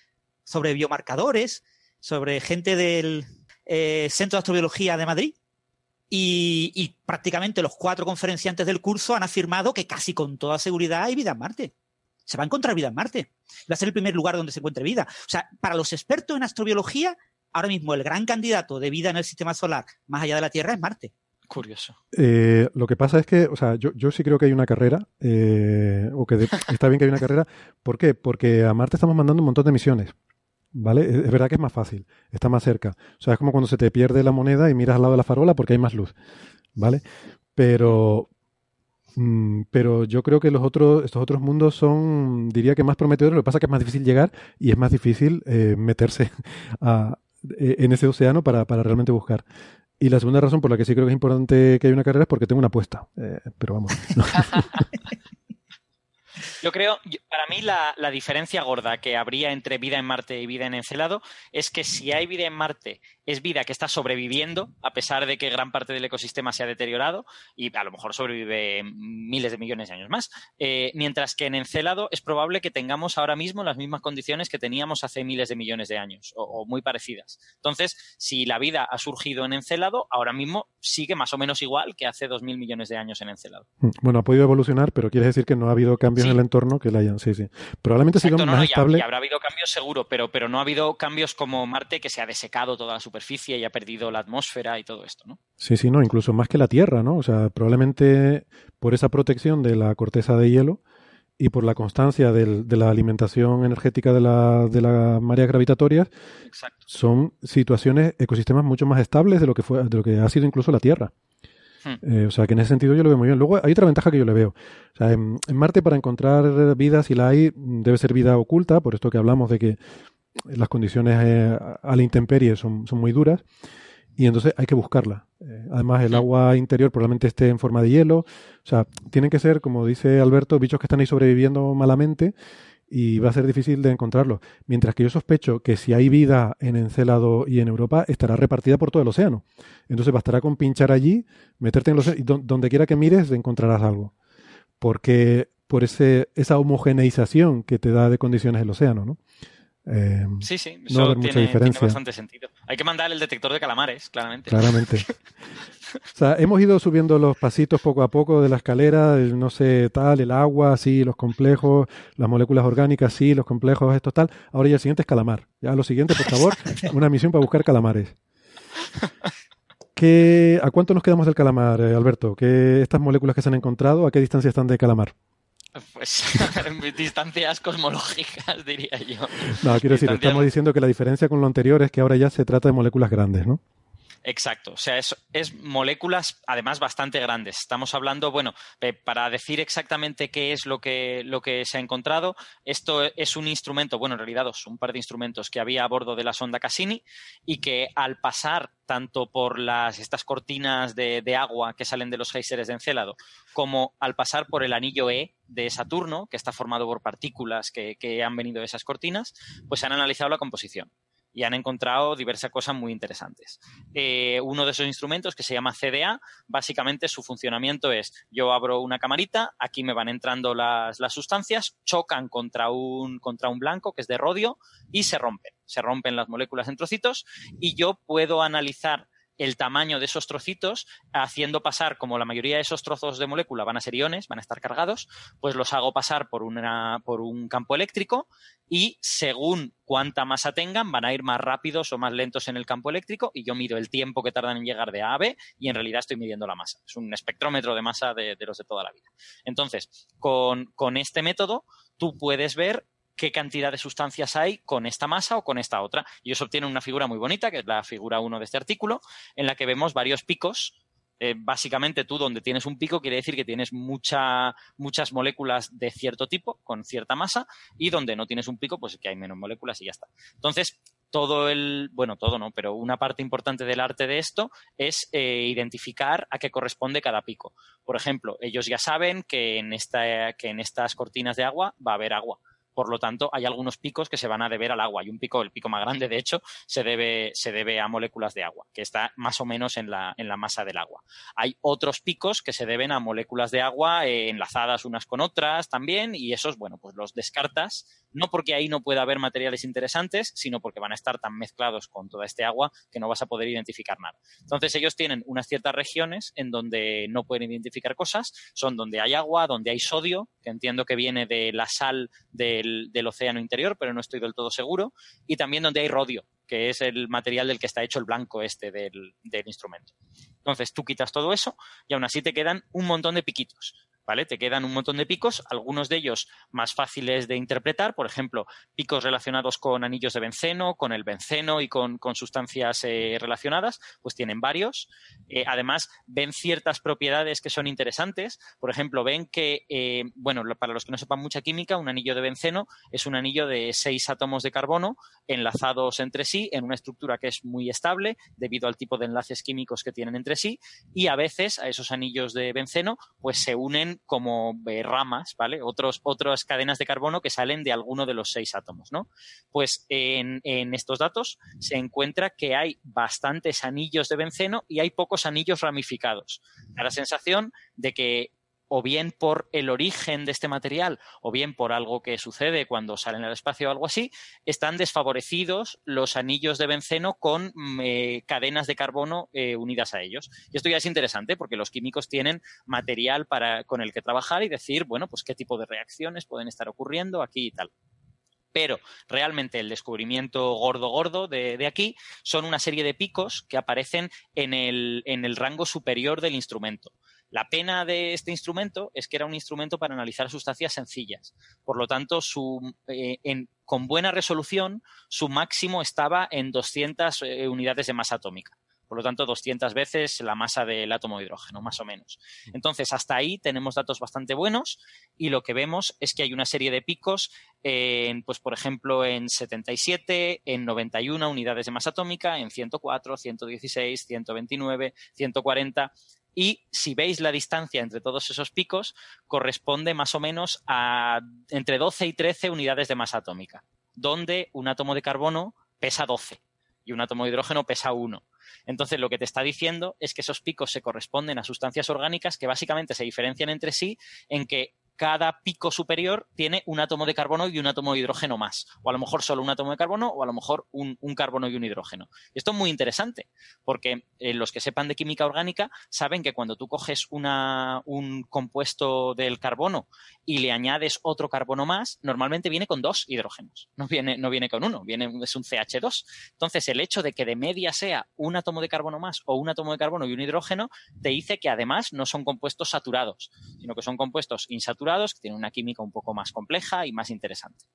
biomarcadores, sobre gente del Centro de Astrobiología de Madrid, y prácticamente los 4 conferenciantes del curso han afirmado que casi con toda seguridad hay vida en Marte. Se va a encontrar vida en Marte. Va a ser el primer lugar donde se encuentre vida. O sea, para los expertos en astrobiología, ahora mismo el gran candidato de vida en el sistema solar, más allá de la Tierra, es Marte. Curioso. Lo que pasa es que, o sea, yo sí creo que hay una carrera, o que está bien que hay una carrera. ¿Por qué? Porque a Marte estamos mandando un montón de misiones, ¿vale? Es verdad que es más fácil, está más cerca. O sea, es como cuando se te pierde la moneda y miras al lado de la farola porque hay más luz, ¿vale? Pero yo creo que estos otros mundos son, diría que más prometedores. Lo que pasa es que es más difícil llegar y es más difícil meterse en ese océano para realmente buscar. Y la segunda razón por la que sí creo que es importante que haya una carrera es porque tengo una apuesta. Pero vamos. No. Yo creo, para mí la diferencia gorda que habría entre vida en Marte y vida en Encélado es que si hay vida en Marte, es vida que está sobreviviendo a pesar de que gran parte del ecosistema se ha deteriorado y a lo mejor sobrevive miles de millones de años más. Mientras que en Encélado es probable que tengamos ahora mismo las mismas condiciones que teníamos hace miles de millones de años o muy parecidas. Entonces, si la vida ha surgido en Encélado, ahora mismo sigue más o menos igual que hace 2.000 millones de años en Encélado. Bueno, ha podido evolucionar, pero quiere decir que no ha habido cambios en el entorno que la hayan. Sí, sí. Probablemente siga más estable. Habrá habido cambios seguro, pero no ha habido cambios como Marte, que se ha desecado toda la superficie y ha perdido la atmósfera y todo esto, ¿no? Sí, sí, no, incluso más que la Tierra, ¿no? O sea, probablemente por esa protección de la corteza de hielo y por la constancia de la alimentación energética de las mareas gravitatorias. Exacto. Son situaciones, ecosistemas mucho más estables de lo que ha sido incluso la Tierra. O sea, que en ese sentido yo lo veo muy bien. Luego hay otra ventaja que yo le veo. O sea, en Marte, para encontrar vida, si la hay, debe ser vida oculta, por esto que hablamos de que las condiciones a la intemperie son muy duras y entonces hay que buscarla. Además, el agua interior probablemente esté en forma de hielo. O sea, tienen que ser, como dice Alberto, bichos que están ahí sobreviviendo malamente y va a ser difícil de encontrarlos. Mientras que yo sospecho que si hay vida en Encélado y en Europa, estará repartida por todo el océano. Entonces bastará con pinchar allí, meterte en el océano y donde quiera que mires encontrarás algo. Porque por esa homogeneización que te da de condiciones el océano, ¿no? Sí, eso no va a haber mucha diferencia. Tiene bastante sentido. Hay que mandar el detector de calamares, claramente. Claramente. O sea, hemos ido subiendo los pasitos poco a poco de la escalera, no sé, tal, el agua, sí, los complejos, las moléculas orgánicas, sí, los complejos, esto, tal. Ahora ya el siguiente es calamar. Ya lo siguiente, por favor, una misión para buscar calamares. ¿A cuánto nos quedamos del calamar, Alberto? Estas moléculas que se han encontrado, ¿a qué distancia están de calamar? Pues distancias cosmológicas, diría yo. No, quiero decir, estamos diciendo que la diferencia con lo anterior es que ahora ya se trata de moléculas grandes, ¿no? Exacto, o sea, es moléculas además bastante grandes. Estamos hablando, bueno, para decir exactamente qué es lo que se ha encontrado, esto es un instrumento, bueno, en realidad un par de instrumentos que había a bordo de la sonda Cassini y que al pasar tanto por estas cortinas de agua que salen de los géiseres de Encélado, como al pasar por el anillo E de Saturno, que está formado por partículas que han venido de esas cortinas, pues han analizado la composición y han encontrado diversas cosas muy interesantes. Uno de esos instrumentos, que se llama CDA, básicamente su funcionamiento es: yo abro una camarita, aquí me van entrando las sustancias, chocan contra un blanco, que es de rodio, y se rompen. Se rompen las moléculas en trocitos y yo puedo analizar el tamaño de esos trocitos, haciendo pasar, como la mayoría de esos trozos de molécula van a ser iones, van a estar cargados, pues los hago pasar por un campo eléctrico y según cuánta masa tengan van a ir más rápidos o más lentos en el campo eléctrico y yo mido el tiempo que tardan en llegar de A a B y en realidad estoy midiendo la masa. Es un espectrómetro de masa de los de toda la vida. Entonces, con este método tú puedes ver qué cantidad de sustancias hay con esta masa o con esta otra. Y eso obtiene una figura muy bonita, que es la figura 1 de este artículo, en la que vemos varios picos. Básicamente tú donde tienes un pico quiere decir que tienes muchas moléculas de cierto tipo, con cierta masa, y donde no tienes un pico, pues es que hay menos moléculas y ya está. Entonces, pero una parte importante del arte de esto es identificar a qué corresponde cada pico. Por ejemplo, ellos ya saben que en estas cortinas de agua va a haber agua. Por lo tanto, hay algunos picos que se van a deber al agua. Hay un pico, el pico más grande, de hecho, se debe a moléculas de agua, que está más o menos en la masa del agua. Hay otros picos que se deben a moléculas de agua enlazadas unas con otras también, y esos, bueno, pues los descartas, no porque ahí no pueda haber materiales interesantes, sino porque van a estar tan mezclados con toda este agua que no vas a poder identificar nada. Entonces, ellos tienen unas ciertas regiones en donde no pueden identificar cosas, son donde hay agua, donde hay sodio, que entiendo que viene de la sal del océano interior, pero no estoy del todo seguro, y también donde hay rodio, que es el material del que está hecho el blanco este del instrumento. Entonces, tú quitas todo eso y aún así te quedan un montón de piquitos, ¿vale? Te quedan un montón de picos, algunos de ellos más fáciles de interpretar, por ejemplo, picos relacionados con anillos de benceno, con el benceno y con sustancias relacionadas, pues tienen varios. Además, ven ciertas propiedades que son interesantes. Por ejemplo, ven que, para los que no sepan mucha química, un anillo de benceno es un anillo de 6 átomos de carbono enlazados entre sí en una estructura que es muy estable debido al tipo de enlaces químicos que tienen entre sí, y a veces a esos anillos de benceno pues se unen como ramas, ¿vale? Otras cadenas de carbono que salen de alguno de los 6 átomos, ¿no? Pues en estos datos se encuentra que hay bastantes anillos de benceno y hay pocos anillos ramificados. Da la sensación de que o bien por el origen de este material o bien por algo que sucede cuando salen al espacio o algo así, están desfavorecidos los anillos de benceno con cadenas de carbono unidas a ellos. Y esto ya es interesante porque los químicos tienen material con el que trabajar y decir, bueno, pues qué tipo de reacciones pueden estar ocurriendo aquí y tal. Pero realmente el descubrimiento gordo de aquí son una serie de picos que aparecen en el rango superior del instrumento. La pena de este instrumento es que era un instrumento para analizar sustancias sencillas. Por lo tanto, con buena resolución, su máximo estaba en 200 unidades de masa atómica. Por lo tanto, 200 veces la masa del átomo de hidrógeno, más o menos. Entonces, hasta ahí tenemos datos bastante buenos y lo que vemos es que hay una serie de picos, por ejemplo, en 77, en 91 unidades de masa atómica, en 104, 116, 129, 140... Y si veis la distancia entre todos esos picos, corresponde más o menos a entre 12 y 13 unidades de masa atómica, donde un átomo de carbono pesa 12 y un átomo de hidrógeno pesa 1. Entonces, lo que te está diciendo es que esos picos se corresponden a sustancias orgánicas que básicamente se diferencian entre sí en que cada pico superior tiene un átomo de carbono y un átomo de hidrógeno más. O a lo mejor solo un átomo de carbono o a lo mejor un carbono y un hidrógeno. Esto es muy interesante porque los que sepan de química orgánica saben que cuando tú coges un compuesto del carbono y le añades otro carbono más, normalmente viene con 2 hidrógenos. No viene con 1, es un CH2. Entonces, el hecho de que de media sea un átomo de carbono más o un átomo de carbono y un hidrógeno te dice que además no son compuestos saturados, sino que son compuestos insaturados que tienen una química un poco más compleja y más interesante.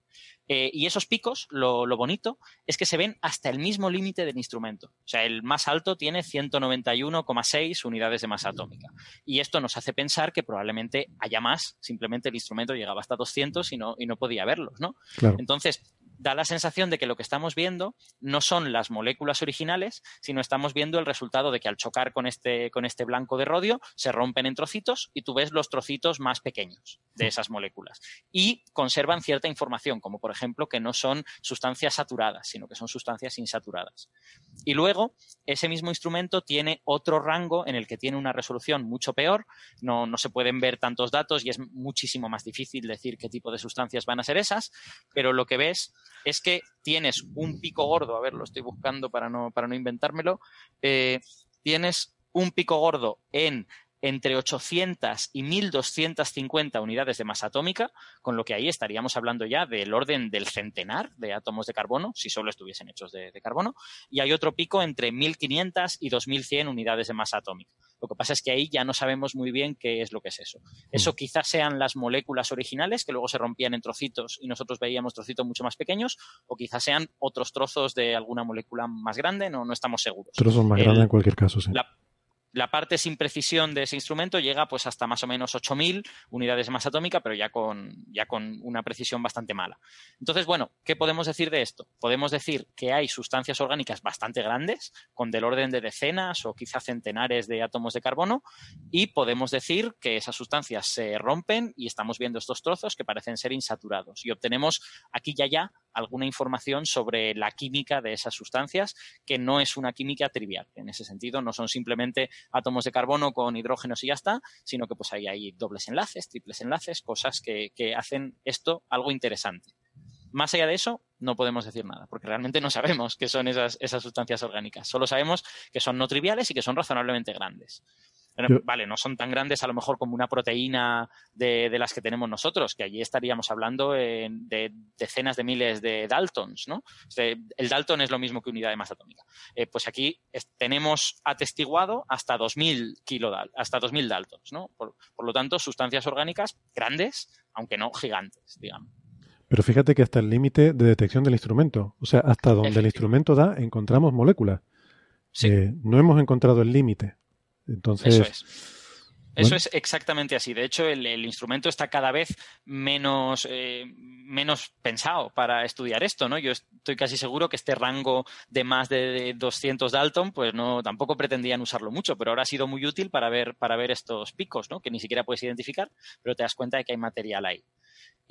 Y esos picos, lo bonito, es que se ven hasta el mismo límite del instrumento. O sea, el más alto tiene 191,6 unidades de masa atómica. Y esto nos hace pensar que probablemente haya más, simplemente el instrumento llegaba hasta 200 y no podía verlos, ¿no? Claro. Entonces, da la sensación de que lo que estamos viendo no son las moléculas originales, sino estamos viendo el resultado de que al chocar con este blanco de rodio se rompen en trocitos y tú ves los trocitos más pequeños de esas moléculas. Y conservan cierta información, como por ejemplo que no son sustancias saturadas, sino que son sustancias insaturadas. Y luego, ese mismo instrumento tiene otro rango en el que tiene una resolución mucho peor, no se pueden ver tantos datos y es muchísimo más difícil decir qué tipo de sustancias van a ser esas, pero lo que ves es que tienes un pico gordo, a ver, lo estoy buscando para no inventármelo, tienes un pico gordo en entre 800 y 1250 unidades de masa atómica, con lo que ahí estaríamos hablando ya del orden del centenar de átomos de carbono, si solo estuviesen hechos de carbono, y hay otro pico entre 1500 y 2100 unidades de masa atómica. Lo que pasa es que ahí ya no sabemos muy bien qué es lo que es eso. Eso quizás sean las moléculas originales que luego se rompían en trocitos y nosotros veíamos trocitos mucho más pequeños, o quizás sean otros trozos de alguna molécula más grande, no estamos seguros. Trozos más grandes en cualquier caso, sí. La parte sin precisión de ese instrumento llega pues hasta más o menos 8000 unidades de masa atómica, pero ya con una precisión bastante mala. Entonces, bueno, ¿qué podemos decir de esto? Podemos decir que hay sustancias orgánicas bastante grandes, con del orden de decenas o quizá centenares de átomos de carbono, y podemos decir que esas sustancias se rompen y estamos viendo estos trozos que parecen ser insaturados. Y obtenemos aquí ya alguna información sobre la química de esas sustancias, que no es una química trivial. En ese sentido, no son simplemente átomos de carbono con hidrógenos y ya está, sino que pues ahí hay dobles enlaces, triples enlaces, cosas que hacen esto algo interesante. Más allá de eso, no podemos decir nada, porque realmente no sabemos qué son esas sustancias orgánicas. Solo sabemos que son no triviales y que son razonablemente grandes. Vale, no son tan grandes a lo mejor como una proteína de las que tenemos nosotros, que allí estaríamos hablando de decenas de miles de daltons, ¿no? El dalton es lo mismo que unidad de masa atómica. Pues aquí tenemos atestiguado hasta 2000 daltons, ¿no? Por lo tanto, sustancias orgánicas grandes, aunque no gigantes, digamos. Pero fíjate que hasta el límite de detección del instrumento, o sea, hasta donde el instrumento da, encontramos moléculas. Sí. No hemos encontrado el límite. Entonces, Eso es exactamente así. De hecho, el instrumento está cada vez menos pensado para estudiar esto, ¿no? Yo estoy casi seguro que este rango de más de 200 Dalton, pues no, tampoco pretendían usarlo mucho, pero ahora ha sido muy útil para ver estos picos, ¿no? Que ni siquiera puedes identificar, pero te das cuenta de que hay material ahí.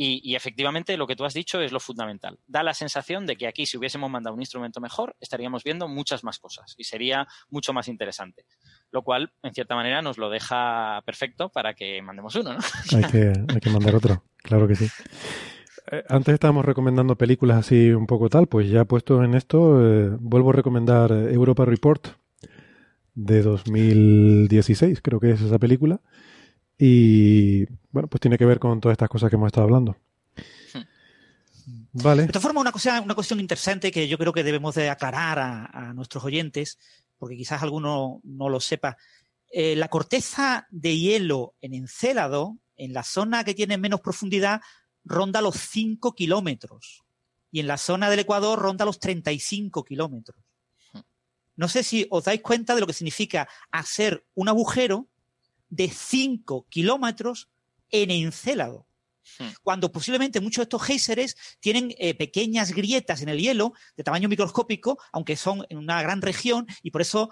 Y efectivamente lo que tú has dicho es lo fundamental. Da la sensación de que aquí, si hubiésemos mandado un instrumento mejor, estaríamos viendo muchas más cosas y sería mucho más interesante. Lo cual, en cierta manera, nos lo deja perfecto para que mandemos uno, ¿no? Hay que mandar otro, claro que sí. Antes estábamos recomendando películas así un poco tal, pues ya puesto en esto, vuelvo a recomendar Europa Report de 2016, creo que es esa película. Y bueno, pues tiene que ver con todas estas cosas que hemos estado hablando. Vale. De todas formas, una cuestión interesante que yo creo que debemos de aclarar a nuestros oyentes, porque quizás alguno no lo sepa. La corteza de hielo en Encélado, en la zona que tiene menos profundidad, ronda los 5 kilómetros. Y en la zona del Ecuador ronda los 35 kilómetros. No sé si os dais cuenta de lo que significa hacer un agujero de 5 kilómetros en Encélado, cuando posiblemente muchos de estos géiseres tienen pequeñas grietas en el hielo de tamaño microscópico, aunque son en una gran región, y por eso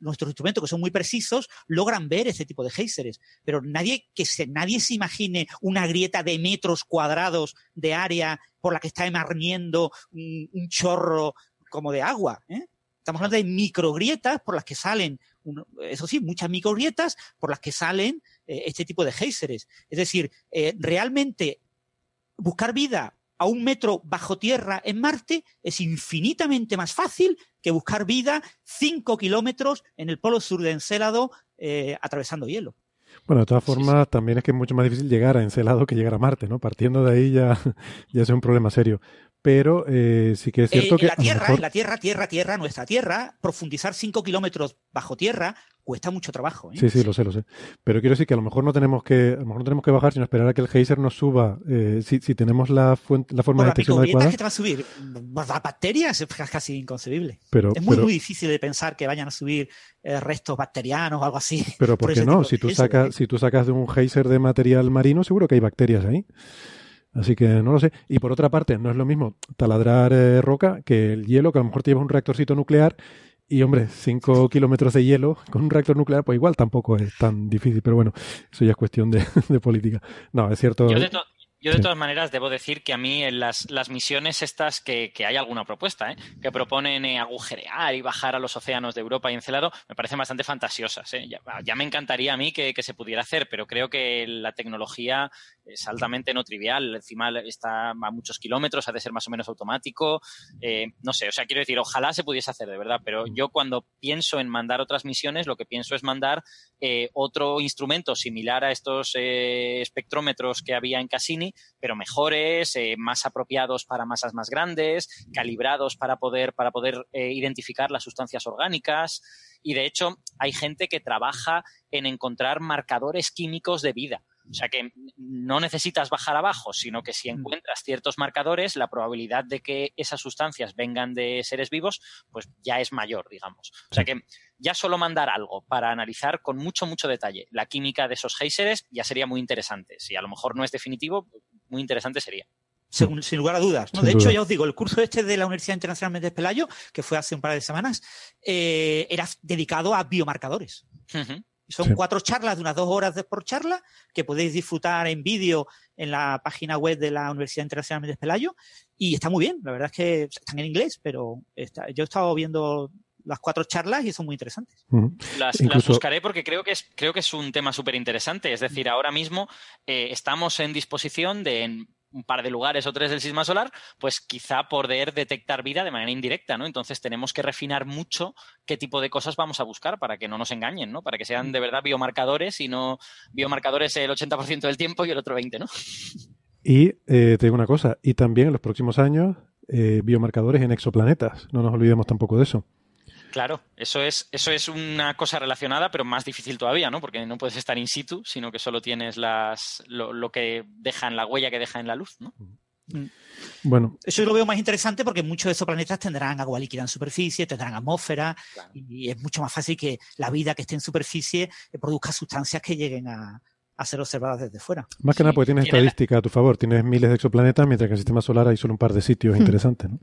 nuestros instrumentos, que son muy precisos, logran ver este tipo de géiseres. Pero nadie se imagine una grieta de metros cuadrados de área por la que está emergiendo un chorro como de agua, ¿eh? Estamos hablando de microgrietas por las que salen, eso sí, muchas microgrietas por las que salen este tipo de géiseres. Es decir, realmente buscar vida a 1 metro bajo tierra en Marte es infinitamente más fácil que buscar vida 5 kilómetros en el polo sur de Encélado atravesando hielo. Bueno, de todas formas, sí. También es que es mucho más difícil llegar a Encélado que llegar a Marte, ¿no? Partiendo de ahí ya es un problema serio. Pero sí que es cierto que... En nuestra Tierra, profundizar 5 kilómetros bajo tierra cuesta mucho trabajo, ¿eh? Sí, lo sé. Pero quiero decir que a lo mejor no tenemos que bajar, sino esperar a que el géiser nos suba. Si tenemos la forma de detección adecuada... ¿Qué te va a subir? Las bacterias es casi inconcebible. Pero es muy difícil de pensar que vayan a subir restos bacterianos o algo así. Pero ¿por qué no? Si tú sacas de un géiser de material marino, seguro que hay bacterias ahí. Así que no lo sé. Y por otra parte, no es lo mismo taladrar roca que el hielo, que a lo mejor te lleva un reactorcito nuclear y, hombre, 5 kilómetros de hielo con un reactor nuclear, pues igual tampoco es tan difícil. Pero bueno, eso ya es cuestión de política. No, es cierto. Yo de, to Yo, de todas maneras, debo decir que a mí en las misiones estas que hay alguna propuesta, que proponen agujerear y bajar a los océanos de Europa y Encélado, me parecen bastante fantasiosas. Ya me encantaría a mí que se pudiera hacer, pero creo que la tecnología es altamente no trivial. Encima está a muchos kilómetros, ha de ser más o menos automático. No sé, o sea, quiero decir, ojalá se pudiese hacer de verdad, pero yo cuando pienso en mandar otras misiones, lo que pienso es mandar otro instrumento similar a estos espectrómetros que había en Cassini, pero mejores, más apropiados para masas más grandes, calibrados para poder identificar las sustancias orgánicas. Y, de hecho, hay gente que trabaja en encontrar marcadores químicos de vida. O sea, que no necesitas bajar abajo, sino que si encuentras ciertos marcadores, la probabilidad de que esas sustancias vengan de seres vivos, pues ya es mayor, digamos. O sea, que ya solo mandar algo para analizar con mucho, mucho detalle la química de esos géiseres ya sería muy interesante. Si a lo mejor no es definitivo, muy interesante sería. Sin lugar a dudas, ¿no? De hecho, ya os digo, el curso este de la Universidad Internacional Méndez Pelayo, que fue hace un par de semanas, era dedicado a biomarcadores. Uh-huh. Son 4 charlas de unas 2 horas por charla que podéis disfrutar en vídeo en la página web de la Universidad Internacional Méndez Pelayo y está muy bien. La verdad es que están en inglés, pero yo he estado viendo las 4 charlas y son muy interesantes. Uh-huh. Las buscaré porque creo que es un tema súper interesante. Es decir, ahora mismo estamos en disposición de... un par de lugares o 3 del sistema solar, pues quizá poder detectar vida de manera indirecta, ¿no? Entonces tenemos que refinar mucho qué tipo de cosas vamos a buscar para que no nos engañen, ¿no? Para que sean de verdad biomarcadores y no biomarcadores el 80% del tiempo y el otro 20%, ¿no? Y te digo una cosa, y también en los próximos años biomarcadores en exoplanetas, no nos olvidemos tampoco de eso. Claro, eso es una cosa relacionada, pero más difícil todavía, ¿no? Porque no puedes estar in situ, sino que solo tienes lo que dejan, la huella que deja en la luz, ¿no? Bueno. Eso yo lo veo más interesante porque muchos de esos planetas tendrán agua líquida en superficie, tendrán atmósfera, claro. Y es mucho más fácil que la vida que esté en superficie produzca sustancias que lleguen a ser observadas desde fuera. Más que nada porque tienes estadística a tu favor, tienes miles de exoplanetas, mientras que en el sistema solar hay solo un par de sitios interesantes, ¿no?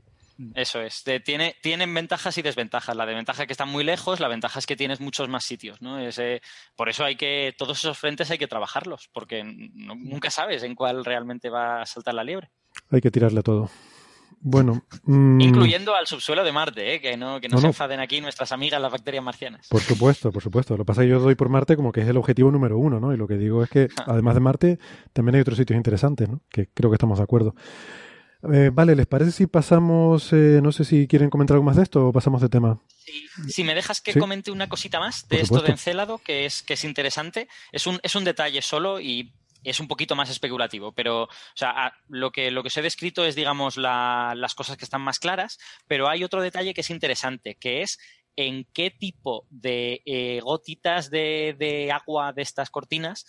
Eso es. Tienen ventajas y desventajas. La desventaja es que están muy lejos, la ventaja es que tienes muchos más sitios, ¿no? Por eso todos esos frentes hay que trabajarlos, porque nunca sabes en cuál realmente va a saltar la liebre. Hay que tirarle a todo. Bueno. Incluyendo al subsuelo de Marte, que no se enfaden aquí nuestras amigas las bacterias marcianas. Por supuesto. Lo que pasa es que yo doy por Marte como que es el objetivo número 1, ¿no? Y lo que digo es que, además de Marte, también hay otros sitios interesantes, ¿no? Que creo que estamos de acuerdo. Vale, ¿les parece si pasamos, no sé si quieren comentar algo más de esto o pasamos de tema? Sí, si me dejas que comente una cosita más de esto de Encélado, que es interesante, es un detalle solo y es un poquito más especulativo, pero o sea, lo que os he descrito es, digamos, las cosas que están más claras, pero hay otro detalle que es interesante, que es en qué tipo de gotitas de agua de estas cortinas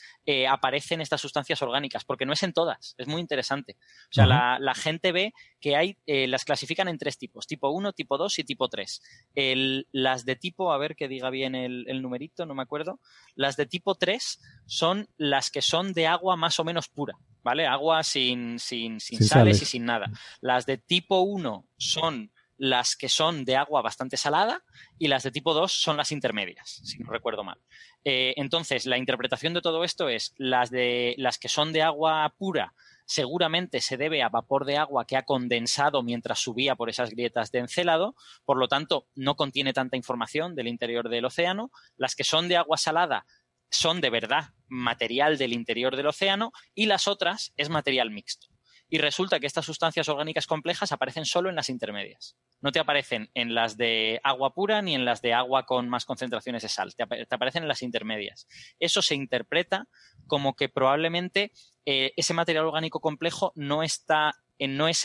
aparecen estas sustancias orgánicas, porque no es en todas, es muy interesante. O sea, la gente ve que hay las clasifican en 3 tipos, tipo 1, tipo 2 y tipo 3. Las de tipo, a ver que diga bien el numerito, no me acuerdo, las de tipo 3 son las que son de agua más o menos pura, ¿vale? Agua sin sales y sin nada. Las de tipo 1 son las que son de agua bastante salada y las de tipo 2 son las intermedias, si no recuerdo mal. Entonces, la interpretación de todo esto es las que son de agua pura seguramente se debe a vapor de agua que ha condensado mientras subía por esas grietas de Encélado, por lo tanto, no contiene tanta información del interior del océano. Las que son de agua salada son de verdad material del interior del océano y las otras es material mixto. Y resulta que estas sustancias orgánicas complejas aparecen solo en las intermedias. No te aparecen en las de agua pura ni en las de agua con más concentraciones de sal. Te aparecen en las intermedias. Eso se interpreta como que probablemente ese material orgánico complejo no es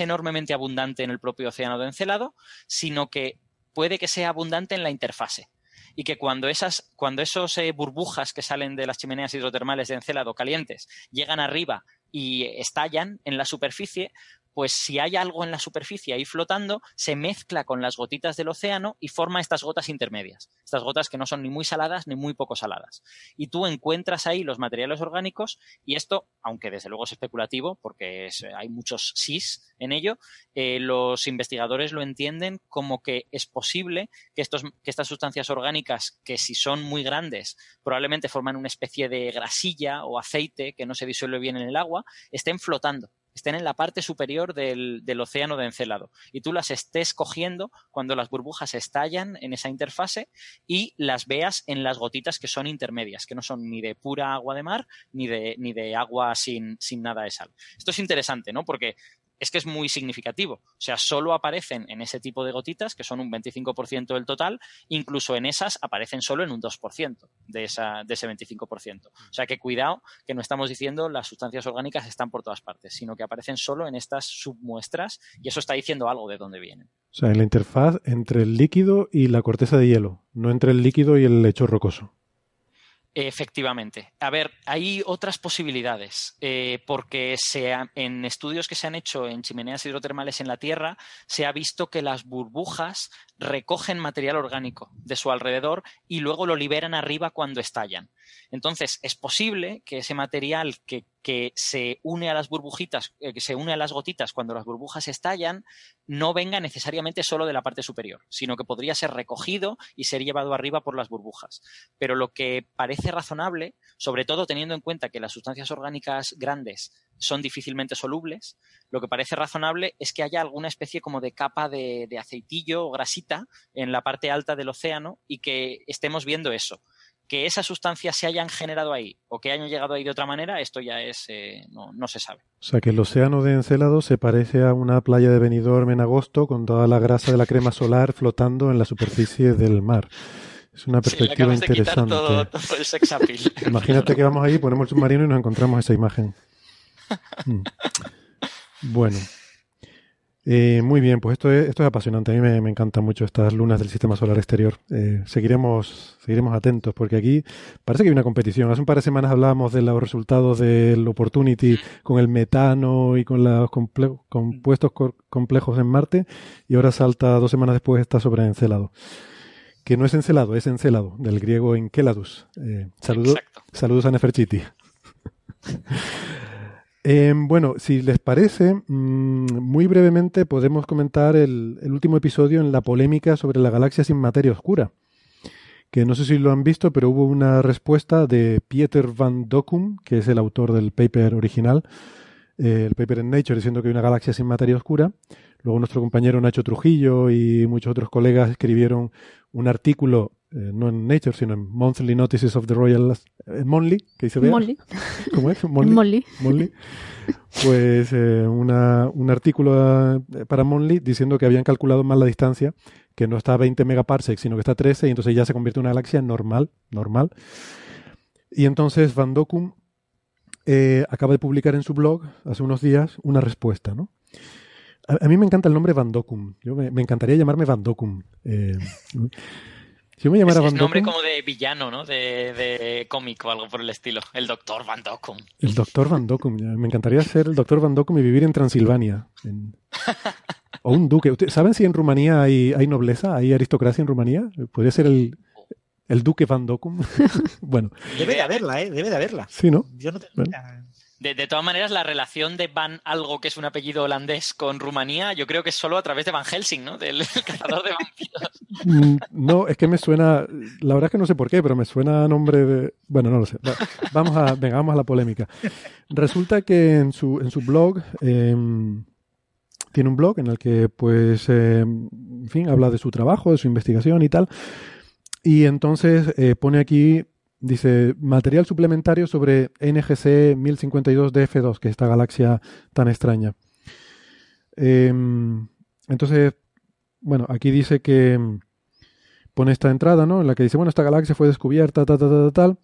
enormemente abundante en el propio océano de Encélado, sino que puede que sea abundante en la interfase. Y que cuando esos burbujas que salen de las chimeneas hidrotermales de Encélado calientes llegan arriba y estallan en la superficie, pues si hay algo en la superficie ahí flotando, se mezcla con las gotitas del océano y forma estas gotas intermedias, estas gotas que no son ni muy saladas ni muy poco saladas. Y tú encuentras ahí los materiales orgánicos y esto, aunque desde luego es especulativo porque hay muchos sís en ello, los investigadores lo entienden como que es posible que, estas sustancias orgánicas, que si son muy grandes probablemente forman una especie de grasilla o aceite que no se disuelve bien en el agua, estén flotando, estén en la parte superior del océano de Encélado y tú las estés cogiendo cuando las burbujas estallan en esa interfase y las veas en las gotitas que son intermedias, que no son ni de pura agua de mar ni de agua sin nada de sal. Esto es interesante, ¿no? Porque es que es muy significativo. O sea, solo aparecen en ese tipo de gotitas, que son un 25% del total, incluso en esas aparecen solo en un 2% de ese 25%. O sea, que cuidado, que no estamos diciendo las sustancias orgánicas están por todas partes, sino que aparecen solo en estas submuestras y eso está diciendo algo de dónde vienen. O sea, en la interfaz entre el líquido y la corteza de hielo, no entre el líquido y el lecho rocoso. Efectivamente. A ver, hay otras posibilidades, porque en estudios que se han hecho en chimeneas hidrotermales en la Tierra se ha visto que las burbujas recogen material orgánico de su alrededor y luego lo liberan arriba cuando estallan. Entonces, es posible que ese material que se une a las burbujitas, que se une a las gotitas cuando las burbujas estallan, no venga necesariamente solo de la parte superior, sino que podría ser recogido y ser llevado arriba por las burbujas. Pero lo que parece razonable, sobre todo teniendo en cuenta que las sustancias orgánicas grandes son difícilmente solubles, lo que parece razonable es que haya alguna especie como de capa de aceitillo o grasita en la parte alta del océano y que estemos viendo eso. Que esas sustancias se hayan generado ahí o que hayan llegado ahí de otra manera, esto ya es no se sabe. O sea, que el océano de Encélado se parece a una playa de Benidorm en agosto con toda la grasa de la crema solar flotando en la superficie del mar. Es una perspectiva interesante. Todo el sex appeal. Imagínate que vamos ahí, ponemos el submarino y nos encontramos esa imagen. Bueno. Muy bien, pues esto es apasionante. A mí me encantan mucho estas lunas del sistema solar exterior. Seguiremos atentos porque aquí parece que hay una competición. Hace un par de semanas hablábamos de los resultados del Opportunity con el metano y con los compuestos complejos en Marte y ahora salta 2 semanas después está sobre Encélado. Que no es Encélado, es Encélado, del griego Enceladus. Saludos a Neferchiti. Bueno, si les parece, muy brevemente podemos comentar el último episodio en la polémica sobre la galaxia sin materia oscura, que no sé si lo han visto, pero hubo una respuesta de Pieter van Dokkum, que es el autor del paper original, el paper en Nature, diciendo que hay una galaxia sin materia oscura. Luego nuestro compañero Nacho Trujillo y muchos otros colegas escribieron un artículo, no en Nature, sino en Monthly Notices of the Royal Monthly, que dice Bea. Monthly. ¿Cómo es? Monthly. Pues un artículo para Monthly diciendo que habían calculado mal la distancia, que no está a 20 megaparsecs, sino que está a 13, y entonces ya se convierte en una galaxia normal. Y entonces Van Dokkum acaba de publicar en su blog hace unos días una respuesta, ¿no? A mí me encanta el nombre Van Dokkum. Yo me encantaría llamarme Van Dokkum. Si me llamara Van Dokkum, nombre como de villano, ¿no? De cómic o algo por el estilo. El Doctor Van Dokkum. El Doctor Van Dokkum. Me encantaría ser el Doctor Van Dokkum y vivir en Transilvania. O un duque. ¿Saben si en Rumanía hay nobleza? ¿Hay aristocracia en Rumanía? ¿Podría ser el Duque Van Dokkum? Bueno. Debe de haberla, ¿eh? Debe de haberla. Sí, ¿no? Yo no tengo... Bueno. De todas maneras, la relación de Van algo, que es un apellido holandés, con Rumanía, yo creo que es solo a través de Van Helsing, ¿no? Del cazador de vampiros. No, es que me suena... La verdad es que no sé por qué, pero me suena a nombre de... Bueno, no lo sé. Vamos a la polémica. Resulta que en su blog... tiene un blog en el que, pues, en fin, habla de su trabajo, de su investigación y tal. Y entonces pone aquí... Dice, material suplementario sobre NGC 1052DF2, que es esta galaxia tan extraña. Entonces, bueno, aquí dice que pone esta entrada, ¿no? En la que dice, bueno, esta galaxia fue descubierta, tal.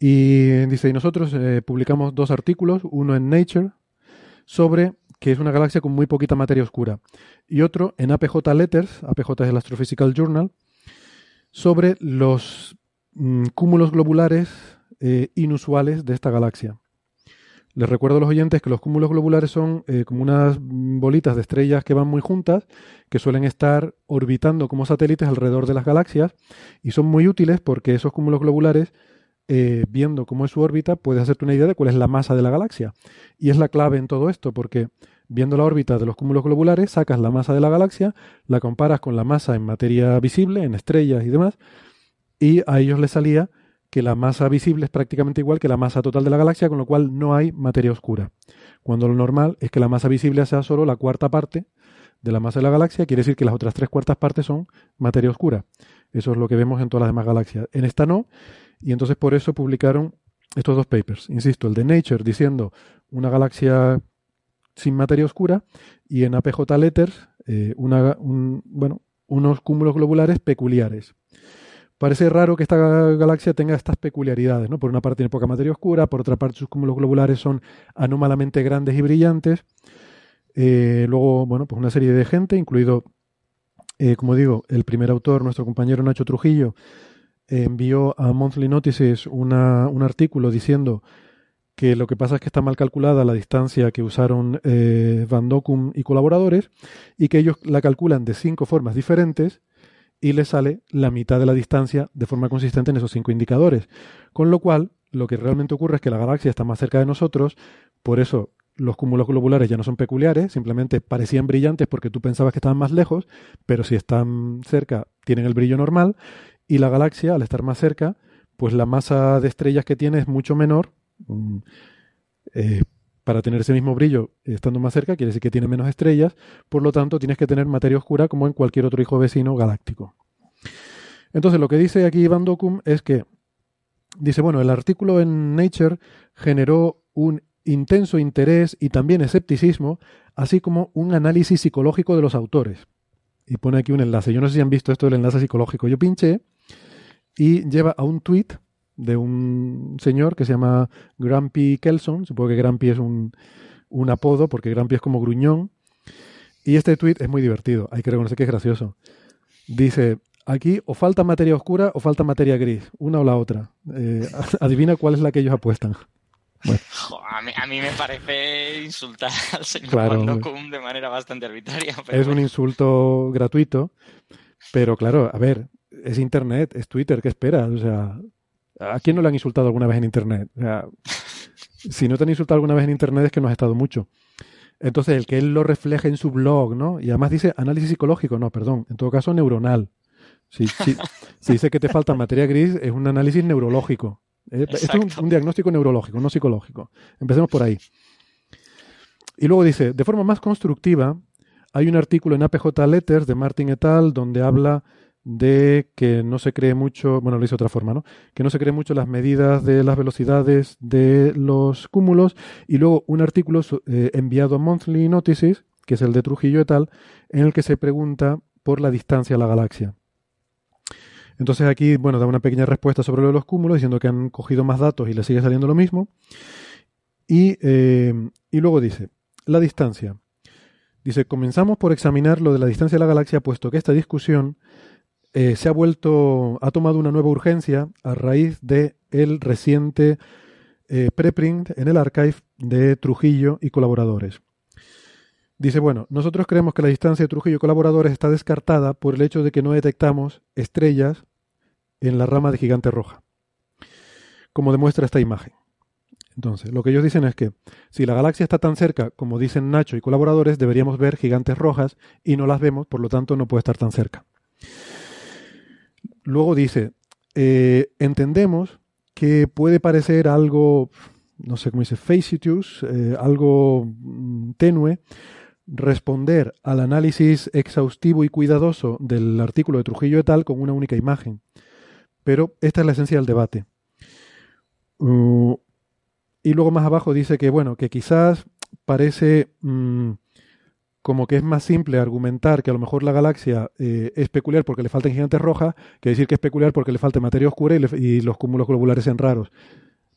Y dice, y nosotros publicamos 2 artículos, uno en Nature, sobre que es una galaxia con muy poquita materia oscura, y otro en APJ Letters, APJ es el Astrophysical Journal, sobre los... cúmulos globulares inusuales de esta galaxia. Les recuerdo a los oyentes que los cúmulos globulares son como unas bolitas de estrellas que van muy juntas, que suelen estar orbitando como satélites alrededor de las galaxias, y son muy útiles porque esos cúmulos globulares, viendo cómo es su órbita, puedes hacerte una idea de cuál es la masa de la galaxia. Y es la clave en todo esto, porque viendo la órbita de los cúmulos globulares, sacas la masa de la galaxia, la comparas con la masa en materia visible, en estrellas y demás, y a ellos les salía que la masa visible es prácticamente igual que la masa total de la galaxia, con lo cual no hay materia oscura. Cuando lo normal es que la masa visible sea solo la cuarta parte de la masa de la galaxia, quiere decir que las otras tres cuartas partes son materia oscura. Eso es lo que vemos en todas las demás galaxias. En esta no, y entonces por eso publicaron estos dos papers. Insisto, el de Nature diciendo una galaxia sin materia oscura, y en APJ Letters unos cúmulos globulares peculiares. Parece raro que esta galaxia tenga estas peculiaridades, ¿no? Por una parte tiene poca materia oscura, por otra parte sus cúmulos globulares son anómalamente grandes y brillantes. Luego, bueno, pues una serie de gente, incluido, como digo, el primer autor, nuestro compañero Nacho Trujillo, envió a Monthly Notices un artículo diciendo que lo que pasa es que está mal calculada la distancia que usaron Van Dokkum y colaboradores, y que ellos la calculan de 5 formas diferentes, y le sale la mitad de la distancia de forma consistente en esos 5 indicadores. Con lo cual, lo que realmente ocurre es que la galaxia está más cerca de nosotros, por eso los cúmulos globulares ya no son peculiares, simplemente parecían brillantes porque tú pensabas que estaban más lejos, pero si están cerca tienen el brillo normal, y la galaxia, al estar más cerca, pues la masa de estrellas que tiene es mucho menor. Para tener ese mismo brillo estando más cerca, quiere decir que tiene menos estrellas, por lo tanto tienes que tener materia oscura como en cualquier otro hijo vecino galáctico. Entonces lo que dice aquí Van Dokkum es que, dice, bueno, el artículo en Nature generó un intenso interés y también escepticismo, así como un análisis psicológico de los autores. Y pone aquí un enlace, yo no sé si han visto esto del enlace psicológico, yo pinché y lleva a un tuit de un señor que se llama Grumpy Kelson, supongo que Grumpy es un apodo porque Grumpy es como gruñón, y este tweet es muy divertido, hay que reconocer que es gracioso. Dice, aquí o falta materia oscura o falta materia gris, una o la otra, adivina cuál es la que ellos apuestan. Bueno. A mí me parece insultar al señor Van Dokkum de manera bastante arbitraria, pero es un insulto gratuito, pero claro, a ver, es internet, es Twitter, ¿qué esperas? O sea, ¿a quién no le han insultado alguna vez en internet? O sea, si no te han insultado alguna vez en internet es que no has estado mucho. Entonces, el que él lo refleje en su blog, ¿no? Y además dice análisis psicológico, no, perdón, en todo caso neuronal. Si dice que te falta materia gris, es un análisis neurológico. Esto es un diagnóstico neurológico, no psicológico. Empecemos por ahí. Y luego dice, de forma más constructiva, hay un artículo en APJ Letters de Martin et al. Donde habla de que no se cree mucho, bueno, lo hice de otra forma, ¿no? Que no se cree mucho las medidas de las velocidades de los cúmulos, y luego un artículo enviado a Monthly Notices, que es el de Trujillo et al., en el que se pregunta por la distancia a la galaxia. Entonces aquí, bueno, da una pequeña respuesta sobre lo de los cúmulos, diciendo que han cogido más datos y le sigue saliendo lo mismo. Y luego dice, la distancia. Dice, comenzamos por examinar lo de la distancia a la galaxia, puesto que esta discusión ha tomado una nueva urgencia a raíz de el reciente preprint en el archive de Trujillo y colaboradores. Dice, bueno, nosotros creemos que la distancia de Trujillo y colaboradores está descartada por el hecho de que no detectamos estrellas en la rama de Gigante Roja, como demuestra esta imagen. Entonces, lo que ellos dicen es que si la galaxia está tan cerca como dicen Nacho y colaboradores, deberíamos ver gigantes rojas y no las vemos, por lo tanto no puede estar tan cerca. Luego dice, entendemos que puede parecer algo, no sé cómo dice, facetious, algo tenue, responder al análisis exhaustivo y cuidadoso del artículo de Trujillo et al. Con una única imagen. Pero esta es la esencia del debate. Y luego más abajo dice que, bueno, que quizás parece como que es más simple argumentar que a lo mejor la galaxia es peculiar porque le faltan gigantes rojas, que decir que es peculiar porque le falta materia oscura y los cúmulos globulares sean raros.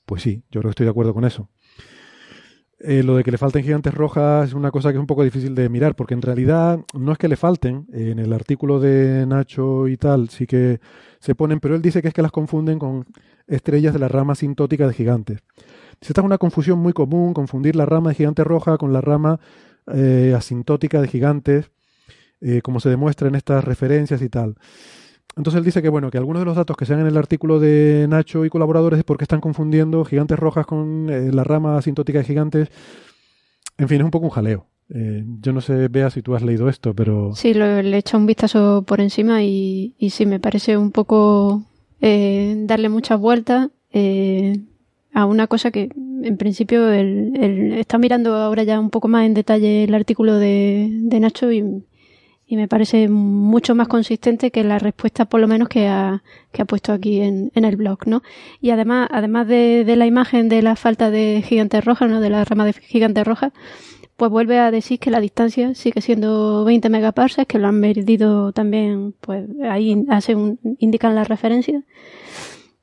Pues sí, yo creo que estoy de acuerdo con eso. Lo de que le falten gigantes rojas es una cosa que es un poco difícil de mirar, porque en realidad no es que le falten. En el artículo de Nacho y tal sí que se ponen, pero él dice que es que las confunden con estrellas de la rama asintótica de gigantes. Esta es una confusión muy común, confundir la rama de gigante roja con la rama asintótica de gigantes, como se demuestra en estas referencias y tal. Entonces él dice que bueno, que algunos de los datos que se dan en el artículo de Nacho y colaboradores es porque están confundiendo gigantes rojas con la rama asintótica de gigantes. En fin, es un poco un jaleo. Yo no sé, Bea, si tú has leído esto, pero... Sí, le he echado un vistazo por encima y sí, me parece un poco darle muchas vueltas a una cosa que en principio él está mirando ahora ya un poco más en detalle el artículo de Nacho y me parece mucho más consistente que la respuesta, por lo menos, que ha puesto aquí en el blog, ¿no? Y además de la imagen de la falta de gigantes rojas, ¿no?, de la rama de gigantes rojas, pues vuelve a decir que la distancia sigue siendo 20 megaparsecs, que lo han medido también, pues ahí indican las referencias.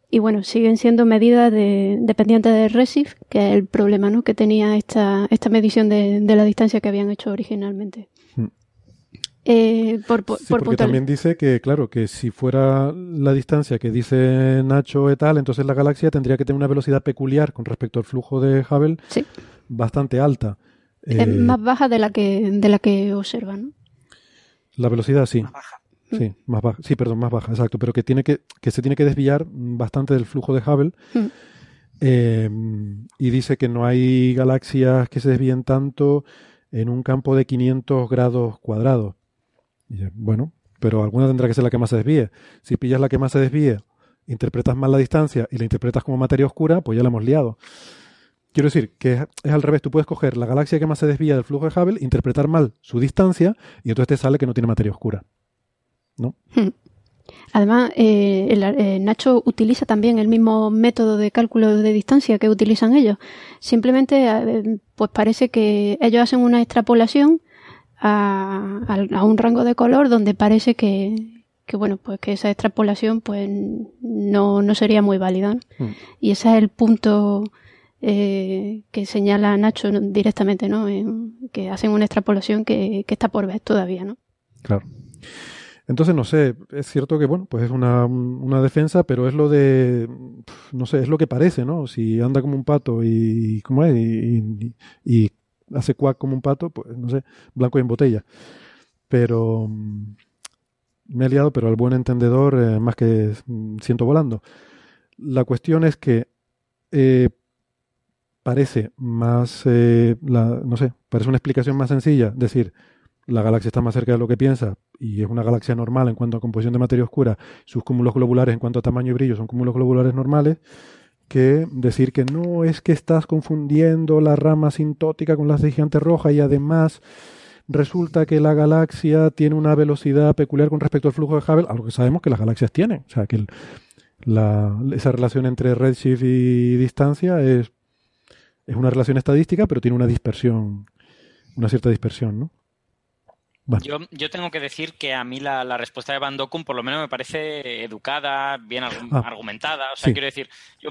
Y bueno, siguen siendo medidas dependientes de RECIF, que es el problema, ¿no?, que tenía esta medición de la distancia que habían hecho originalmente. Porque también dice que, claro, que si fuera la distancia que dice Nacho et al, entonces la galaxia tendría que tener una velocidad peculiar con respecto al flujo de Hubble, sí, bastante alta. Es más baja de la que observan, ¿no? La velocidad, sí. Más baja. Sí, más baja. Sí, perdón, más baja, exacto. Pero que se tiene que desviar bastante del flujo de Hubble. Y dice que no hay galaxias que se desvíen tanto en un campo de 500 grados cuadrados. Bueno, pero alguna tendrá que ser la que más se desvíe. Si pillas la que más se desvíe, interpretas mal la distancia y la interpretas como materia oscura, pues ya la hemos liado. Quiero decir que es al revés. Tú puedes coger la galaxia que más se desvía del flujo de Hubble, interpretar mal su distancia y entonces te sale que no tiene materia oscura, ¿no? Además, Nacho utiliza también el mismo método de cálculo de distancia que utilizan ellos. Simplemente, pues parece que ellos hacen una extrapolación a un rango de color donde parece que bueno, pues que esa extrapolación pues no sería muy válida, ¿no? Y ese es el punto que señala Nacho directamente, ¿no? Que hacen una extrapolación que está por ver todavía, ¿no? Claro. Entonces, no sé, es cierto que, bueno, pues es una defensa, pero es lo de, no sé, es lo que parece, ¿no? Si anda como un pato y ¿cómo es? Y hace cuac como un pato, pues no sé, blanco y en botella. Pero me he liado, pero al buen entendedor más que siento volando. La cuestión es que parece más, no sé, parece una explicación más sencilla, decir, la galaxia está más cerca de lo que piensa y es una galaxia normal en cuanto a composición de materia oscura, sus cúmulos globulares en cuanto a tamaño y brillo son cúmulos globulares normales, que decir que no, es que estás confundiendo la rama asintótica con la de gigante roja y además resulta que la galaxia tiene una velocidad peculiar con respecto al flujo de Hubble, algo que sabemos que las galaxias tienen. O sea, que esa relación entre redshift y distancia es una relación estadística, pero tiene una dispersión, una cierta dispersión, ¿no? Bueno. Yo tengo que decir que a mí la respuesta de Van Dokkum por lo menos me parece educada, bien argumentada. O sea, sí, quiero decir, yo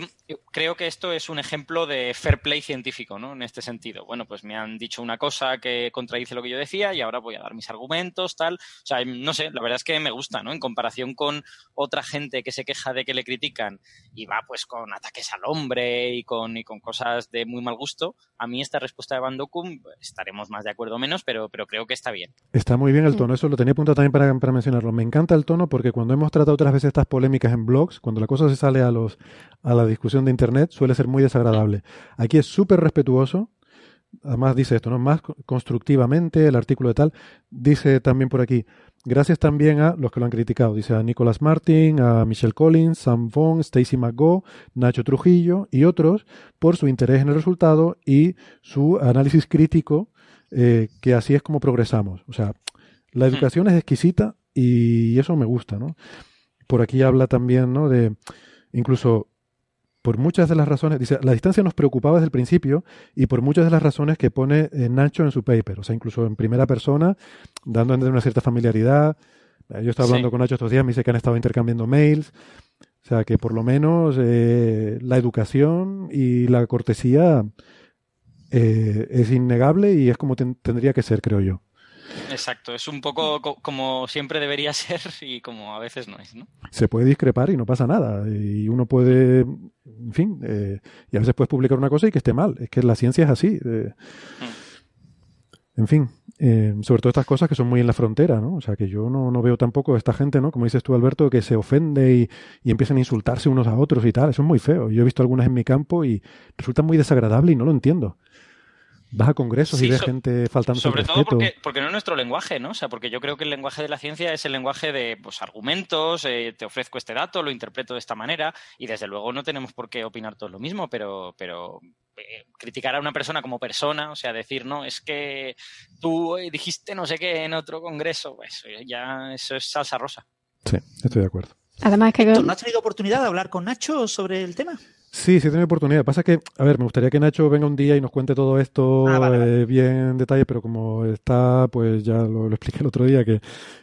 creo que esto es un ejemplo de fair play científico, ¿no? En este sentido. Bueno, pues me han dicho una cosa que contradice lo que yo decía y ahora voy a dar mis argumentos, tal. O sea, no sé, la verdad es que me gusta, ¿no? En comparación con otra gente que se queja de que le critican y va pues con ataques al hombre y con cosas de muy mal gusto. A mí esta respuesta de Van Dokkum, estaremos más de acuerdo o menos, pero creo que está bien. Está muy bien el tono, eso lo tenía apuntado también para mencionarlo. Me encanta el tono porque cuando hemos tratado otras veces estas polémicas en blogs, cuando la cosa se sale a la discusión de internet, suele ser muy desagradable. Aquí es súper respetuoso, además dice esto, ¿no? Más constructivamente, el artículo de tal. Dice también por aquí, gracias también a los que lo han criticado. Dice a Nicholas Martin, a Michelle Collins, Sam Fong, Stacy McGaugh, Nacho Trujillo y otros por su interés en el resultado y su análisis crítico. Que así es como progresamos. O sea, la educación es exquisita y eso me gusta, ¿no? Por aquí habla también, ¿no?, de incluso por muchas de las razones, dice, la distancia nos preocupaba desde el principio y por muchas de las razones que pone Nacho en su paper, o sea, incluso en primera persona, dando a entender una cierta familiaridad. Yo estaba hablando con Nacho estos días, me dice que han estado intercambiando mails, o sea, que por lo menos la educación y la cortesía es innegable y es como tendría que ser, creo yo. Exacto, es un poco como siempre debería ser y como a veces no es, ¿no? Se puede discrepar y no pasa nada. Y uno puede, en fin, y a veces puedes publicar una cosa y que esté mal. Es que la ciencia es así. En fin, sobre todo estas cosas que son muy en la frontera, ¿no? O sea, que yo no veo tampoco a esta gente, ¿no? Como dices tú, Alberto, que se ofende y empiezan a insultarse unos a otros y tal. Eso es muy feo. Yo he visto algunas en mi campo y resulta muy desagradable y no lo entiendo. Vas a congresos y ves gente faltando sobre respeto. Todo porque no es nuestro lenguaje, ¿no? O sea, porque yo creo que el lenguaje de la ciencia es el lenguaje de pues, argumentos, te ofrezco este dato, lo interpreto de esta manera, y desde luego no tenemos por qué opinar todos lo mismo, pero criticar a una persona como persona, o sea, decir, no, es que tú dijiste no sé qué en otro congreso, pues ya eso es salsa rosa. Sí, estoy de acuerdo. Además que ¿no has tenido oportunidad de hablar con Nacho sobre el tema? Sí, sí he tenido oportunidad. Pasa que, a ver, me gustaría que Nacho venga un día y nos cuente todo esto vale. bien en detalle, pero como está, pues ya lo expliqué el otro día, que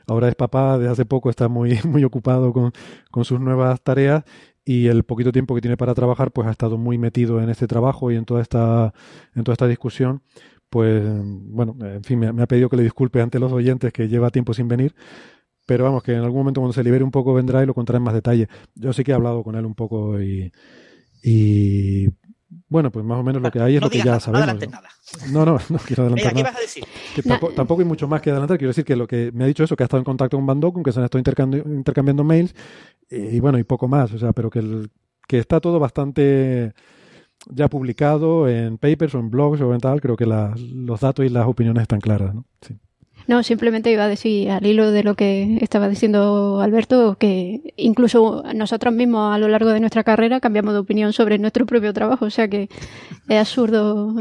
ahora es papá, desde hace poco está muy ocupado con sus nuevas tareas y el poquito tiempo que tiene para trabajar, pues ha estado muy metido en este trabajo y en toda esta discusión. Pues, bueno, en fin, me ha pedido que le disculpe ante los oyentes que lleva tiempo sin venir. Pero vamos, que en algún momento cuando se libere un poco vendrá y lo contará en más detalle. Yo sí que he hablado con él un poco y bueno, pues más o menos lo que hay es lo que ya sabemos. No quiero adelantar nada. ¿Qué vas a decir? Que tampoco hay mucho más que adelantar. Quiero decir que lo que me ha dicho eso, que ha estado en contacto con Van Dokkum, que se han estado intercambiando mails y bueno, y poco más. O sea, pero que está todo bastante ya publicado en papers o en blogs o en tal. Creo que los datos y las opiniones están claras, ¿no? Sí. No, simplemente iba a decir, al hilo de lo que estaba diciendo Alberto, que incluso nosotros mismos a lo largo de nuestra carrera cambiamos de opinión sobre nuestro propio trabajo, o sea que es absurdo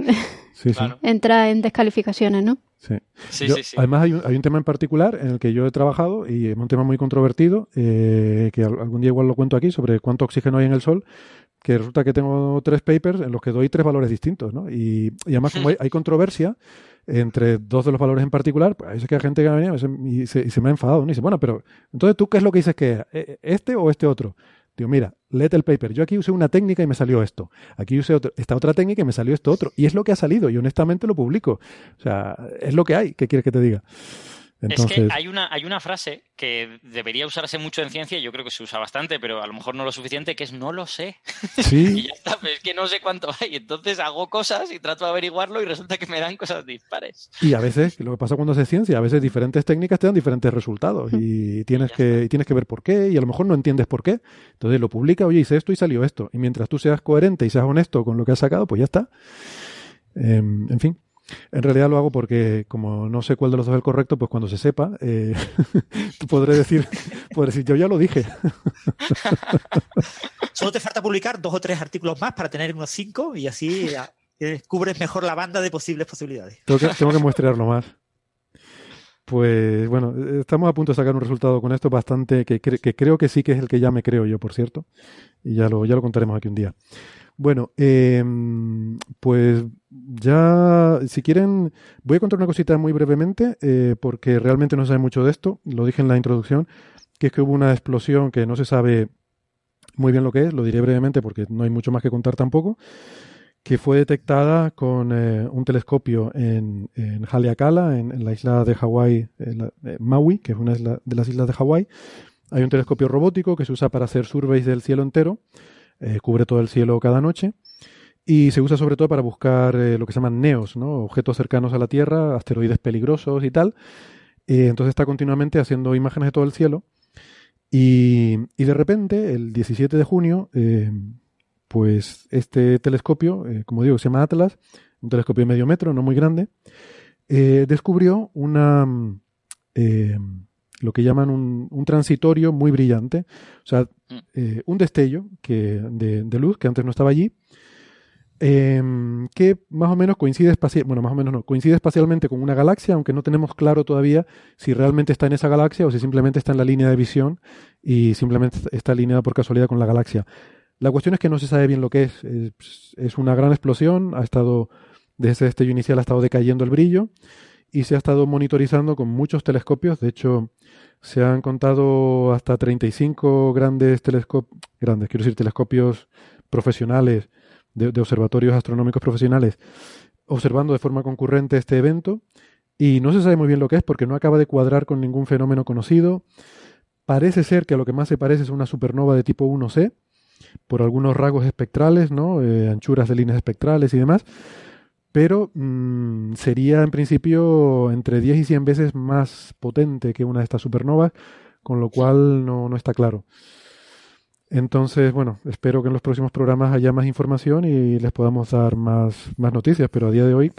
sí, claro. Entrar en descalificaciones, ¿no? Sí. Sí. Además hay un tema en particular en el que yo he trabajado y es un tema muy controvertido, que algún día igual lo cuento aquí, sobre cuánto oxígeno hay en el Sol, que resulta que tengo 3 papers en los que doy 3 valores distintos, ¿no? Y además como hay controversia entre 2 de los valores en particular, pues ahí se queda gente que ha venido y se me ha enfadado, ¿no? Y dice, bueno, pero entonces tú, ¿qué es lo que dices que es? ¿Este o este otro? Digo, mira, léete el paper. Yo aquí usé una técnica y me salió esto. Aquí usé esta otra técnica y me salió esto otro. Y es lo que ha salido y honestamente lo publico. O sea, es lo que hay. ¿Qué quieres que te diga? Entonces... Es que hay una frase que debería usarse mucho en ciencia, yo creo que se usa bastante, pero a lo mejor no lo suficiente, que es no lo sé. ¿Sí? Y ya está, pues es que no sé cuánto hay. Entonces hago cosas y trato de averiguarlo y resulta que me dan cosas dispares. Y a veces, lo que pasa cuando haces ciencia, a veces diferentes técnicas te dan diferentes resultados y tienes que ver por qué y a lo mejor no entiendes por qué. Entonces lo publica, oye, hice esto y salió esto. Y mientras tú seas coherente y seas honesto con lo que has sacado, pues ya está. En fin. En realidad lo hago porque, como no sé cuál de los dos es el correcto, pues cuando se sepa, podré decir, yo ya lo dije. Solo te falta publicar 2 o 3 artículos más para tener unos 5 y así descubres mejor la banda de posibles posibilidades. Tengo que muestrearlo más. Pues bueno, estamos a punto de sacar un resultado con esto bastante, que creo que sí que es el que ya me creo yo, por cierto. Y ya lo contaremos aquí un día. Bueno, pues ya, si quieren, voy a contar una cosita muy brevemente, porque realmente no se sabe mucho de esto, lo dije en la introducción, que es que hubo una explosión que no se sabe muy bien lo que es, lo diré brevemente porque no hay mucho más que contar tampoco, que fue detectada con un telescopio en Haleakala, en la isla de Hawái, Maui, que es una de las islas de Hawái. Hay un telescopio robótico que se usa para hacer surveys del cielo entero. Cubre todo el cielo cada noche y se usa sobre todo para buscar lo que se llaman NEOs, ¿no? Objetos cercanos a la Tierra, asteroides peligrosos y tal. Entonces está continuamente haciendo imágenes de todo el cielo y de repente el 17 de junio pues este telescopio, como digo, se llama Atlas, un telescopio de medio metro, no muy grande, descubrió lo que llaman un transitorio muy brillante, o sea, un destello de luz que antes no estaba allí, que más o menos coincide espacialmente con una galaxia, aunque no tenemos claro todavía si realmente está en esa galaxia o si simplemente está en la línea de visión y simplemente está alineada por casualidad con la galaxia. La cuestión es que no se sabe bien lo que es. Es una gran explosión, desde ese destello inicial ha estado decayendo el brillo, y se ha estado monitorizando con muchos telescopios. De hecho, se han contado hasta 35 telescopios profesionales, de observatorios astronómicos profesionales, observando de forma concurrente este evento. y no se sabe muy bien lo que es porque no acaba de cuadrar con ningún fenómeno conocido. Parece ser que a lo que más se parece es una supernova de tipo 1C, por algunos rasgos espectrales, ¿no? Anchuras de líneas espectrales y demás, pero sería en principio entre 10 y 100 veces más potente que una de estas supernovas, con lo cual no está claro. Entonces, bueno, espero que en los próximos programas haya más información y les podamos dar más noticias, pero a día de hoy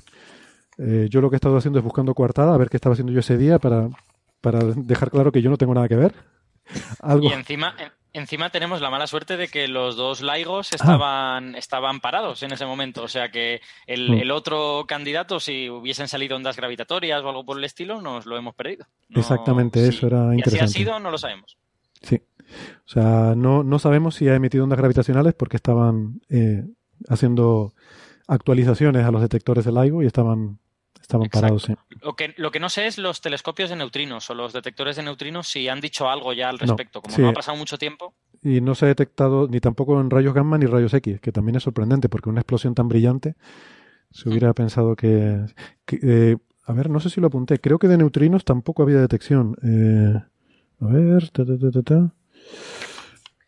yo lo que he estado haciendo es buscando coartada, a ver qué estaba haciendo yo ese día para dejar claro que yo no tengo nada que ver. Algo. Y encima tenemos la mala suerte de que los dos laicos estaban parados en ese momento. O sea que el otro candidato, si hubiesen salido ondas gravitatorias o algo por el estilo, nos lo hemos perdido. No, exactamente, sí. Eso era interesante. Y así ha sido, no lo sabemos. Sí. O sea, no sabemos si ha emitido ondas gravitacionales porque estaban haciendo actualizaciones a los detectores del LIGO y estaban parados. Sí. Lo que no sé es los telescopios de neutrinos o los detectores de neutrinos, si han dicho algo ya al respecto, no, como sí, no ha pasado mucho tiempo. Y no se ha detectado ni tampoco en rayos gamma ni rayos X, que también es sorprendente porque una explosión tan brillante se hubiera pensado que a ver, no sé si lo apunté, creo que de neutrinos tampoco había detección. A ver,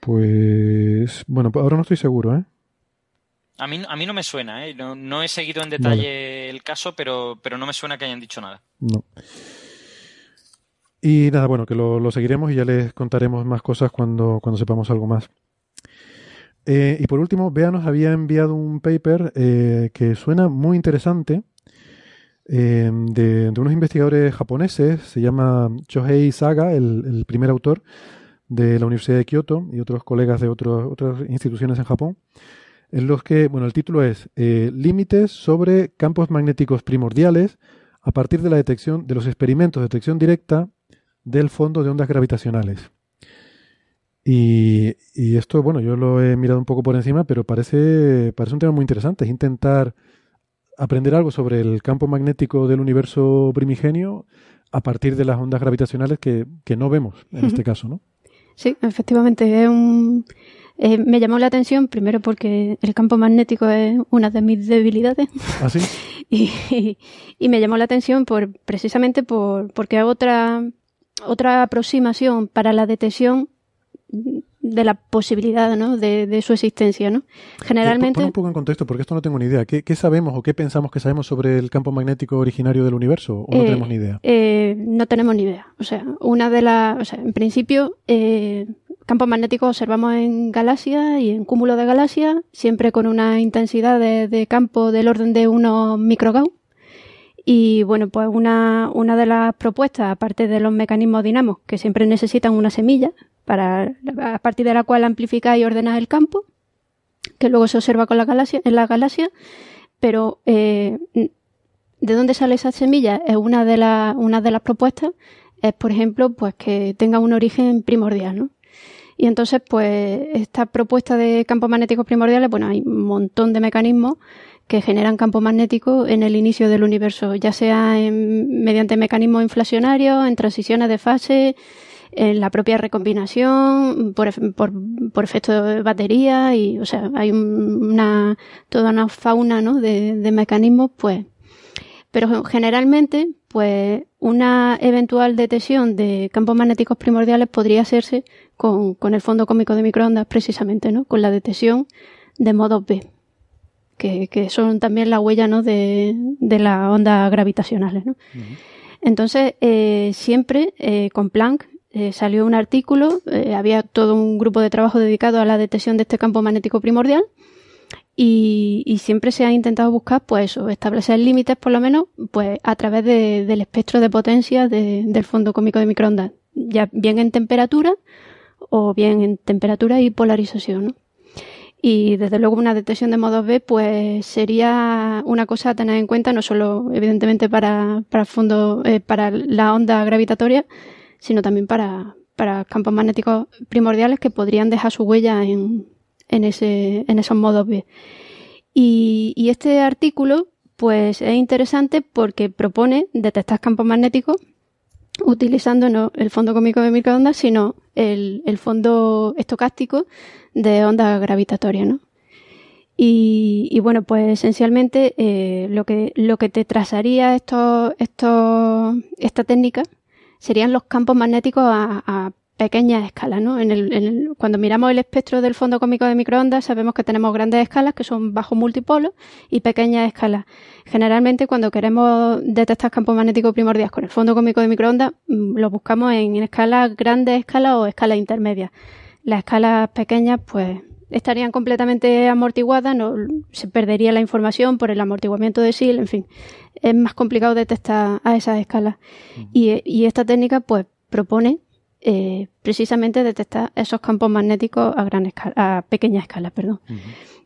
pues bueno, ahora no estoy seguro, ¿eh? A mí no me suena, ¿eh? No he seguido en detalle el caso, pero no me suena que hayan dicho nada. No. Y nada, bueno, que lo seguiremos y ya les contaremos más cosas cuando sepamos algo más. Y por último, Bea nos había enviado un paper que suena muy interesante, de unos investigadores japoneses. Se llama Shohei Saga, el primer autor, de la Universidad de Kioto y otros colegas de otras instituciones en Japón, en los que, bueno, el título es Límites sobre campos magnéticos primordiales a partir de la detección de los experimentos de detección directa del fondo de ondas gravitacionales. Y esto, bueno, yo lo he mirado un poco por encima, pero parece un tema muy interesante. Es intentar aprender algo sobre el campo magnético del universo primigenio a partir de las ondas gravitacionales que no vemos en este caso, ¿no? Sí, efectivamente. Me llamó la atención primero porque el campo magnético es una de mis debilidades. ¿Ah, sí? y me llamó la atención porque hay otra aproximación para la detección de la posibilidad, ¿no? de su existencia, ¿no? Generalmente... Pon un poco en contexto, porque esto no tengo ni idea. ¿Qué sabemos o qué pensamos que sabemos sobre el campo magnético originario del universo? ¿O no tenemos ni idea? No tenemos ni idea. O sea, en principio, campos magnéticos observamos en galaxias y en cúmulos de galaxias, siempre con una intensidad de campo del orden de unos microgauss. Y bueno, pues una de las propuestas, aparte de los mecanismos dinamos, que siempre necesitan una semilla, a partir de la cual amplificar y ordenar el campo, que luego se observa en la galaxia, pero ¿de dónde sale esa semilla? Es una de las propuestas, es por ejemplo, pues que tenga un origen primordial, ¿no? Y entonces, pues, esta propuesta de campos magnéticos primordiales, bueno, hay un montón de mecanismos que generan campo magnético en el inicio del universo, ya sea mediante mecanismos inflacionarios, en transiciones de fase, en la propia recombinación, por efecto de batería, y, o sea, hay toda una fauna, ¿no? de mecanismos, pues. Pero generalmente, pues, una eventual detección de campos magnéticos primordiales podría hacerse con el fondo cósmico de microondas, precisamente, ¿no? Con la detección de modos B, que son también la huella, ¿no? de las ondas gravitacionales, ¿no? Uh-huh. Entonces, siempre con Planck salió un artículo, había todo un grupo de trabajo dedicado a la detección de este campo magnético primordial y siempre se ha intentado buscar, pues eso, establecer límites por lo menos, pues a través del espectro de potencia del fondo cósmico de microondas, ya bien en temperatura o bien en temperatura y polarización, ¿no? Y desde luego una detección de modos B pues sería una cosa a tener en cuenta, no solo evidentemente para la onda gravitatoria, sino también para campos magnéticos primordiales que podrían dejar su huella en esos modos B. Y este artículo pues es interesante porque propone detectar campos magnéticos utilizando no el fondo cósmico de microondas, sino el fondo estocástico de ondas gravitatorias, ¿no? Y bueno, pues esencialmente lo que te trazaría esta técnica serían los campos magnéticos a pequeñas escalas, ¿no? Cuando miramos el espectro del fondo cósmico de microondas, sabemos que tenemos grandes escalas, que son bajo multipolo, y pequeñas escalas. Generalmente, cuando queremos detectar campos magnéticos primordiales con el fondo cósmico de microondas, lo buscamos en escalas grandes, escalas o escalas intermedias. Las escalas pequeñas, pues, estarían completamente amortiguadas, no se perdería la información por el amortiguamiento de SIL, en fin, es más complicado detectar a esas escalas. Y esta técnica, pues, propone precisamente detectar esos campos magnéticos a gran escala, a pequeña escala, perdón.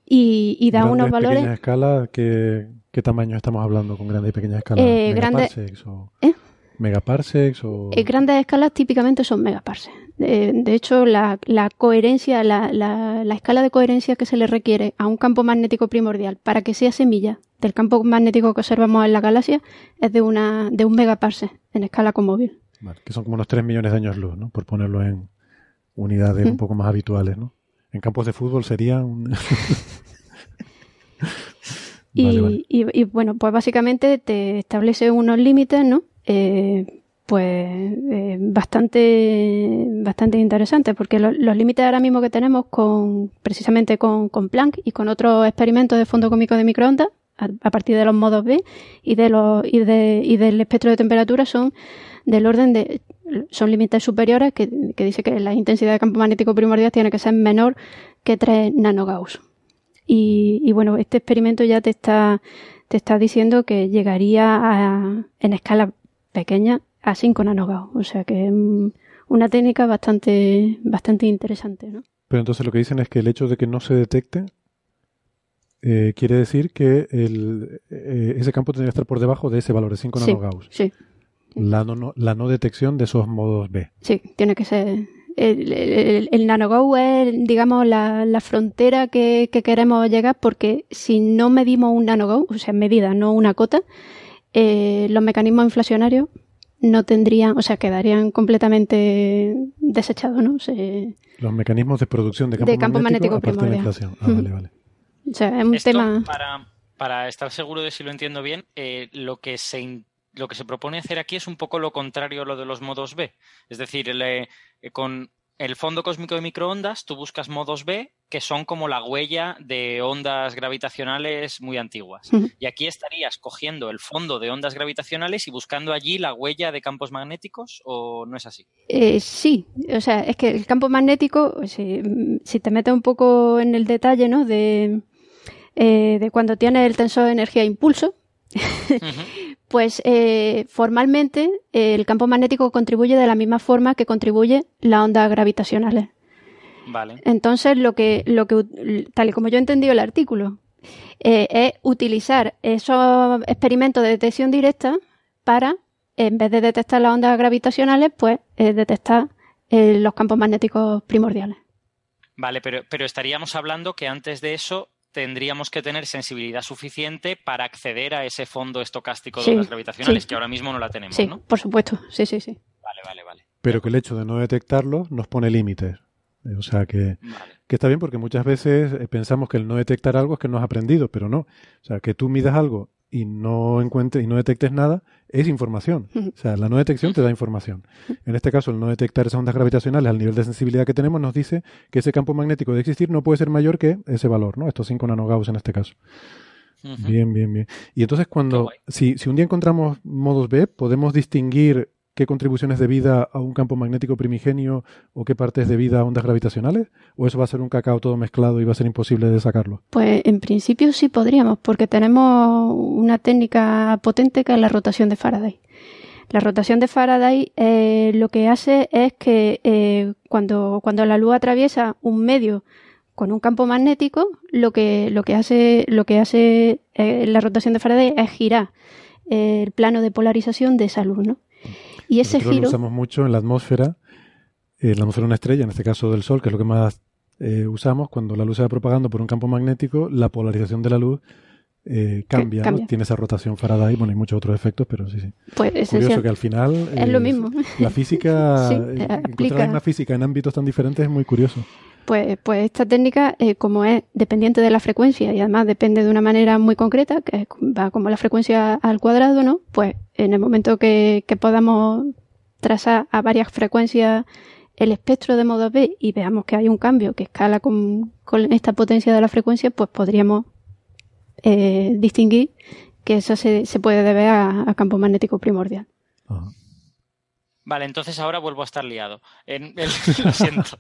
Y da unos valores. Pequeña escala, ¿qué tamaño estamos hablando con grandes y pequeñas escalas? Megaparsecs o megaparsecs o. Grandes escalas típicamente son megaparsecs. De hecho, la coherencia, la escala de coherencia que se le requiere a un campo magnético primordial para que sea semilla del campo magnético que observamos en la galaxia es de un megaparsec en escala conmóvil. Vale, que son como unos 3 millones de años luz, ¿no? Por ponerlo en unidades un poco más habituales, ¿no? En campos de fútbol sería un... Vale. Y bueno, pues básicamente te establece unos límites, ¿no? Bastante interesantes, porque los límites ahora mismo que tenemos precisamente con Planck y con otros experimentos de fondo cósmico de microondas, a partir de los modos B y del espectro de temperatura, son del orden de... son límites superiores que dice que la intensidad de campo magnético primordial tiene que ser menor que 3 nanogauss. Y bueno, este experimento ya te está diciendo que llegaría en escala pequeña a 5 nanogauss. O sea que es una técnica bastante interesante, ¿no? Pero entonces lo que dicen es que el hecho de que no se detecte quiere decir que ese campo tendría que estar por debajo de ese valor de 5 nanogauss. Sí. La no detección de esos modos B. Sí, tiene que ser. El nanogau es, digamos, la frontera que queremos llegar, porque si no medimos un nanogau, o sea, medida, no una cota, los mecanismos inflacionarios no tendrían, o sea, quedarían completamente desechados, ¿no? Los mecanismos de producción de campo magnético primordial. Vale. O sea, es un tema... Para estar seguro de si lo entiendo bien, lo que se propone hacer aquí es un poco lo contrario a lo de los modos B. Es decir, con el fondo cósmico de microondas tú buscas modos B, que son como la huella de ondas gravitacionales muy antiguas. Y aquí estarías cogiendo el fondo de ondas gravitacionales y buscando allí la huella de campos magnéticos, ¿o no es así? Sí, o sea, es que el campo magnético, si te metes un poco en el detalle, ¿no? De cuando tienes el tensor de energía e impulso, pues formalmente el campo magnético contribuye de la misma forma que contribuye las ondas gravitacionales. Vale. Entonces, lo que tal y como yo entendí el artículo, es utilizar esos experimentos de detección directa para, en vez de detectar las ondas gravitacionales, pues detectar los campos magnéticos primordiales. Vale, pero estaríamos hablando que antes de eso tendríamos que tener sensibilidad suficiente para acceder a ese fondo estocástico de ondas gravitacionales, que ahora mismo no la tenemos, ¿no? Sí, por supuesto. Sí. Vale. Pero que el hecho de no detectarlo nos pone límites. O sea que está bien, porque muchas veces pensamos que el no detectar algo es que no has aprendido, pero no. O sea, que tú midas algo y no encuentres y no detectes nada es información. O sea, la no detección te da información. En este caso, el no detectar esas ondas gravitacionales al nivel de sensibilidad que tenemos nos dice que ese campo magnético de existir no puede ser mayor que ese valor, ¿no? Estos 5 nanogauss en este caso. Bien. Y entonces cuando, si un día encontramos modos B, podemos distinguir qué contribuciones de vida a un campo magnético primigenio o qué partes de vida a ondas gravitacionales, ¿o eso va a ser un cacao todo mezclado y va a ser imposible de sacarlo? Pues en principio sí podríamos, porque tenemos una técnica potente que es la rotación de Faraday. La rotación de Faraday lo que hace es que cuando la luz atraviesa un medio con un campo magnético, lo que hace la rotación de Faraday es girar el plano de polarización de esa luz, ¿no? Y ese giro lo usamos mucho en la atmósfera de una estrella, en este caso del Sol, que es lo que más usamos. Cuando la luz se va propagando por un campo magnético, la polarización de la luz cambia. ¿No? Tiene esa rotación Faraday, bueno, hay muchos otros efectos, pero sí. Pues es curioso que al final es lo mismo. La física, encontrar la misma física en ámbitos tan diferentes es muy curioso. Pues esta técnica, como es dependiente de la frecuencia y además depende de una manera muy concreta, que va como la frecuencia al cuadrado, ¿no? Pues en el momento que podamos trazar a varias frecuencias el espectro de modo B y veamos que hay un cambio que escala con esta potencia de la frecuencia, pues podríamos distinguir que eso se puede deber a campo magnético primordial. Ajá. Vale, entonces ahora vuelvo a estar liado. Lo siento.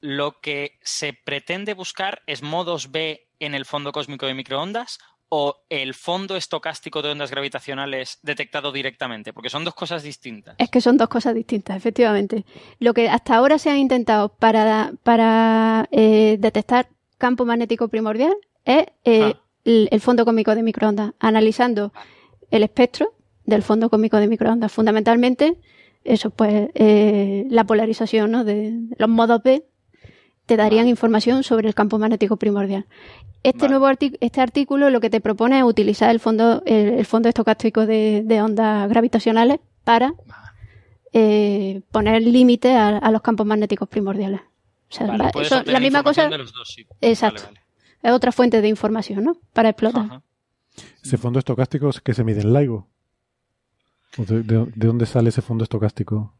Lo que se pretende buscar es modos B en el fondo cósmico de microondas o el fondo estocástico de ondas gravitacionales detectado directamente, porque son dos cosas distintas. Es que son dos cosas distintas, efectivamente. Lo que hasta ahora se ha intentado para detectar campo magnético primordial es el fondo cósmico de microondas, analizando el espectro del fondo cósmico de microondas, fundamentalmente eso, pues la polarización, ¿no?, de los modos B te darían información sobre el campo magnético primordial. Este artículo lo que te propone es utilizar el fondo estocástico de ondas gravitacionales para poner límite a los campos magnéticos primordiales. O sea, eso, la misma cosa de los dos, sí. Exacto. Vale. Es otra fuente de información, ¿no?, para explotar. Ajá. Ese fondo estocástico es que se mide en LIGO. ¿De dónde sale ese fondo estocástico?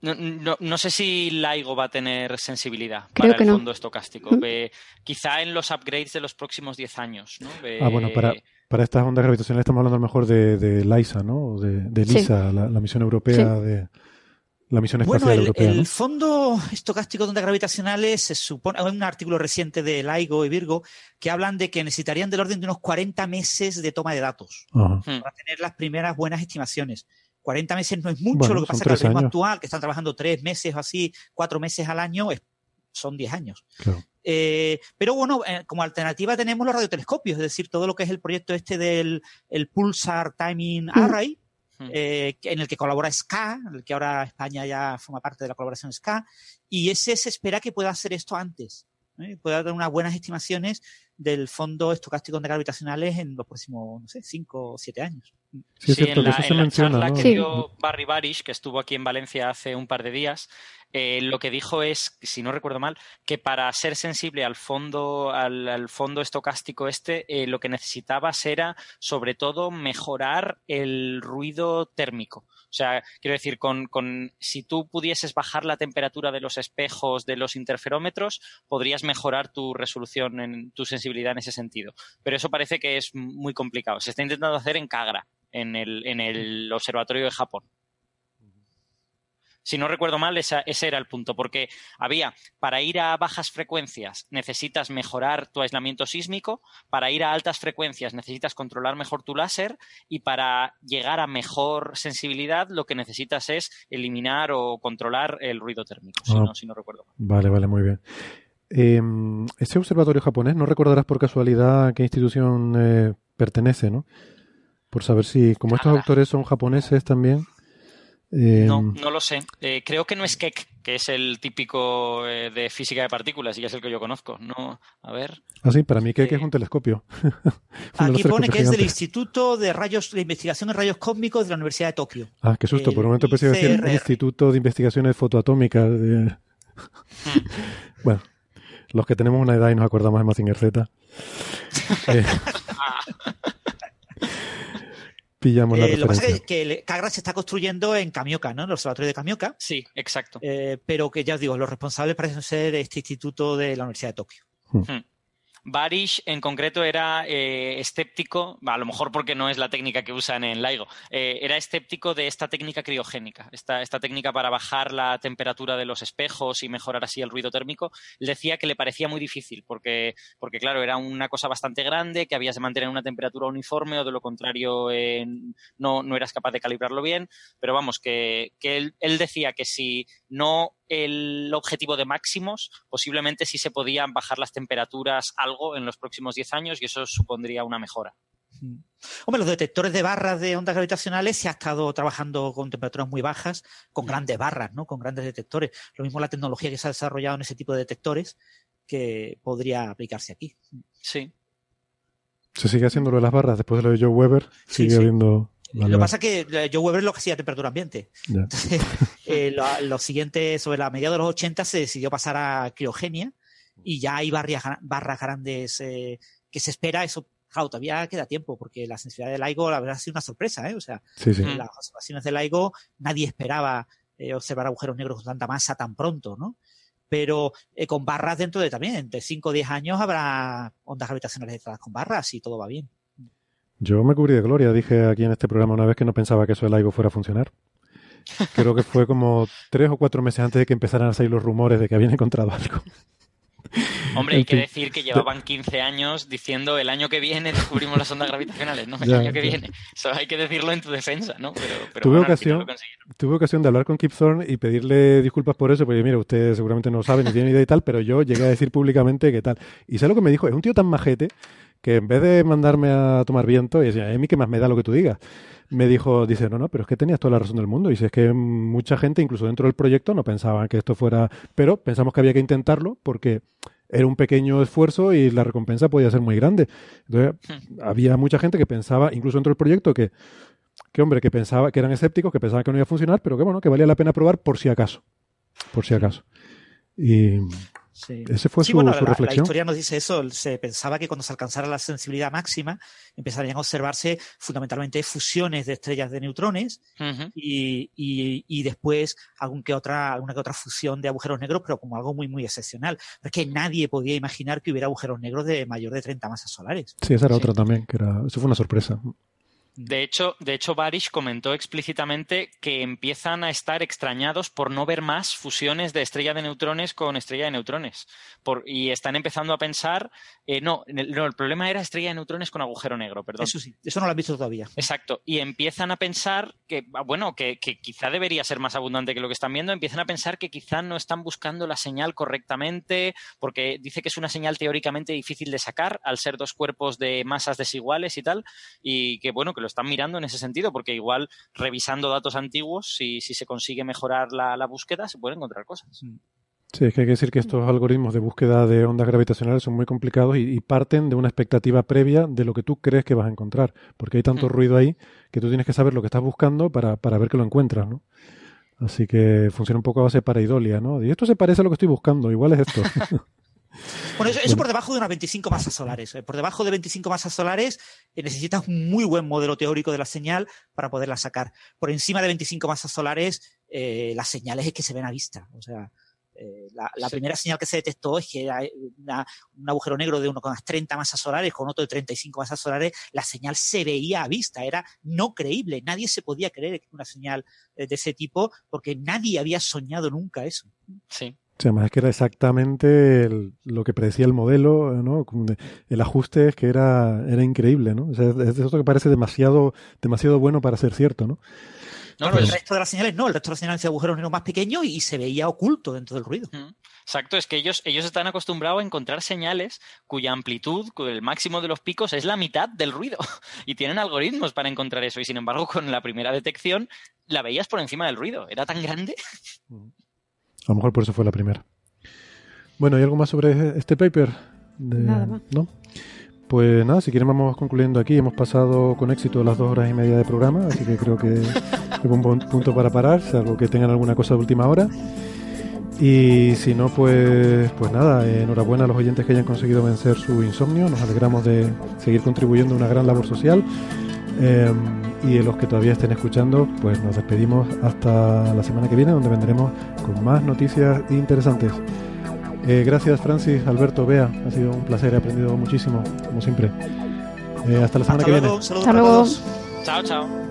No sé si LIGO va a tener sensibilidad para el fondo estocástico. Quizá en los upgrades de los próximos 10 años, ¿no? Para estas ondas gravitacionales estamos hablando a lo mejor de LISA, ¿no? De LISA, sí. la misión europea, sí. La misión espacial europea. El fondo estocástico de ondas gravitacionales se supone. Hay un artículo reciente de LIGO y Virgo que hablan de que necesitarían del orden de unos 40 meses de toma de datos para tener las primeras buenas estimaciones. 40 meses no es mucho, lo que pasa es que el algoritmo actual, que están trabajando 3 meses o así, 4 meses al año, son 10 años. Claro. Pero bueno, como alternativa tenemos los radiotelescopios, es decir, todo lo que es el proyecto este del Pulsar Timing Array, en el que colabora SCA, en el que ahora España ya forma parte de la colaboración SCA, y ese se espera que pueda hacer esto antes, ¿eh? Pueda dar unas buenas estimaciones del fondo estocástico de ondas gravitacionales en los próximos, no sé, 5 o 7 años. Sí, cierto, en la charla, ¿no?, que dio Barry Barish, que estuvo aquí en Valencia hace un par de días, lo que dijo es, si no recuerdo mal, que para ser sensible al fondo, al fondo estocástico lo que necesitabas era, sobre todo, mejorar el ruido térmico. O sea, quiero decir, si tú pudieses bajar la temperatura de los espejos, de los interferómetros, podrías mejorar tu resolución, tu sensibilidad en ese sentido. Pero eso parece que es muy complicado. Se está intentando hacer en Kagra, en el observatorio de Japón. Si no recuerdo mal, ese era el punto, porque para ir a bajas frecuencias necesitas mejorar tu aislamiento sísmico, para ir a altas frecuencias necesitas controlar mejor tu láser y para llegar a mejor sensibilidad lo que necesitas es eliminar o controlar el ruido térmico, si no recuerdo mal. Vale, muy bien. Ese observatorio japonés, no recordarás por casualidad a qué institución pertenece, ¿no? Por saber si, como estos autores son japoneses también... No lo sé. Creo que no es Keck, que es el típico de física de partículas y es el que yo conozco. No, a ver. Sí, para mí Keck es un telescopio. Aquí pone que es del Instituto de Investigación en Rayos Cósmicos de la Universidad de Tokio. Qué susto. Por un momento pensé que decía el Instituto de Investigaciones Fotoatómicas. Bueno, los que tenemos una edad y nos acordamos de Mazinger Z. Pillamos la referencia. Lo que pasa es que Kagra se está construyendo en Kamioka, ¿no? En el observatorio de Kamioka. Sí, exacto. Pero que ya os digo, los responsables parecen ser este instituto de la Universidad de Tokio. Barish en concreto era escéptico, a lo mejor porque no es la técnica que usan en LIGO, era escéptico de esta técnica criogénica, esta técnica para bajar la temperatura de los espejos y mejorar así el ruido térmico. Él decía que le parecía muy difícil porque claro, era una cosa bastante grande que habías de mantener una temperatura uniforme o de lo contrario no eras capaz de calibrarlo bien, pero vamos, que él decía que si no... el objetivo de máximos, posiblemente sí se podían bajar las temperaturas algo en los próximos 10 años y eso supondría una mejora. Hombre, los detectores de barras de ondas gravitacionales se ha estado trabajando con temperaturas muy bajas, con grandes barras, ¿no?, con grandes detectores. Lo mismo la tecnología que se ha desarrollado en ese tipo de detectores que podría aplicarse aquí. Sí. Se sigue haciendo lo de las barras, después de lo de Joe Weber, sigue habiendo... Lo que pasa es que Joe Weber lo que hacía a temperatura ambiente. Entonces, Los siguientes, sobre la mediados de los 80, se decidió pasar a criogenia y ya hay barras grandes que se espera. Eso, claro, todavía queda tiempo, porque la sensibilidad del LIGO, la verdad, ha sido una sorpresa, ¿eh? O sea, sí. Las observaciones del LIGO, nadie esperaba observar agujeros negros con tanta masa tan pronto, ¿no? Pero con barras dentro de también, entre 5 o 10 años habrá ondas gravitacionales detrás con barras y todo va bien. Yo me cubrí de gloria, dije aquí en este programa una vez que no pensaba que eso del LIGO fuera a funcionar. Creo que fue como 3 o 4 meses antes de que empezaran a salir los rumores de que habían encontrado algo. Hombre, hay que decir que llevaban 15 años diciendo el año que viene descubrimos las ondas gravitacionales, ¿no? El año que viene. Eso hay que decirlo en tu defensa, ¿no? Pero tuve ocasión de hablar con Kip Thorne y pedirle disculpas por eso, porque mira, usted seguramente no sabe ni tiene idea y tal, pero yo llegué a decir públicamente que tal. Y ¿sabes lo que me dijo? Es un tío tan majete que en vez de mandarme a tomar viento, y decía, a mí que más me da lo que tú digas, me dijo, dice, no, pero es que tenías toda la razón del mundo. Dice, es que mucha gente, incluso dentro del proyecto, no pensaba que esto fuera... Pero pensamos que había que intentarlo porque era un pequeño esfuerzo y la recompensa podía ser muy grande. Entonces, había mucha gente que pensaba, incluso dentro del proyecto, que pensaba que eran escépticos, que pensaban que no iba a funcionar, pero que bueno, que valía la pena probar por si acaso. Por si acaso. Y... sí. Ese fue su reflexión. La historia nos dice eso. Se pensaba que cuando se alcanzara la sensibilidad máxima empezarían a observarse fundamentalmente fusiones de estrellas de neutrones y después alguna que otra fusión de agujeros negros, pero como algo muy, muy excepcional. Pero es que nadie podía imaginar que hubiera agujeros negros de mayor de 30 masas solares. Sí, esa era otra también. Eso fue una sorpresa. De hecho, Barish comentó explícitamente que empiezan a estar extrañados por no ver más fusiones de estrella de neutrones con estrella de neutrones. Y están empezando a pensar... el problema era estrella de neutrones con agujero negro, perdón. Eso sí, eso no lo han visto todavía. Exacto. Y empiezan a pensar que quizá debería ser más abundante que lo que están viendo. Empiezan a pensar que quizá no están buscando la señal correctamente, porque dice que es una señal teóricamente difícil de sacar al ser dos cuerpos de masas desiguales y tal. Y que, bueno, que lo están mirando en ese sentido, porque igual revisando datos antiguos, si se consigue mejorar la búsqueda, se pueden encontrar cosas. Sí, es que hay que decir que estos algoritmos de búsqueda de ondas gravitacionales son muy complicados y parten de una expectativa previa de lo que tú crees que vas a encontrar, porque hay tanto ruido ahí que tú tienes que saber lo que estás buscando para ver que lo encuentras, ¿no? Así que funciona un poco a base de pareidolia, ¿no? Y esto se parece a lo que estoy buscando, igual es esto. Bueno, eso por debajo de unas 25 masas solares. Por debajo de 25 masas solares necesitas un muy buen modelo teórico de la señal para poderla sacar. Por encima de 25 masas solares, las señales es que se ven a vista. O sea, la primera señal que se detectó es que era un agujero negro de 1,30 masas solares con otro de 35 masas solares. La señal se veía a vista, era no creíble. Nadie se podía creer que una señal de ese tipo, porque nadie había soñado nunca eso. Sí. O sea, además es que era exactamente lo que predecía el modelo, ¿no? El ajuste es que era increíble, ¿no? O sea, es eso que parece demasiado bueno para ser cierto, ¿no? No, el resto de las señales de agujeros negros más pequeños y se veía oculto dentro del ruido. Exacto, es que ellos están acostumbrados a encontrar señales cuya amplitud, el máximo de los picos, es la mitad del ruido. Y tienen algoritmos para encontrar eso. Y sin embargo, con la primera detección, la veías por encima del ruido. Era tan grande. A lo mejor por eso fue la primera. Bueno, ¿hay algo más sobre este paper? Nada más. ¿No? Pues nada, si quieren vamos concluyendo aquí. Hemos pasado con éxito las 2 horas y media de programa, así que creo que es un buen punto para parar, salvo que tengan alguna cosa de última hora. Y si no, pues nada, enhorabuena a los oyentes que hayan conseguido vencer su insomnio. Nos alegramos de seguir contribuyendo a una gran labor social. Y los que todavía estén escuchando, pues nos despedimos hasta la semana que viene, donde vendremos con más noticias interesantes. Gracias Francis, Alberto, Bea, ha sido un placer, he aprendido muchísimo, como siempre. Hasta la semana que viene. Hasta luego. Chao, chao.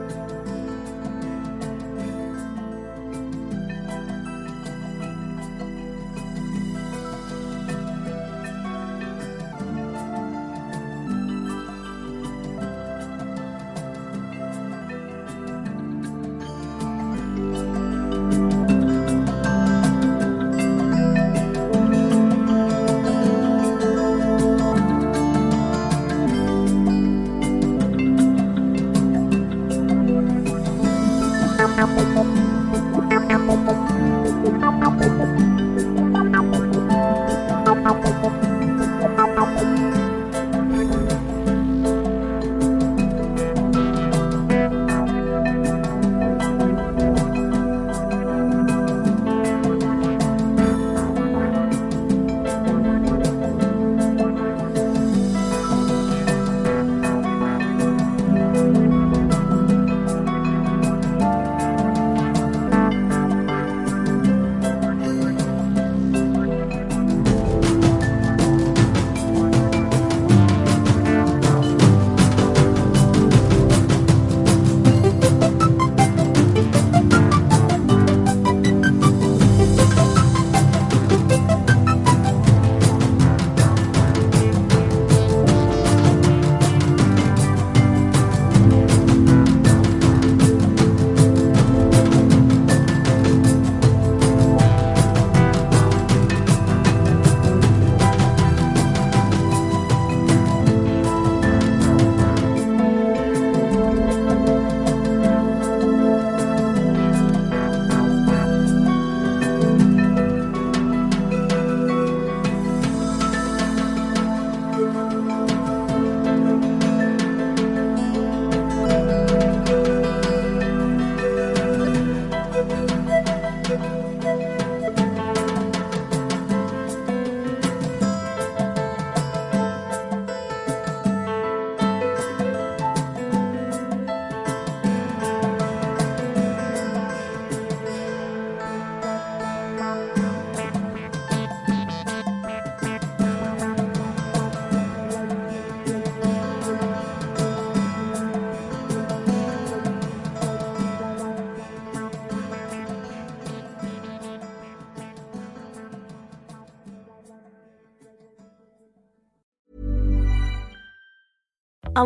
A